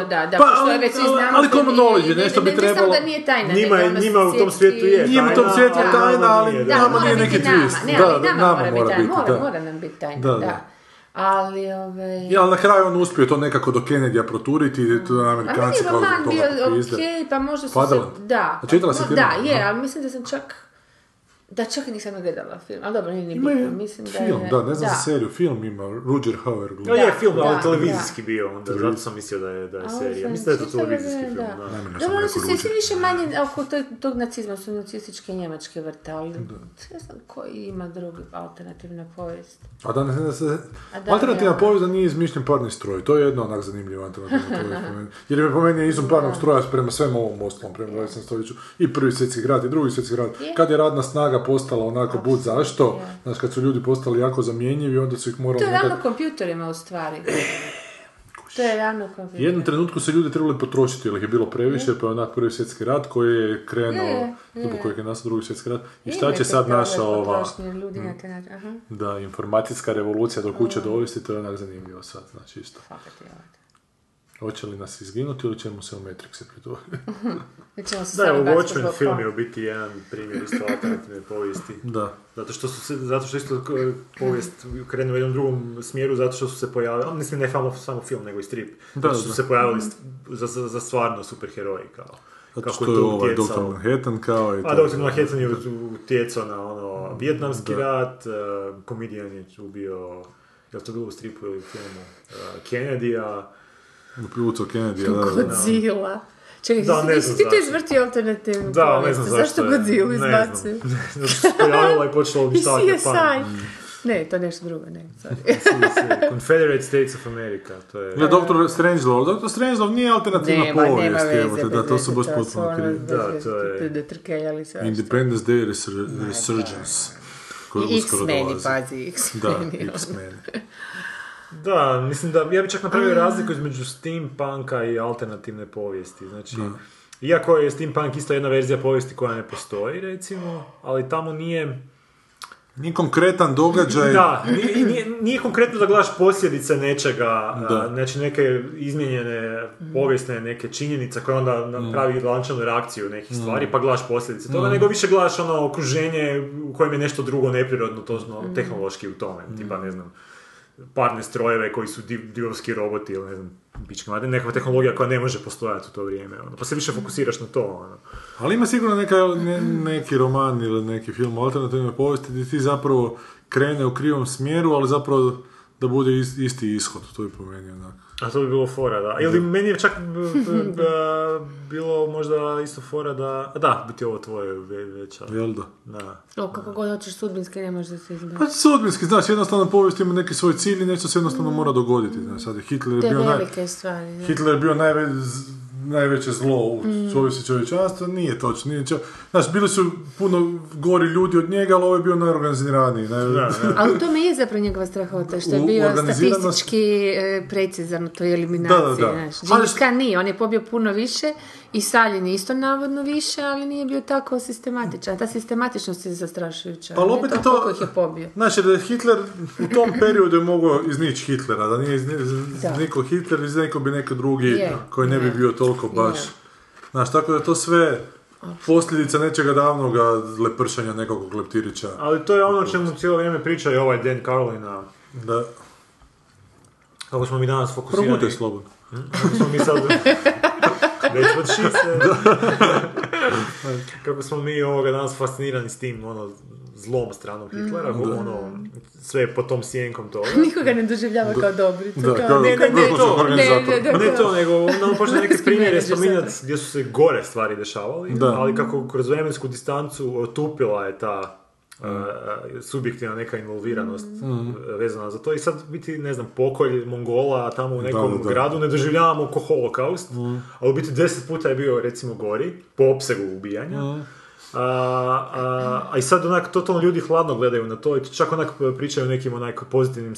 Ali common knowledge, nešto bi trebalo... Ne znam da nije tajna. Njima u tom svijetu je tajna. Njima u tom svijetu je tajna, ali nama nije neki twist. Da, nama mora biti. Mora nam biti tajna, da. Ali, ali na kraju on uspio to nekako do Kennedy-a proturiti i to Amerikanci kao zbog toga popizde. Pa možda su Fatherland. Da, čitala si film? Da, je, ali mislim da sam čak Da, čak nisam gledala film, ali dobro, nije ni bitno. Mislim da je... Film, da, ne znam za seriju, film ima Roger Hauer gleda. Ja je film, da, ali televizijski da. Bio onda, zato sam mislio da je serija. Mislim da je to televizijski film, da. Dobro, ono su se svi više manje oko tog nacizma, su nacističke Njemačke vrtali. Ne znam koji ima drugi alternativna povijest. A da, alternativna povijest nije izmišljen parni stroj, to je jedno onak zanimljivo alternativna povijest. Jer je po meni izum parnog stroja prema svem ovom ostalom, prema 20. stoljeću, i Prvi svjetski rat i Drugi svjetski rat, kad je radna snaga postala onako bud zašto, znači kad su ljudi postali jako zamjenjivi, onda su ih morali... To je rano kompjuterima u stvari. To je rano kompjuterima. Jednom trenutku se ljudi trebali potrošiti, jer ih je bilo previše, pa je onak Prvi svjetski rat koji je krenuo, zbog kojeg je nastao Drugi svjetski rat. I šta će sad naša ova... Da, informacijska revolucija do kuće dovesti, to je onak zanimljivo sad, znači isto. Hoće li nas izginuti ili ćemo se u Matrixe pretvoriti? Da, je u Watchmen film je u biti jedan primjer isto alternativne povijesti. Da. Zato što isto povijest krenu u jednom drugom smjeru, zato što su se pojavili, mislim ne samo film, nego i strip, zato što su se pojavili za stvarno superheroji kao. Zato što je ovaj Dr. Manhattan kao i to. A Dr. Manhattan je utjecao na ono Vijetnamski rat, komedijan je ubio, je li to bilo u stripu ili filmu, Kennedy-a, uključio Kennedy, da. Godzilla. Čekaj, ti to izvrtio alternativnu povijest. Zašto Godzilla izbacio? Ne znam. Pojavila i počela obištavati Japan. Ne, to je nešto drugo, ne. Confederate States of America, to je... Ne, Dr. Strangelove. Dr. Strangelove nije alternativna povijest. Da, to su baš potpuno krivi. Da, to je... Independence Day Resurgence. I X-meni, pazi, X-meni. Da, X-meni. Da, mislim da, ja bih čak napravio razliku između steampunka i alternativne povijesti, znači, iako je steampunk isto jedna verzija povijesti koja ne postoji, recimo, ali tamo nije konkretan događaj. Da, nije konkretno da gledaš posljedice nečega, znači neke izmijenjene povijesne neke činjenice koje onda pravi lančanu reakciju nekih stvari, pa gledaš posljedice toga, nego više gledaš ono okruženje u kojem je nešto drugo neprirodno, točno tehnološki u tome, tipa ne znam, parne strojeve koji su divovski roboti ili ne znam, nekakva tehnologija koja ne može postojati u to vrijeme, ono. Pa se više fokusiraš na to. Ono. Ali ima sigurno neki roman ili neki film o alternativnoj povijesti gdje ti zapravo krene u krivom smjeru, ali zapravo da bude isti ishod, to je po meni onak. A to bi bilo fora, da. Ili meni je čak bilo možda isto fora da... Da, biti ovo tvoje veća. Jel da? Da. O, kako god hoćeš sudbinski, ne možeš da se izbaviti. Pa sudbinski, znaš, jednostavno povijest ima neki svoj cilj i nešto se jednostavno mora dogoditi. Znaš, sad je Hitler bio velike stvari. Hitler je bio najveće zlo u povijesti čovječanstva, nije točno. Znaš, bili su puno gori ljudi od njega, ali ovo je bio najorganiziraniji. Ali u tome je zapravo njegova strahota, što je bio statistički precizan u toj eliminaciji. Đinska nije, on je pobio puno više i Stalin je isto navodno više, ali nije bio tako sistematičan. Ta sistematičnost je zastrašujuća. Pa opet je to, znači da je Hitler u tom periodu je mogao iznići Hitlera, da nije iznikao Hitler, iznikao bi neko drugi koji ne bi bio toliko baš. Znaš, tako da to sve posljedica nečega davnoga lepršanja nekog kleptirića. Ali to je ono čemu cijelo vrijeme priča i ovaj Dan Carlina. Da. Kako smo mi danas fokusirani. Probutaj slobodno. Kako smo mi ovoga danas fascinirani s tim, ono, zlom stranom Hitlera, ono, sve pod tom sjenkom toga. Nikoga ne doživljava kao dobricu. Ne to, nego ono počne neke primjere spominjati gdje su se gore stvari dešavali, ali kako kroz vremensku distancu otupila je ta subjektivna neka involviranost vezana za to i sad biti, ne znam, pokolj Mongola tamo u nekom gradu ne doživljavamo ko holokaust, ali u biti 10 puta je bio recimo gori, po opsegu ubijanja. A i sad onak totalno ljudi hladno gledaju na to i čak onak pričaju o nekim onak pozitivnim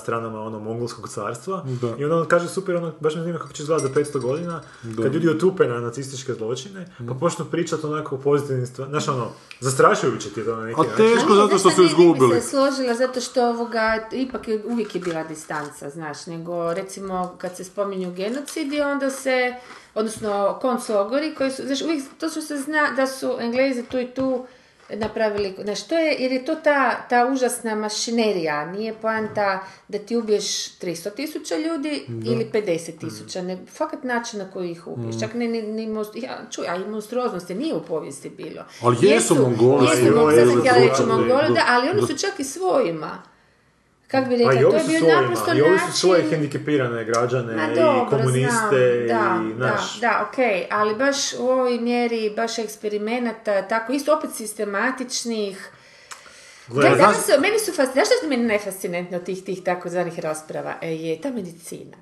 stranama ono mongolskog carstva i onda on kaže super, ono, baš me zanima kako će izgledati za 500 godina kad ljudi otupe na nacističke zločine pa počnu pričati onako o pozitivnim stvarima, znaš ono, zastrašujuće ti je to na neki način. A teško zato što su izgubili. Ne bi se složila zato što ovoga, ipak uvijek je bila distanca, znaš, nego recimo kad se spominju genocidi onda se... Odnosno, konclogori koji su... Znaš, uvijek točno se zna da su Englezi tu i tu napravili, znaš, to je, jer je to ta užasna mašinerija, nije poanta da ti ubiješ 300,000 ljudi ili 50,000, ne, fakat način na koji ih ubiješ, čak ne monstruoznosti nije u povijesti bilo. Ali jesu Mongoli, ali oni su čak i svojima. Kako bi rekla, to je bio naprosto način... I ovi su svoje hendikepirane građane, dobro, i komuniste, znam, i naš... Da, okej, ali baš u ovoj mjeri, baš eksperimenata, tako, isto opet sistematičnih... Gledaj, meni su fascinantno, znaš što je meni najfascinantno od tih takozvanih rasprava, je ta medicina.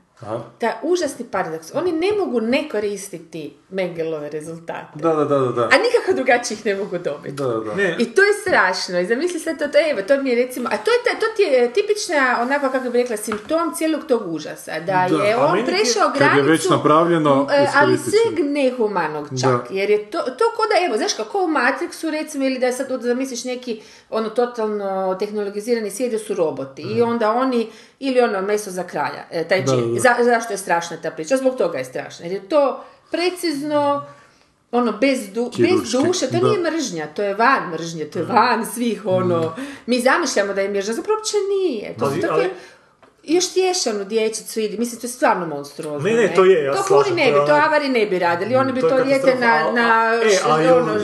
Ta užasni paradoks. Oni ne mogu ne koristiti Smigelove rezultate. Da. A nikako drugačijih ne mogu dobiti. Da. I to je strašno. I zamisli sad to, evo, to mi je recimo... A to ti je tipična, onako kako bi rekla, simptom cijelog tog užasa. Da je on prešao granicu... Kad je već napravljeno... Ali sveg nehumanog čak. Jer je to ko da, evo, znaš kako u Matrixu recimo, ili da sad zamisliš neki ono totalno tehnologizirani svijet, su roboti. I onda oni... Ili ono, meso za kralja, taj džin. Zašto je strašna ta priča? Zbog toga je strašna. Jer je to precizno, ono, bez duše. To nije mržnja, to je van mržnje, to je van svih, ono... Mi zamišljamo da je mržnja, zapravo uopće nije. To su takve... Još tješanu dječicu ili, mislim, to je stvarno monstruozno. Ne, to je, ja slažem. To kuri ne bi, to avari ne bi radili, oni bi to djete na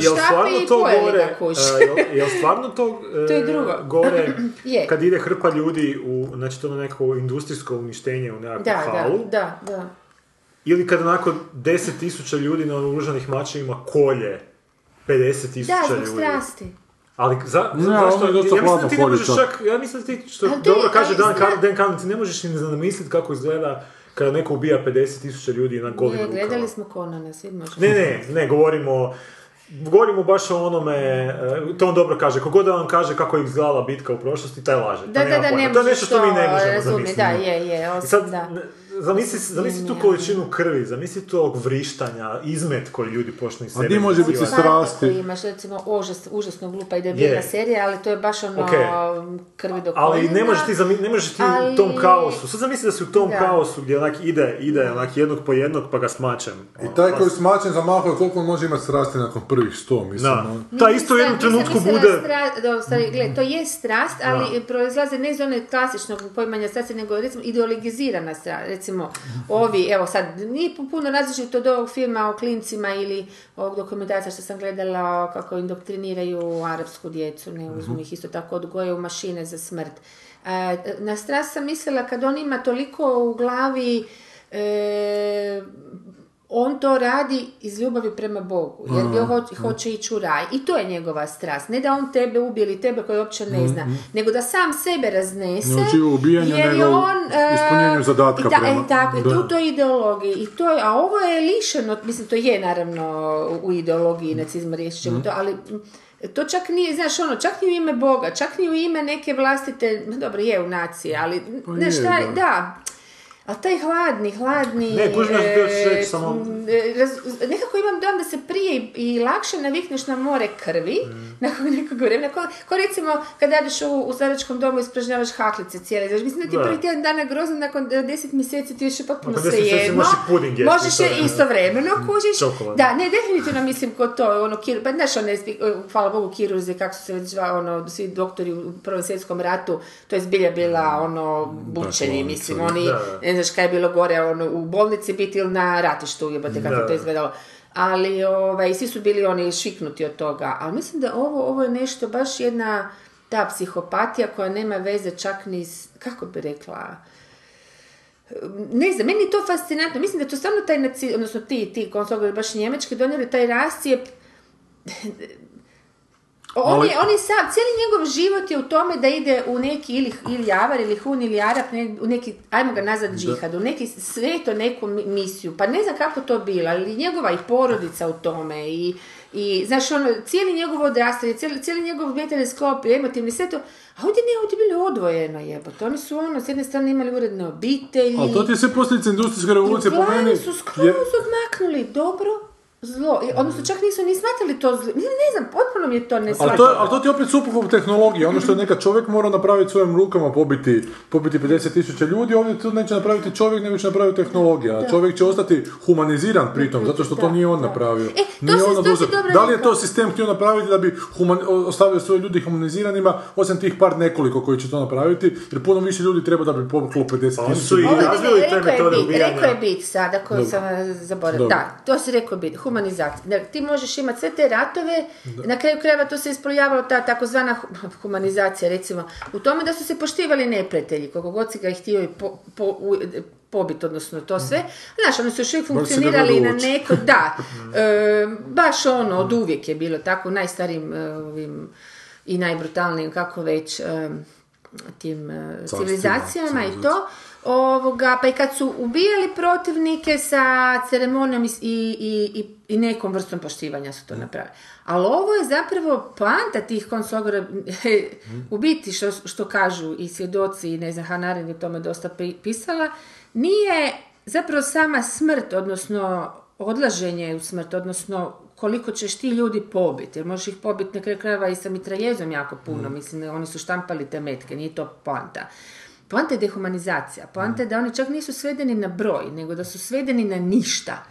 štapi i pojeli na kuš. Jel stvarno to gore, kad ide hrpa ljudi u, znači to na neko industrijsko uništenje u nekakvu halu? Da. Ili kad onako 10,000 ljudi na oružanih mačevima kolje 50,000 ljudi. Da, zbog strasti. Ali zašto je dosta hladno poličak? Ja mislim da ti, što dobro kaže Dan Carlin, ti ne možeš ni zamisliti kako izgleda kada neko ubija 50,000 ljudi na golim rukama. Ne, gledali smo Konana, svi možemo. Ne, govorimo baš o onome, to on dobro kaže, kogod da vam kaže kako je izgledala bitka u prošlosti, taj laže. To je nešto što mi ne možemo zamisliti. Zamisli tu količinu krvi, zamisli tu ovog vrištanja, izmet koji ljudi počnu iz sebe. A di može biti strasti? Imaš recimo užasno glupa i debilna serija, ali to je baš ono krvi do koljena. Ali ne možeš ti u tom kaosu. Sad zamisli da si u tom kaosu gdje onak ide onak jednog po jednog pa ga smačem. I taj koji smačem za malo koliko može imati strasti nakon prvih 100, mislim. Ta isto u jednom trenutku bude... To je strast, ali proizlaze ne iz one klasičnog poimanja strasti, nego ideologizirana strast. Ovi, evo sad, nije puno različito od ovog filma o klincima ili ovog dokumentaca što sam gledala kako indoktriniraju arapsku djecu, ne uzmu ih isto tako odgoje u mašine za smrt. Na strast sam mislila kad on ima toliko u glavi, on to radi iz ljubavi prema Bogu, jer hoće ići u raj. I to je njegova strast. Ne da on tebe ubije ili tebe koji uopće ne zna, nego da sam sebe raznese. Znači u ubijanju nego ispunjenju zadatka prema. Tako, tu to je ideologija. A ovo je lišeno, mislim to je naravno u ideologiji nacizma riječi ćemo to, ali... To čak nije, znaš, ono, čak ni u ime Boga, čak ni u ime neke vlastite, dobro, je u naciji, ali, znaš, da... A taj hladni... Ne, kužim da ti hoćeš reći samo... Nekako imam dojam da se prije i lakše navikneš na more krvi, nakon nekog vremena. Ko recimo, kad radiš u staračkom domu i ispražnjavaš haklice cijele. Mislim da ti prvi tjedan dana grozno, nakon 10 mjeseci ti više potpuno se jedno. Možeš je istovremeno, kužiš. Da, ne, definitivno mislim ko to, ono, pa znaš, hvala Bogu, kirurzi, kako su se već zvali, svi doktori u Prvom svjetskom ratu, to je zbilja bila, ono, bučeni, mislim, oni znaš kaj je bilo gore, ono, u bolnici biti ili na ratištu, jebate kako to izgledalo. Ali, svi su bili oni šviknuti od toga. Ali mislim da ovo je nešto, baš jedna ta psihopatija koja nema veze čak ni, kako bi rekla, ne znam, meni je to fascinantno. Mislim da to stvarno taj, odnosno ti konsologari baš njemački donijeli taj rascijep. Cijeli njegov život je u tome da ide u neki ili avar, ili hun, ili arap, u neki, ajmo ga nazad džihad, u neki sveto neku misiju, pa ne znam kako to bilo, ali njegova i porodica u tome, i znaš, ono, cijeli njegov odrastanje, cijeli njegov obitelj sklop, emotivni, sve to, a ovdje nije, ovdje bilo odvojeno, jebote, oni su, ono, s jedne strane imali uredne obitelji. Ali to ti je sve posljedice industrijske revolucije, po meni. I u glavi su skroz odmaknuli, dobro. zlo, odnosno čak nisu ni smatrali to zlo, ne znam, potpuno mi je to nesvatljivo. Ali to ti je opet suprotno tehnologiji, ono što je nekad čovjek morao napraviti svojim rukama, pobiti 50,000 ljudi, ovdje to neće napraviti čovjek, nego će napraviti tehnologija, a čovjek će ostati humaniziran pritom, zato što to nije on napravio. Da li je to sistem htio napraviti da bi ostavio svoje ljudi humaniziranima, osim tih par nekoliko koji će to napraviti, jer puno više ljudi treba da bi pobilo 50,000. Rekao je bit sada, koju sam zaboravila. Da, to si rekao bit. Humanizacija. Ti možeš imati sve te ratove, na kraju krajeva to se isprojavalo ta takozvana humanizacija, recimo, u tome da su se poštivali neprijatelji, koliko god si ga htio i pobit, odnosno to sve. Znaš, oni su još uvijek funkcionirali na neko, da, baš ono, od uvijek je bilo tako, najstarijim i najbrutalnijim, kako već, tim civilizacijama i to. Pa i kad su ubijali protivnike sa ceremonijom i nekom vrstom poštivanja su to napravili. Ali ovo je zapravo poanta tih konclogora u biti, što kažu i svjedoci, i ne znam, Hanarin je o tome dosta pisala, nije zapravo sama smrt, odnosno odlaženje u smrt, odnosno koliko ćeš ti ljudi pobiti, jer možeš ih pobiti na kraju krajeva i sa mitraljezom jako puno, mislim, oni su štampali te metke, nije to poanta. Poanta je dehumanizacija, poanta je da oni čak nisu svedeni na broj, nego da su svedeni na ništa.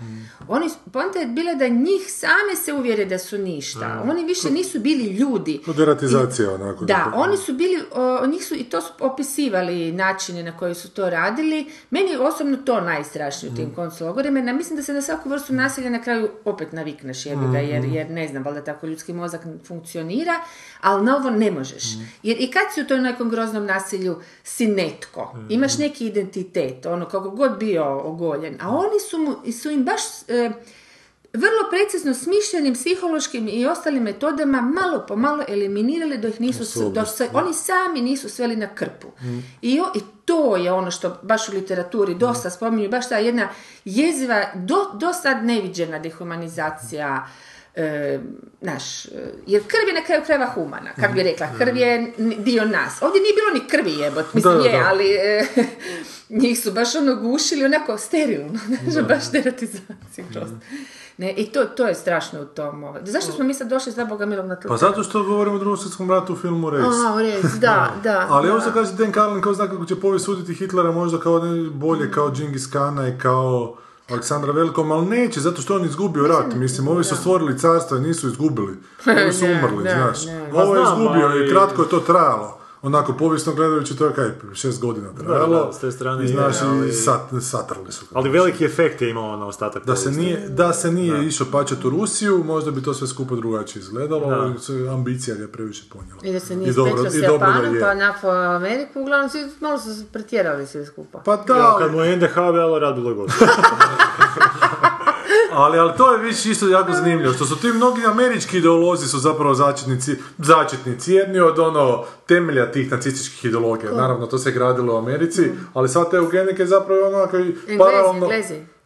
Poanta je bila da njih same se uvjere da su ništa. Oni više nisu bili ljudi. Moderatizacija onako. Da, oni su bili, i to su opisivali načine na koji su to radili. Meni je osobno to najstrašnije u tim konclogorima, jer mislim da se na svaku vrstu nasilja na kraju opet navikneš, jer ne znam, valjda tako ljudski mozak funkcionira, ali na ovo ne možeš. Jer i kad si u toj nekom groznom nasilju, si ne netko. Imaš neki identitet, ono, kako god bio ogoljen. A oni su im baš vrlo precizno smišljenim psihološkim i ostalim metodama malo po malo eliminirali oni sami nisu sveli na krpu. I to je ono što baš u literaturi dosta spominju, baš ta jedna jeziva, do sad neviđena dehumanizacija. Jer krv je na kraju krajeva humana, kako bi rekla, krv je dio nas. Ovdje nije bilo ni krvi, jebot, mislim ali njih su baš ono gušili, onako sterilno, baš deratizaciju. I to je strašno u tom. Zašto smo mi sad došli za Boga milog na tlu? Pa zato što govorimo o Drugom svjetskom ratu u filmu Race. A, Race, da. Ali evo se kaže Dan Carlin kao zna kako će povijest suditi Hitlera možda bolje kao Džingis Kana i kao Aleksandra Velikom, ali neće, zato što on izgubio rat, mislim, ovi su stvorili carstvo i nisu izgubili, ovi su umrli, znaš. Ovo je izgubio i kratko je to trajalo, onako, povijesno gledajući, to je 6 godina trajalo, i znaš, satrali su. Ali veliki efekt je imao na ostatak povijesti. Da se nije išao pačat u Rusiju, možda bi to sve skupo drugačije izgledalo, ambicija ga je previše ponijela. I da se nije spečao s Japanom, pa napo Ameriku, uglavnom, malo su pretjerali sve skupa. Pa da, kad mu je NDH bilo, rad bilo gotovo. Ali to je više isto jako zanimljivo, što su ti mnogi američki ideolozi su zapravo začetnici, jedni od ono temelja tih nacističkih ideologija, naravno to se gradilo u Americi, ali sva te eugenike zapravo onako paralelno.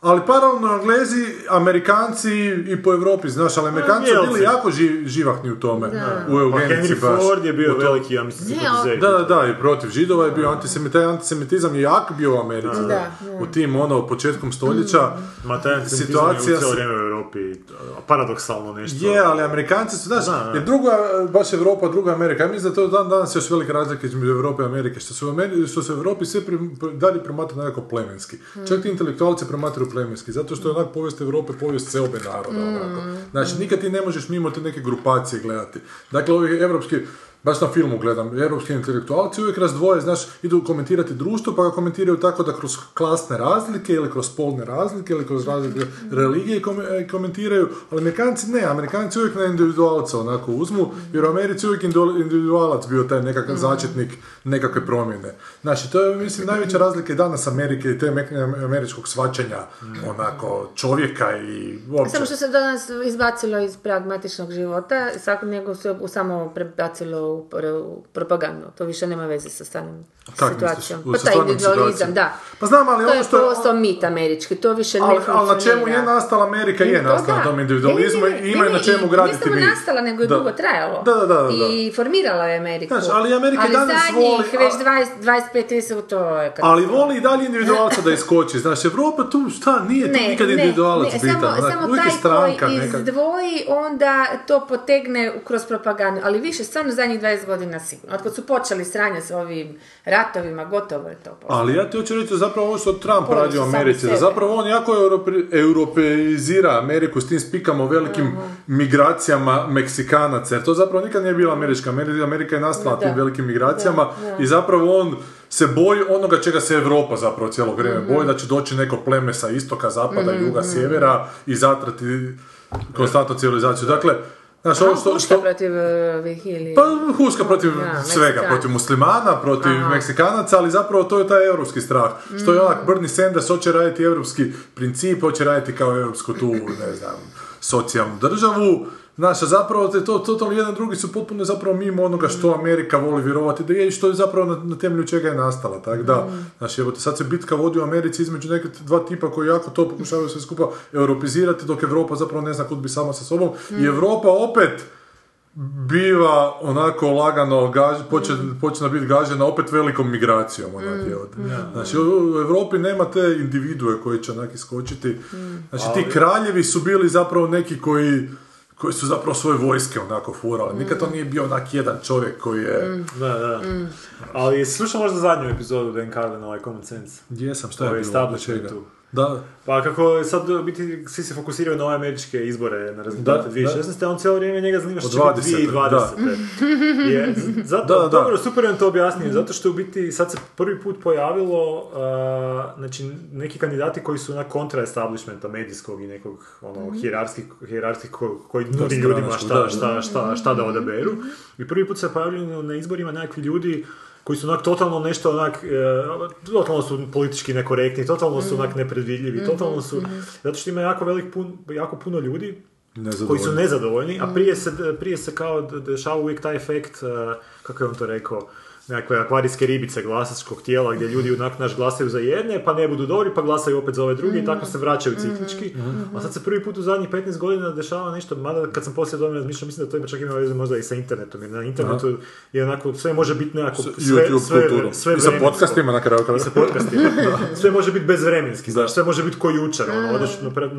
Ali paralelno Englezi, Amerikanci i po Evropi, znaš, ali Amerikanci su bili jako živahni u tome, u eugenici baš. Henry Ford je bio veliki antisemitizam. Da, i protiv Židova je bio antisemitizam, je jako bio u Americi. U tim, početkom stoljeća. Ma taj antisemitizam je u cijelo vrijeme u Evropi, paradoksalno nešto. Je, ali Amerikanci su, znaš, jer druga, baš Evropa, druga Amerika. Ja mislim da to danas još velika razlika između Evrope i Amerike, što su u Evropi sve dalje promatraju nekako plemenski. Čak ti intelektualci promatraju plemenski, zato što je onak povijest Evrope povijest seobe naroda. Znači, nikad ti ne možeš mimo te neke grupacije gledati. Dakle, ovi evropski, baš na filmu gledam, evropski intelektualci uvijek razdvoje, znaš, idu komentirati društvo, pa ga komentiraju tako da kroz klasne razlike, ili kroz polne razlike, ili kroz razlike religije komentiraju, ali Amerikanci ne, Amerikanci uvijek na individualca onako uzmu, jer u Americi uvijek individualac bio taj nekakav začetnik nekakve promjene. Znači, to je, mislim, najveća razlika i danas Amerike i te američkog svačanja onako čovjeka i uopće. Samo što se danas izbacilo iz pragmatičnog života, svako njegov se samo prebacilo u propagandu. To više nema veze sa stanom situacijom. Pa taj individualizam, da. Pa znam, ali to ono što je prosto mit američki, to više ne funkcionira. Ali na čemu je nastala Amerika, je nastala na tom individualizmu i ima je na čemu graditi mit. Ne samo nastala, nego je dugo trajalo. Da. I formirala je Ameriku. Znači, ali Amerika i danas voli... Ali zadnjih već 25-30, to je... Ali voli i dalje individualca da iskoči. Znači, Evropa tu šta nije, tu nikad individualac bitan. Samo taj koji izdvoji, onda to potegne kroz propagandu. Ali više, stvarno zadnjih 20 godina sigurno. Otkad su počeli sranja s ovim ratovima, gotovo je to. Ali ja ti hoću reći zapravo ovo što Trump radi u Americi. Da zapravo on jako europeizira Ameriku, s tim spikamo velikim migracijama Meksikanaca. Jer to zapravo nikad nije bila američka. Amerika je nastala tim velikim migracijama i zapravo on se boji onoga čega se Europa zapravo cijelo vrijeme boji, da će doći neko pleme sa istoka, zapada, juga, sjevera i zatrati konstantno civilizaciju. Dakle, znaš, ovo što... Huška protiv ili... Pa huška protiv svega, protiv muslimana, protiv Meksikanaca, ali zapravo to je taj europski strah. Što je onak, Bernie Sanders hoće raditi europski princip, hoće raditi kao europsku tu, ne znam, socijalnu državu. Znaš, zapravo to jedan drugi su potpuno zapravo mimo onoga što Amerika voli vjerovati da je i što je zapravo na temelju čega je nastala. Tako da, znači, evo te, sad se bitka vodi u Americi između neke dva tipa koji jako to pokušavaju sve skupa europizirati, dok Europa zapravo ne zna kud bi sama sa sobom. I Europa opet biva onako lagano počne biti gažena opet velikom migracijom. Znači, u Europi nema te individue koji će onak iskočiti. Znači, ti kraljevi su bili zapravo neki koji su zapravo svoje vojske onako furali. Nikad to nije bio onak jedan čovjek koji je... Ali jesi slušao možda zadnju epizodu Dan Carlin, ovaj Common Sense? Jesam, što je bilo? Establishment tu. Da. Pa kako sad svi se fokusiraju na ove američke izbore, na rezultate 2016. On cijelo vrijeme njega zanima što će biti 2020. Je, zato, dobro, super je on to objasnio. Zato što u biti sad se prvi put pojavilo znači, neki kandidati koji su na kontra-establishmenta medijskog i nekog ono, hijerarskih koji nudi ljudima šta da odaberu. I prvi put se pojavljeno na izborima nekakvi ljudi koji su onak totalno nešto onak, totalno su politički nekorektni, totalno su onak nepredvidljivi, totalno su, zato što ima jako puno ljudi koji su nezadovoljni, a prije se kao dešava uvijek taj efekt, kako je on to rekao, nekakve akvarijske ribice glasačkog tijela gdje ljudi onak naš glasaju za jedne, pa ne budu dobri, pa glasaju opet za ove druge i tako se vraćaju ciklički. A sad se prvi put u zadnjih 15 godina dešava nešto, mada kad sam poslije dovoljno razmišljao, mislim da to ima čak ima veze možda i sa internetom, jer na internetu je onako, sve može biti nekako, sve vremensko. I sa podcastima na kraju. I sa podcastima. Sve može biti bezvremenski, znaš, sve može biti ko jučer, ono, odeš,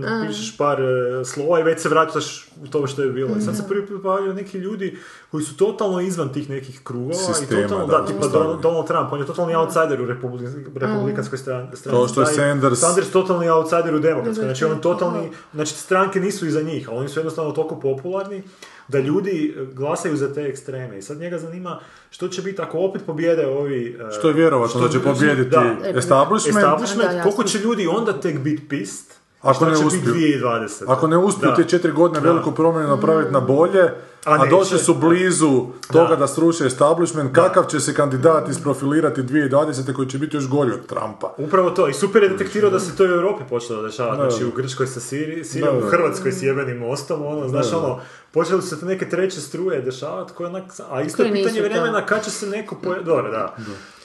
napišeš par slova i već se vraćaš u to što je bilo. I sad se prvi put pojavljaju neki ljudi koji su totalno izvan tih nekih krugova i totalno da, tipa Donald Trump, on je totalni outsider u republikanskoj strani. To što je Sanders totalni outsider u demokratskoj, znači on totalni, znači stranke nisu iza njih, ali oni su jednostavno toliko popularni da ljudi glasaju za te ekstreme. I sad njega zanima što će biti ako opet pobjede ovi... Što je vjerovatno da će pobjediti establishment, koliko će ljudi onda tek biti pist, što će biti 2020. Ako ne uspiju te 4 godine veliku promjenu napraviti na bolje, a došli su blizu toga da sruše establishment, kakav će se kandidat isprofilirati 2020. koji će biti još gori od Trumpa. Upravo to. I super je detektirao da se to u Europi počelo dešavati. Znači u Grčkoj sa Sirijom, u Hrvatskoj s jebenim mostom, ono, znaš ono, počeli su se neke treće struje dešavati, a isto je pitanje vremena kad će se neko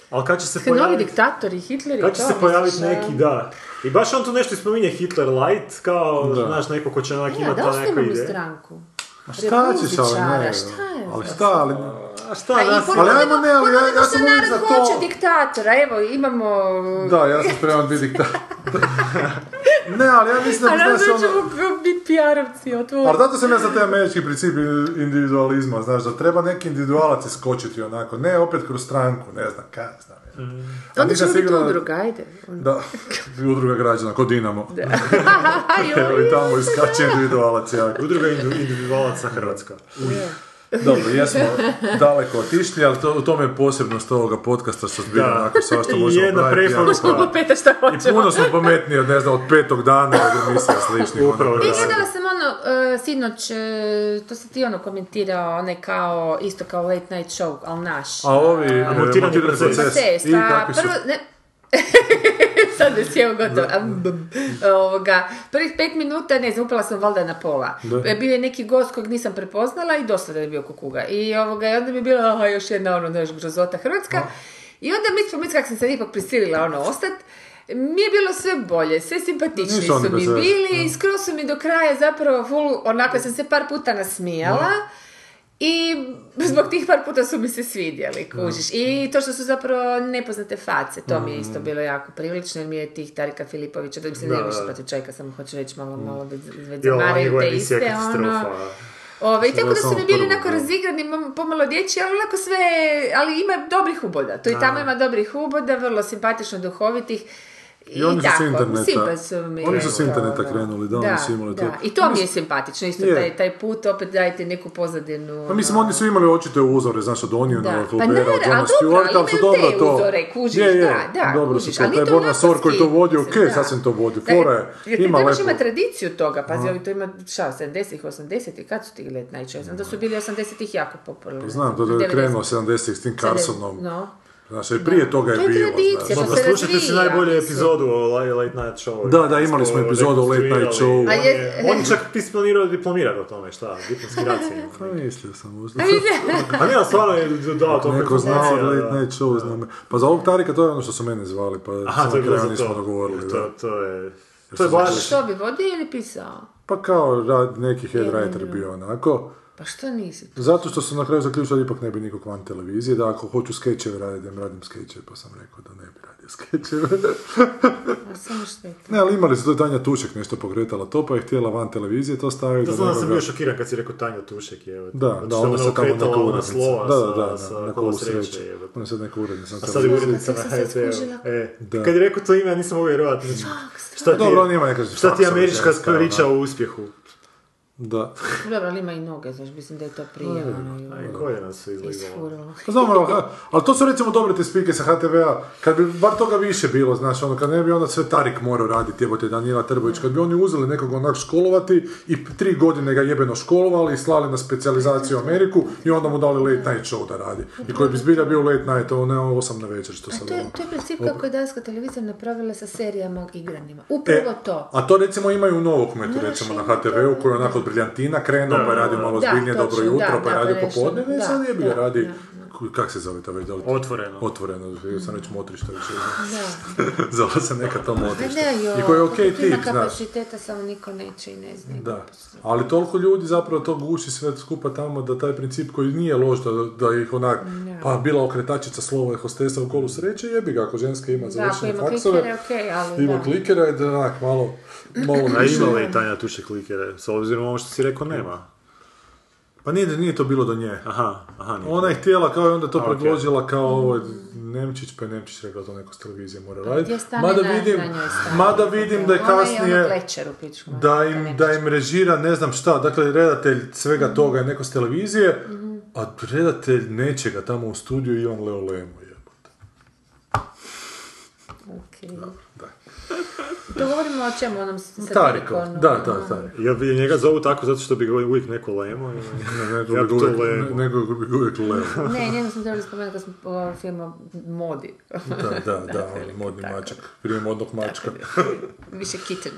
ali kad će se pojaviti... Novi diktatori, Hitler i to... Kad će se pojaviti neki, I baš on tu nešto ispominje Hitler light, kao, znaš, neko ko će onak imati ta neka ideja. Stranku. A šta ćeš, ali ne. Ali ja sam uvijek za to... Narod hoće diktatora, evo, imamo... Da, ja sam spreman biti diktator. Ne, ali ja mislim da bi, znaš, ono... Ali onda ćemo biti PR-ovci, otvoriti. Ali zato sam ja za te američki princip individualizma, znaš, da treba neki individualac iskočiti onako, ne opet kroz stranku, ne znam, kaj znam. Onda ćemo biti udruga, ajde. Da, udruga građana, ko Dinamo. Evo i tamo iskače individualac jako. Udruga individualaca Hrvatska. Dobro, jesmo daleko otišli, ali u tome je posebnost ovoga podcasta što zbira onako sva što možemo praviti. I puno smo pametniji od, ne znam, od 5. dana od emisija sličnih. I gledala sam ono, sinoć, to si ti ono komentirao, one kao, isto kao late night show, ali naš. A ovi, montirani proces. I kakvi su... sad je sjeo gotovo. Prvih 5 minuta, ne znam, upala sam valjda na pola. Da. Bio je neki gost kojeg nisam prepoznala i dosadan je bio kukuga. I onda mi je bilo, aha, još jedna grozota hrvatska. Da. I onda mislim kako sam se ipak prisilila ostat. Mi je bilo sve bolje, sve simpatični su mi bili i skroz su mi do kraja zapravo full, onako sam se par puta nasmijala. Da. I zbog tih par puta su mi se svidjeli, kužiš. I to što su zapravo nepoznate face, to mi je isto bilo jako prilično, jer mi je tih Tarika Filipovića, da mi se ne više protiv čovjeka, samo hoću reći malo vezamaraju te iste, I tako da su mi bili onako razigrani, pomalo dječji, ali onako sve, ali ima dobrih uboda, to i tamo ima dobrih uboda, vrlo simpatično duhovitih. I oni su s interneta krenuli, da, oni su imali to. I to mi je simpatično, isto taj put, opet dajte neku pozadinu. Pa mislim, oni su imali očite uzore, znaš, od Oniona, Klubera, od Johna Stewarta, ali su dobro to. Uzore, kužiš, dobro su to, taj Borna Sor koji to vodi, ok, sad sam to vodi, fora je, ima lepo. Ima tradiciju toga, pazi, ali to ima, 70-ih, 80-ih, kad su ti gledati najčešće, znam da su bili 80-ih jako popularni. Znam, da je krenuo 70-ih s tim Carsonom. Znaš, i prije toga je bilo. Slušajte si najbolju epizodu o Late Night Show. Da, imali smo epizodu o Late Night Show. On čak ti si planirao diplomirati o tome, šta? Diplomski racije. Pa mislio sam uzno. A ne, stvarno je dao to. Neko znao o Late Night Show, znam. Pa za ovog Tarika to je ono što su mene zvali, pa samo kraju nismo dogovorili. To je baš... Što bi vodio ili pisao? Pa kao neki head writer bio onako. Pa što nisi? Zato što sam na kraju zaključila ipak ne bi nikog van televizije, da ako hoću skečeve raditi, da radim skečeve, pa sam rekao da ne bi radio skečeve. A samo šteta. Ne, ali imali su to Tanja Tušek nešto pokretala to, pa je htjela van televizije to staviti. Da znam da sam bio šokiran kad si rekao Tanja Tušek, evo. Da, onda se tamo neka urednica. Da, neka urednica. Ona sad neka urednica. A sad je urednica na HTV-u. Kad je rekao to ime, ja nisam mogu vjerovati. Šta ti je američka priča o uspjehu? Da. Dobro, ali ima i noge, znaš, mislim da je to prijavno. Aj, koje nas su izgledalo. Ali to su recimo dobre te spike sa HTV-a, kad bi bar toga više bilo, znaš, ono, kad ne bi onda sve Tarik morao raditi, jebote Danijela Trbović, kad bi oni uzeli nekog onak školovati i 3 godine ga jebeno školovali i slali na specijalizaciju u Ameriku i onda mu dali late night show da radi. I koji bi zbilja bio late night, ovo ne 8 na večer, što sad... To je princip kako je danska televizija napravila sa serijama igranima. Upravo to. A to recimo imaju u Novokmetu, recimo na HTV-u koji onako briljantina, krenuo pa je radio malo zbiljnije, dobro jutro, pa je radio popodne, ne sad je bilo radi, kak se zove to već? Otvoreno, jer sam već motrišta više. Zvala se neka to motrišta. I koji je okej tip, znaš. Ima kapaciteta, samo niko neće i ne zna. Da, ali toliko ljudi zapravo to guši sve skupa tamo da taj princip koji nije loš, da ih onak, pa bila okretačica slova i hostesa u kolu sreće, jebi ga, ako ženska ima završene faksove, ima klikera i da onak malo... A imala i Tanja Tuše klikere, s obzirom ovo što si rekao nema. Pa nije to bilo do nje. Ona je htjela kao i onda to predložila kao ovo Nemčić, pa je Nemčić rekla to neko s televizije mora raditi. Mada vidim da je kasnije da im režira ne znam šta, dakle redatelj svega toga je neko s televizije, a redatelj nečega tamo u studiju Ivan Leolemo jebote. Ok. Dobro, daj. To govorimo o čemu, onom sredniku. Tariko, Tariko. Ja njega zovu tako zato što bi ga uvijek neko lemo. Nego bi ga uvijek lemo. Ne, njega smo trebali spomenuti kad smo o filmu Modi. Da, modni mačak. Prije modnog mačka. Više kitten.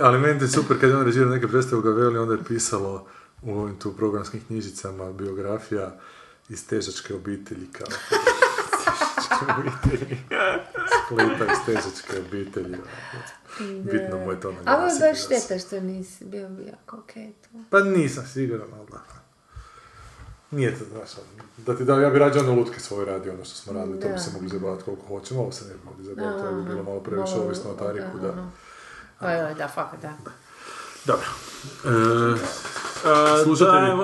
Ali meni je super kad je on režirao neke predstave u Gaveli, onda je pisalo u ovim tu programskim knjižicama biografija iz težačke obitelji kao... Klipa iz težačke obitelji. Bitno mu je to naglasiti. Ali baš šteta što nisi bio jako okej tu. Pa nisam siguran, ali da. Nije to, znaš, da ti da, ja bi rađao one lutke svoje radio, ono što smo radili, to bi se mogli zabavati koliko hoćemo, ovo se ne bi mogli zabavati, to bi bilo malo previše ovisno o Tariku, da. Da, fakat, da. Dobro.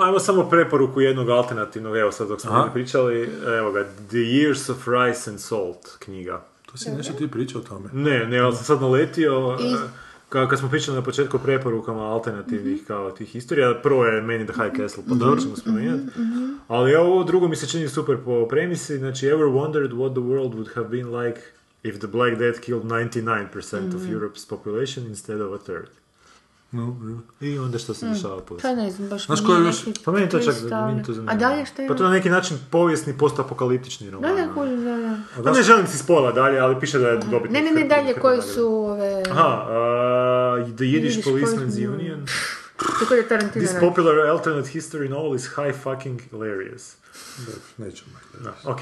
Ajmo samo preporuku jednog alternativnog, evo sad dok smo mi pričali, evo ga, The Years of Rice and Salt knjiga. To si nešto ti pričao o tome? Ne, ali sam sad naletio, kad smo pričali na početku o preporukama alternativnih kao tih historija, prvo je meni The High Castle, pa dobro ćemo spominjati, ali ovo drugo mi se čini super po premisi, znači Ever wondered what the world would have been like if the Black Death killed 99% of Europe's population instead of a third? I onda što se dešava povijesno. Pa ne znam, baš znaš, mi još, pa meni to čak meni to zanimljivo. A dalje što je? Pa to na neki način povijesni postapokaliptični roman. Dalje koji, dalje. Pa ne želim si spola dalje, ali piše da je dobitnik. Ne, dalje koji su ove... Aha, The Yiddish Policeman's Union. Tako je Tarantino. This popular alternate history novel is high fucking hilarious. Da, nećemo. Ok.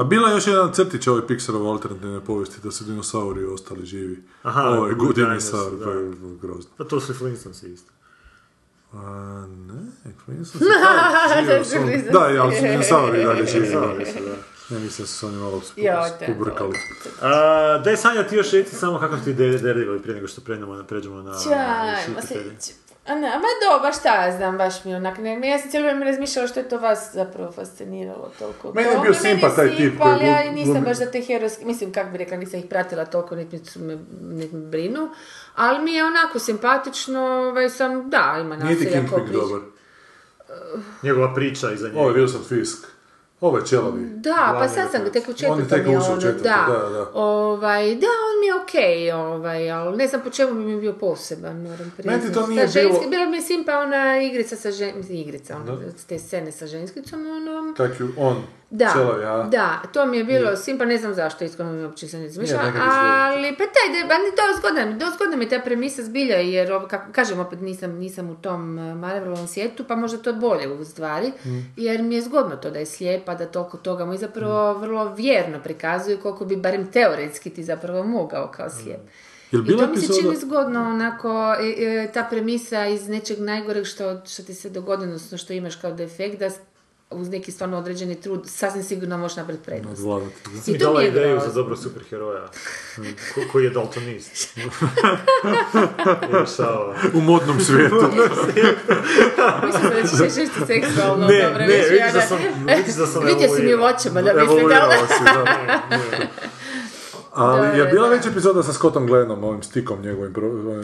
A bila je još jedan crtić ovoj Pixarova alternativne povijesti da su dinosauri ostali živi. Aha, ovaj Good Dinosaur, da. Pa je grozno. Pa to su Flintstones isto. A ne, Flintstones je da, ali su dinosauri dalje živi. Ne mislim su oni malo pobrkali. Daj Sanja ti još reći samo kako ti derivali prije nego što pređemo na... Čaj, osjeći. A ne, ba doba, šta ja znam, baš mi onak, ne, ja sam cijelo vrijeme razmišljala što je to vas zapravo fasciniralo toliko. Meni je bio Simpa taj tip. Ali ja i nisam baš za te herojske, mislim, kako bi rekla, nisam ih pratila toliko, niti me brinu, ali mi je onako simpatično, sam, da, ima nasilja ko priča. Dobar. Njegova priča iza njega. Ovo je Wilson Fisk. Ovo je čelavi. Da, pa sad sam ga tek u četvrtom je ono, da. Da, on mi je okej, ali ne znam po čemu bi mi bio poseban, moram priznati. Meni to nije bilo... Bila mi je simpa ona igrica sa ženskicom, te scene sa ženskicom, ono... Tako on, čelavi, a... Da, to mi je bilo simpa, ne znam zašto, iskreno mi uopće se ne izmišljala, ali pa taj, dozgodna mi je ta premisa zbilja, jer, kažem, opet nisam u tom Marvelovom svijetu, pa možda to bolje u stvari, jer mi je zgodno to da je slijepa, da toliko toga mu i zapravo vrlo vjerno prikazuju koliko bi barem teoretski ti zapravo mogao kao slijep. I to mi se čini zgodno onako ta premisa iz nečeg najgoreg što ti se dogodi, odnosno što imaš kao defekt, da uz neki stvarno određeni trud sasvim sigurno možeš napred prednost. I to mi je ideju za dobro superheroja koji je daltonist. U modnom svijetu. Mislim da ćeš reći nešto seksualno. Ne, vidio sam evoluirao. Vidio si mi u očima da mislim da... Ali je bila već epizoda sa Scottom Glennom, ovim stikom njegovim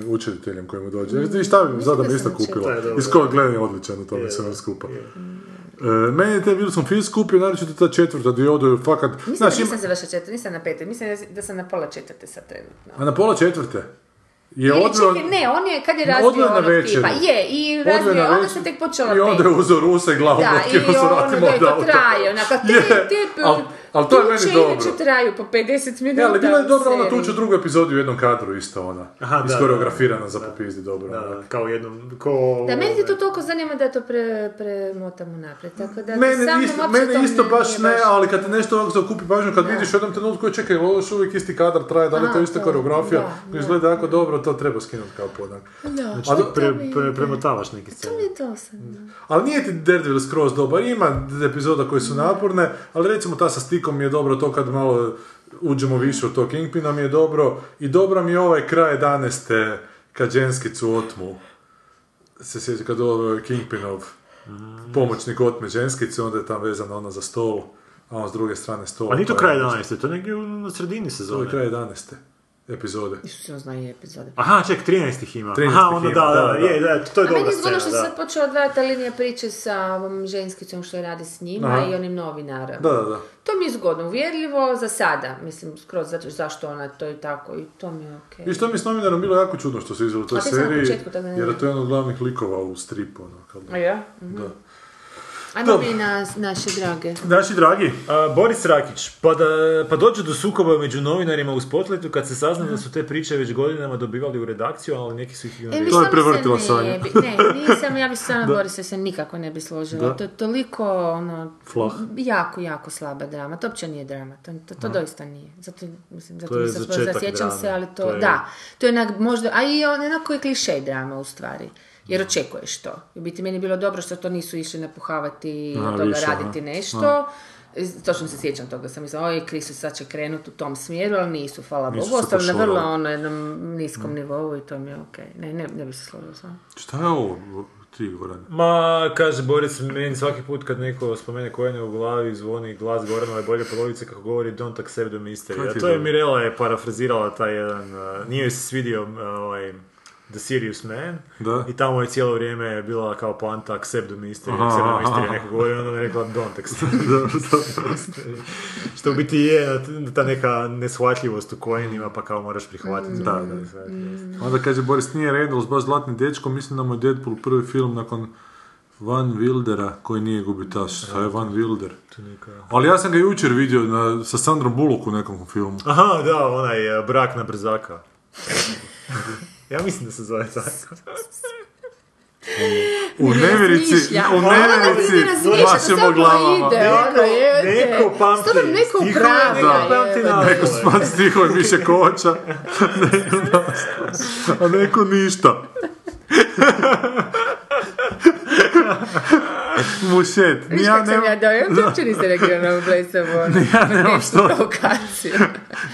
učiteljem koji mu dođe. I šta bi mi zada mi isto kupila. I Scott Glenn je odličan u tome sve skupa. Meni je te Wilson Fisk kupio, naravno ta četvrta diodu, fakat... Mislim da nisam završila četvrta, nisam na petoj, mislim da sam na pola četvrte sad trenutno. A na pola četvrte? Je odveo... Ne, on je, kad je razvio onog tipa, je, i razvio, onda sam tek počela peti. I onda je uzo ruse glavu, i ono da i to traje, onako, te tuče i traju po 50 minuta. Ali bila je dobra ona tuče u drugu epizodu u jednom kadru isto ona, iskoreografirana za popizdi dobro. Kao jednom, ko... Da, meni to toliko zanima da to premotam unaprijed, tako da... Mene isto baš ne, ali kad nešto ovako zakupi pažnju, kad vidiš u jednom trenutku je čekaj, ovo još uvijek isti kadar traje, da li je to ista koreografija, koji izgleda jako dobro, to treba skinuti kao podak. Znači premotavaš neki scen. To mi je dosadno. Ali nije ti Daredevil skroz dobar, ima epizoda koje su naporne, ali recimo ta sa stikom mi je dobro, to kad malo uđemo više u to Kingpina mi je dobro, i dobra mi je ovaj kraj 11. kad ženskicu otmu. Se sjeća kad ovo Kingpinov pomoćnik otme ženskicu, onda je tam vezana ona za stol, a on s druge strane stol. A nije to kraj 11. to je negdje na sredini sezone. To je kraj 11. epizode. Isus, on zna i epizode. Aha, ček, 13 ih ima. Aha, onda da, to je dobra scena. A meni je zgodno što se počela odvajati linija priče sa ovom ženskicom što radi s njima i onim novinarom. Da. To mi je zgodno, uvjerljivo za sada. Mislim, skroz zašto ona to je tako i to mi je okej. I što mi s novinarom bilo jako čudno što se izvelo u toj seriji, jer to je jedan od glavnih likova u stripu. A ja? Da. Ajmo mi naše drage. Naši dragi, Boris Rakić. Pa dođe do sukoba među novinarima u Spotlightu kad se sazna da su te priče već godinama dobivali u redakciju, ali neki su ih ignorirali. To je prevrtila Sanja. Ja bi se sama Borisa se nikako ne bi složila. To je toliko, jako, jako slaba drama. To uopće nije drama. To doista nije. Zato nisam zasjećam se, ali to, da. To je onak možda, a i onako je klišej drama u stvari. Jer očekuješ to. U biti meni je bilo dobro što to nisu išli napuhavati i od toga raditi nešto. Točno se sjećam toga. Sam mislila, oj, Krisu sad će krenuti u tom smjeru, ali nisu, hvala Bogu. Ostavno na vrlo jednom niskom nivou i to mi je okej. Ne bi se složila sam. Šta je ovo? Ma, kaže Boris, meni svaki put kad neko spomene Kojene u glavi zvoni glas Goranove bolje polovice kako govori don't accept the mystery. To je Mirela je parafrazirala taj jedan, nije joj se svidio The Serious Man, da. I tamo je cijelo vrijeme bila kao poanta accept the mystery, nekog govori, onda mi je rekla don't accept što u biti je ta neka neshvatljivost u kojenima, pa kao moraš prihvatiti. Onda kaže Boris, nije Reynolds baš zlatni dečko, mislim da mu je Deadpool prvi film nakon Van Wildera koji nije gubitaš. Šta je Van Wilder? Ali ja sam ga jučer vidio sa Sandrom Bullock u nekom filmu. Aha, da, onaj brak na brzaka. Ja mislim da se zove tako. U nevjerici, mašemo glavama. Neko pamti. Neko pamti na neko svan stihove više koča. A neko ništa. Mušet. Viš kak sam ja dojem, uopće niste rekli na Blazeovu.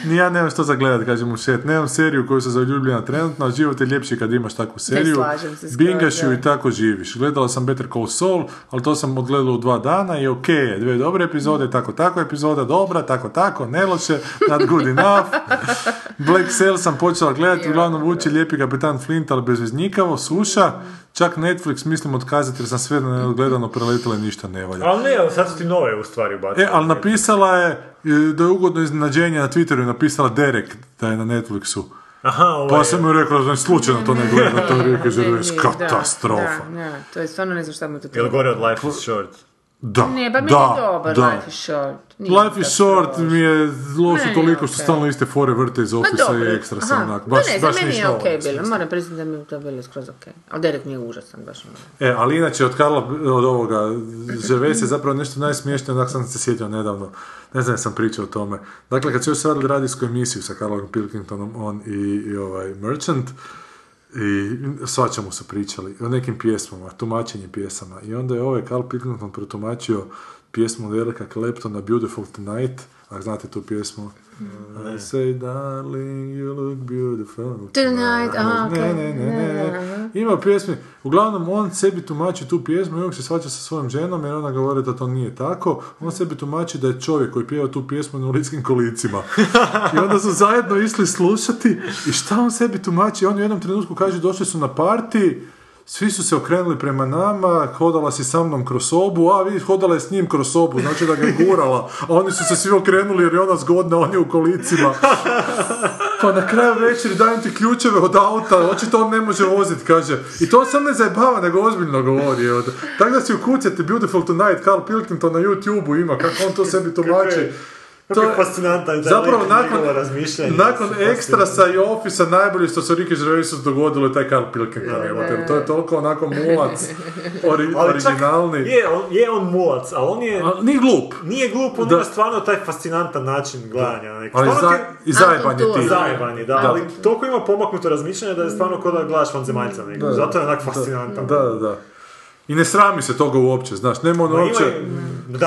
Nija nemam što zagledat, kaže Mušet. Nemam seriju koju sam zaljubljena trenutno, a život je ljepši kad imaš takvu seriju. Ne slažem se skoro. Bingaš ju i tako živiš. Gledala sam Better Call Saul, ali to sam odgledala u 2 dana i okej je. 2 dobre epizode, tako epizoda, dobra, tako, ne loše, not good enough. Black Sail sam počela gledati, uglavnom vuči lijepi kapitan Flint, ali bezveznikavo, suša. Čak Netflix mislim otkazati jer sam sve gledano preletila i ništa ne valja. Ali ne, sad su ti nove u stvari ubacili. Ali napisala je, da je ugodno iznenađenje na Twitteru, napisala Derek da je na Netflixu. Aha, pa sam mu rekao, znači slučajno to ne gleda, to je katastrofa. Da, to je stvarno ne znam šta mu to treba. Jel gore od Life is Short? Da, ne, ba mi je dobar Life is Short. Life is Short mi je loše toliko što stalno iste fore vrte iz Office-a i Ekstra sam onako. Baš ništa ovo. Ne, za meni je okej bilo. Moram priznati da mi je to bilo skroz okej. Ali Derek mi je užasan baš. E, ali inače od Karla, od ovoga, Gervais je zapravo nešto najsmiješnije, onak sam se sjetio nedavno. Ne znam, sam pričao o tome. Dakle, kad su još radili radijsku emisiju sa Karlom Pilkingtonom, on i ovaj Merchant, i svača mu su pričali o nekim pjesmama, tumačenje pjesama, i onda je ovaj Carl Pilkington protumačio pjesmu Dereka Claptona Beautiful Tonight, a znate tu pjesmu I say darling you look beautiful tonight, ne. Ima pjesmi, uglavnom on sebi tumači tu pjesmu i on se svađa sa svojom ženom jer ona govori da to nije tako, on sebi tumači da je čovjek koji pjeva tu pjesmu na uličkim kolicima i onda su zajedno išli slušati i šta on sebi tumači, on u jednom trenutku kaže došli su na party, svi su se okrenuli prema nama, hodala si sa mnom kroz sobu, a vidi, hodala je s njim kroz sobu, znači da ga je gurala, a oni su se svi okrenuli jer je ona zgodna, on je u kolicima. Pa na kraju večeri dajem ti ključeve od auta, očito on ne može voziti, kaže. I to sam ne zajebava, nego ozbiljno govori. Tako da si ukucate Beautiful Tonight, Carl Pilkington na YouTube-u ima, kako on to sebi tumači. To je fascinantan, zapravo nakon Ekstrasa i Office-a najbolje što se Ricky Gervaisu dogodilo je taj Carl Pilkington. To je toliko onako mulac, originalni. Čak, je on mulac, ali on je... Nije glup, on ima stvarno taj fascinantan način gledanja. Ali i zajeban je ti. Zajeban je, da, ali toliko ima pomaknuto razmišljanje da je stvarno kod da gledaš vanzemaljca nekog. Zato je onak fascinantan. Da. I ne srami se toga uopće, znaš, nema on uopće ne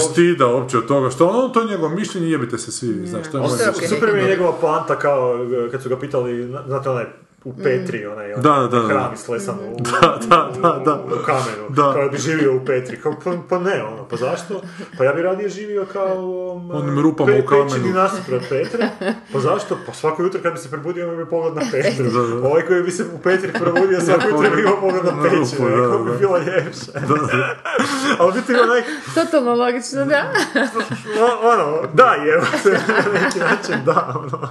stida uopće od toga, što ono to je njegovo mišljenje, jebite se svi, znaš, to je okay. Super mi je njegova poanta kao kad su ga pitali, znate onaj u Petri, onaj hram islesan u kameru, kao bi živio u Petri, kao, pa ne, ono, pa zašto? Pa ja bi radije živio kao pećini nasuprot Petre, pa zašto? Pa svako jutro kad bi se prebudio imao bi pogled na Petru, ovaj koji bi se u Petri prebudio svako jutro bi imao pogled na pećinu, kao bi bilo ljepše. Ali biti ima nek... Totalno logično, da? Ono, da je, na neki način da, ono.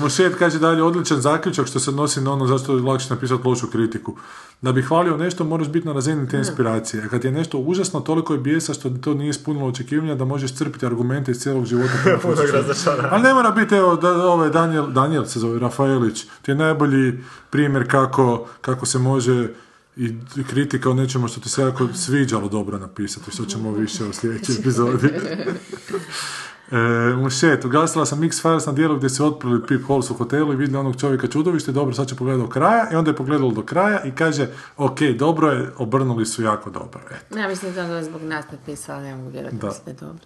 Mušet kaže dalje, odličan zaključak što se odnosi na ono zašto je lakše napisati lošu kritiku. Da bi hvalio nešto, moraš biti na razini te inspiracije. A kad je nešto užasno, toliko je bijesa što to nije ispunilo očekivanja da možeš crpiti argumente iz cijelog života. Ali ne mora biti, evo, ovaj Daniel se zove, Rafaelić, ti je najbolji primjer kako se može i kritika o nečemu što ti se jako sviđalo dobro napisati, što ćemo više u sljedećoj epizodi. Mušet, ugasila sam X-Files na dijelu gdje se otprili Peepholes u hotelu i vidjeli onog čovjeka čudovište, dobro, sad će pogledati do kraja, i onda je pogledalo do kraja i kaže ok, dobro je, obrnuli su jako dobro. Ja mislim da je zbog nas napisala, nemam gdje da je dobro.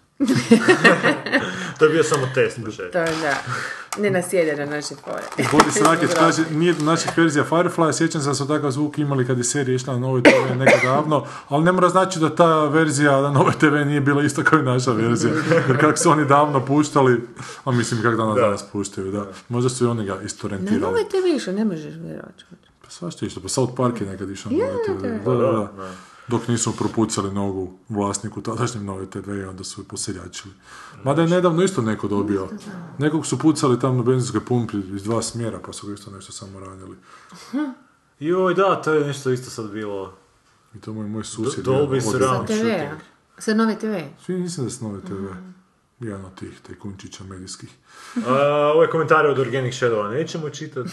To je bio samo test na šef. To da. Ne nasjede na naše fore. Boris Rakić kaže, nije do naših verzija Firefly, sjećam se da su takav zvuk imali kad je serija išla na Novoj TV nekad davno, ali ne mora znači da ta verzija na Novoj TV nije bila isto kao i naša verzija. Jer kako su oni davno puštali, a mislim kako danas puštaju, da. Možda su i oni ga istorentirali. Na Novoj TV išao, ne možeš vjerovati. Pa svašta išlo, pa South Park je nekad išao na Novoj TV. Da. Dok nisu propucali nogu vlasniku tadašnjem Nove TV i onda su ju poseljačili. Mada je nedavno isto neko dobio. Nekog su pucali tamo na benzinskoj pumpi iz dva smjera pa su ga isto nešto samo ranjeli. Joj da, to je nešto isto sad bilo. I to moj susjed. Dolby surround shooting. Sa Nove TV? Svi nisam da sa Nove TV. Jedan od tih tajkunčića medijskih. Ove komentare od Organic Shadowa nećemo čitati.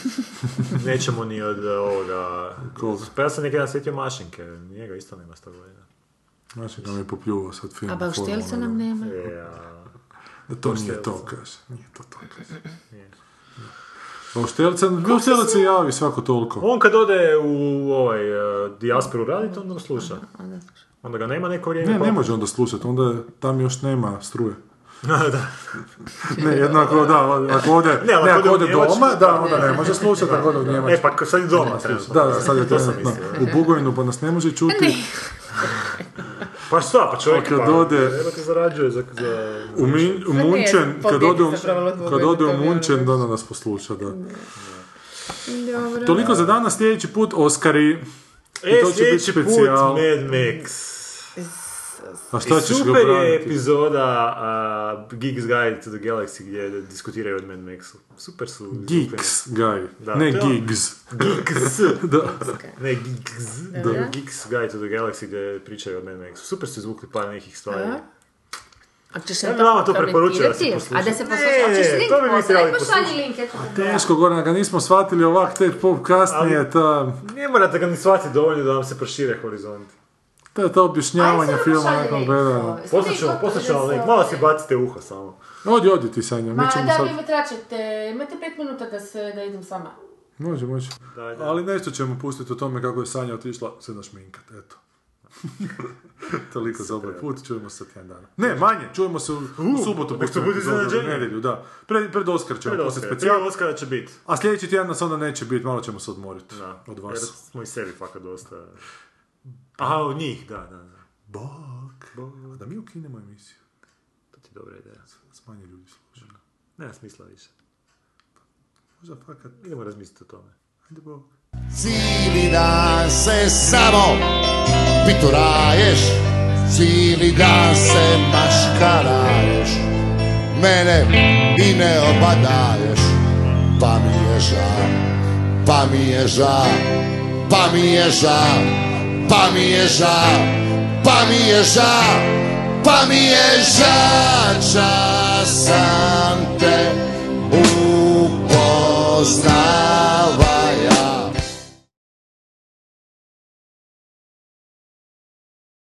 Nećemo ni od ovoga... Pa ja sam nekada sjetio Mašinke. Njega isto nema 100 godina. Mašinka mi je popljuvao sad film. A Bauštelca nam nema. Da to nije to, kaže. Nije to to, kaže. Bauštelac se javi svako toliko. On kad ode u ovaj dijasporu raditi, onda ga sluša. Onda ga nema neko vrijeme. Ne može onda slušati. Onda tam još nema struje. Da. Ne, jednako da, ako ode, ne, ako ode doma, da, onda ne može slušati, ako ode u Njemačku. E, pa sad je doma trenutno. Da, sad je trenutno. U Bugojnu, pa nas ne može čuti. Pa šta, pa čovjek, pa nema te zarađuje za... U Munchen, kad ode u Munchen, da nas posluša, da. Toliko za danas, sljedeći put Oskari. Sljedeći put Mad Max. A šta ćeš ga braniti? Super je epizoda Geeks Guide to the Galaxy gdje diskutiraju od Mad Maxu. Super su. Geeks Guide. Ne Geeks. Geeks. Ne Geeks. Geeks Guide to the Galaxy gdje pričaju od Mad Maxu. Super su izvukli par nekih stvari. A ćeš ja vama to preporučiti? A da se poslušaš? Teško, Goran, ga nismo shvatili ovak te pop kasnije. Ne morate ga ni shvatiti dovoljno da vam se prošire horizonti. To objašnjavanje filma nakon gledanja. Poslušamo nek, malo se bacite uho samo. Odi ti Sanja, mi ćemo da, sad... Ma da, vi me tračete, imate 5 minuta da idem sama. Može. Da. Ali nešto ćemo pustiti o tome kako je Sanja otišla se našminkat, eto. Toliko za ovaj put, čujemo se sad jedan dana. Ne, manje, čujemo se u subotu. Što budi iznenađenje? Nedjelju, da. Pred Oskar ćemo poslije specijal. Pred Oskara će biti. A sljedeći tjedan nas onda neće biti, malo ćemo se odmoriti od vas. Jer smo i sebi faka dosta... Aha, od njih, da. Bog. Da mi ukinemo emisiju. To ti je dobra ideja. Smanje ljudi slušaju. Nema smisla više. Možda fakat... Idemo razmisliti o tome. Ajde, Bog. Cijeli dan se samo pituraješ, cijeli dan se maškaraješ, mene i ne obadaješ, pa mi je žal. Pa mi je žal, časan te.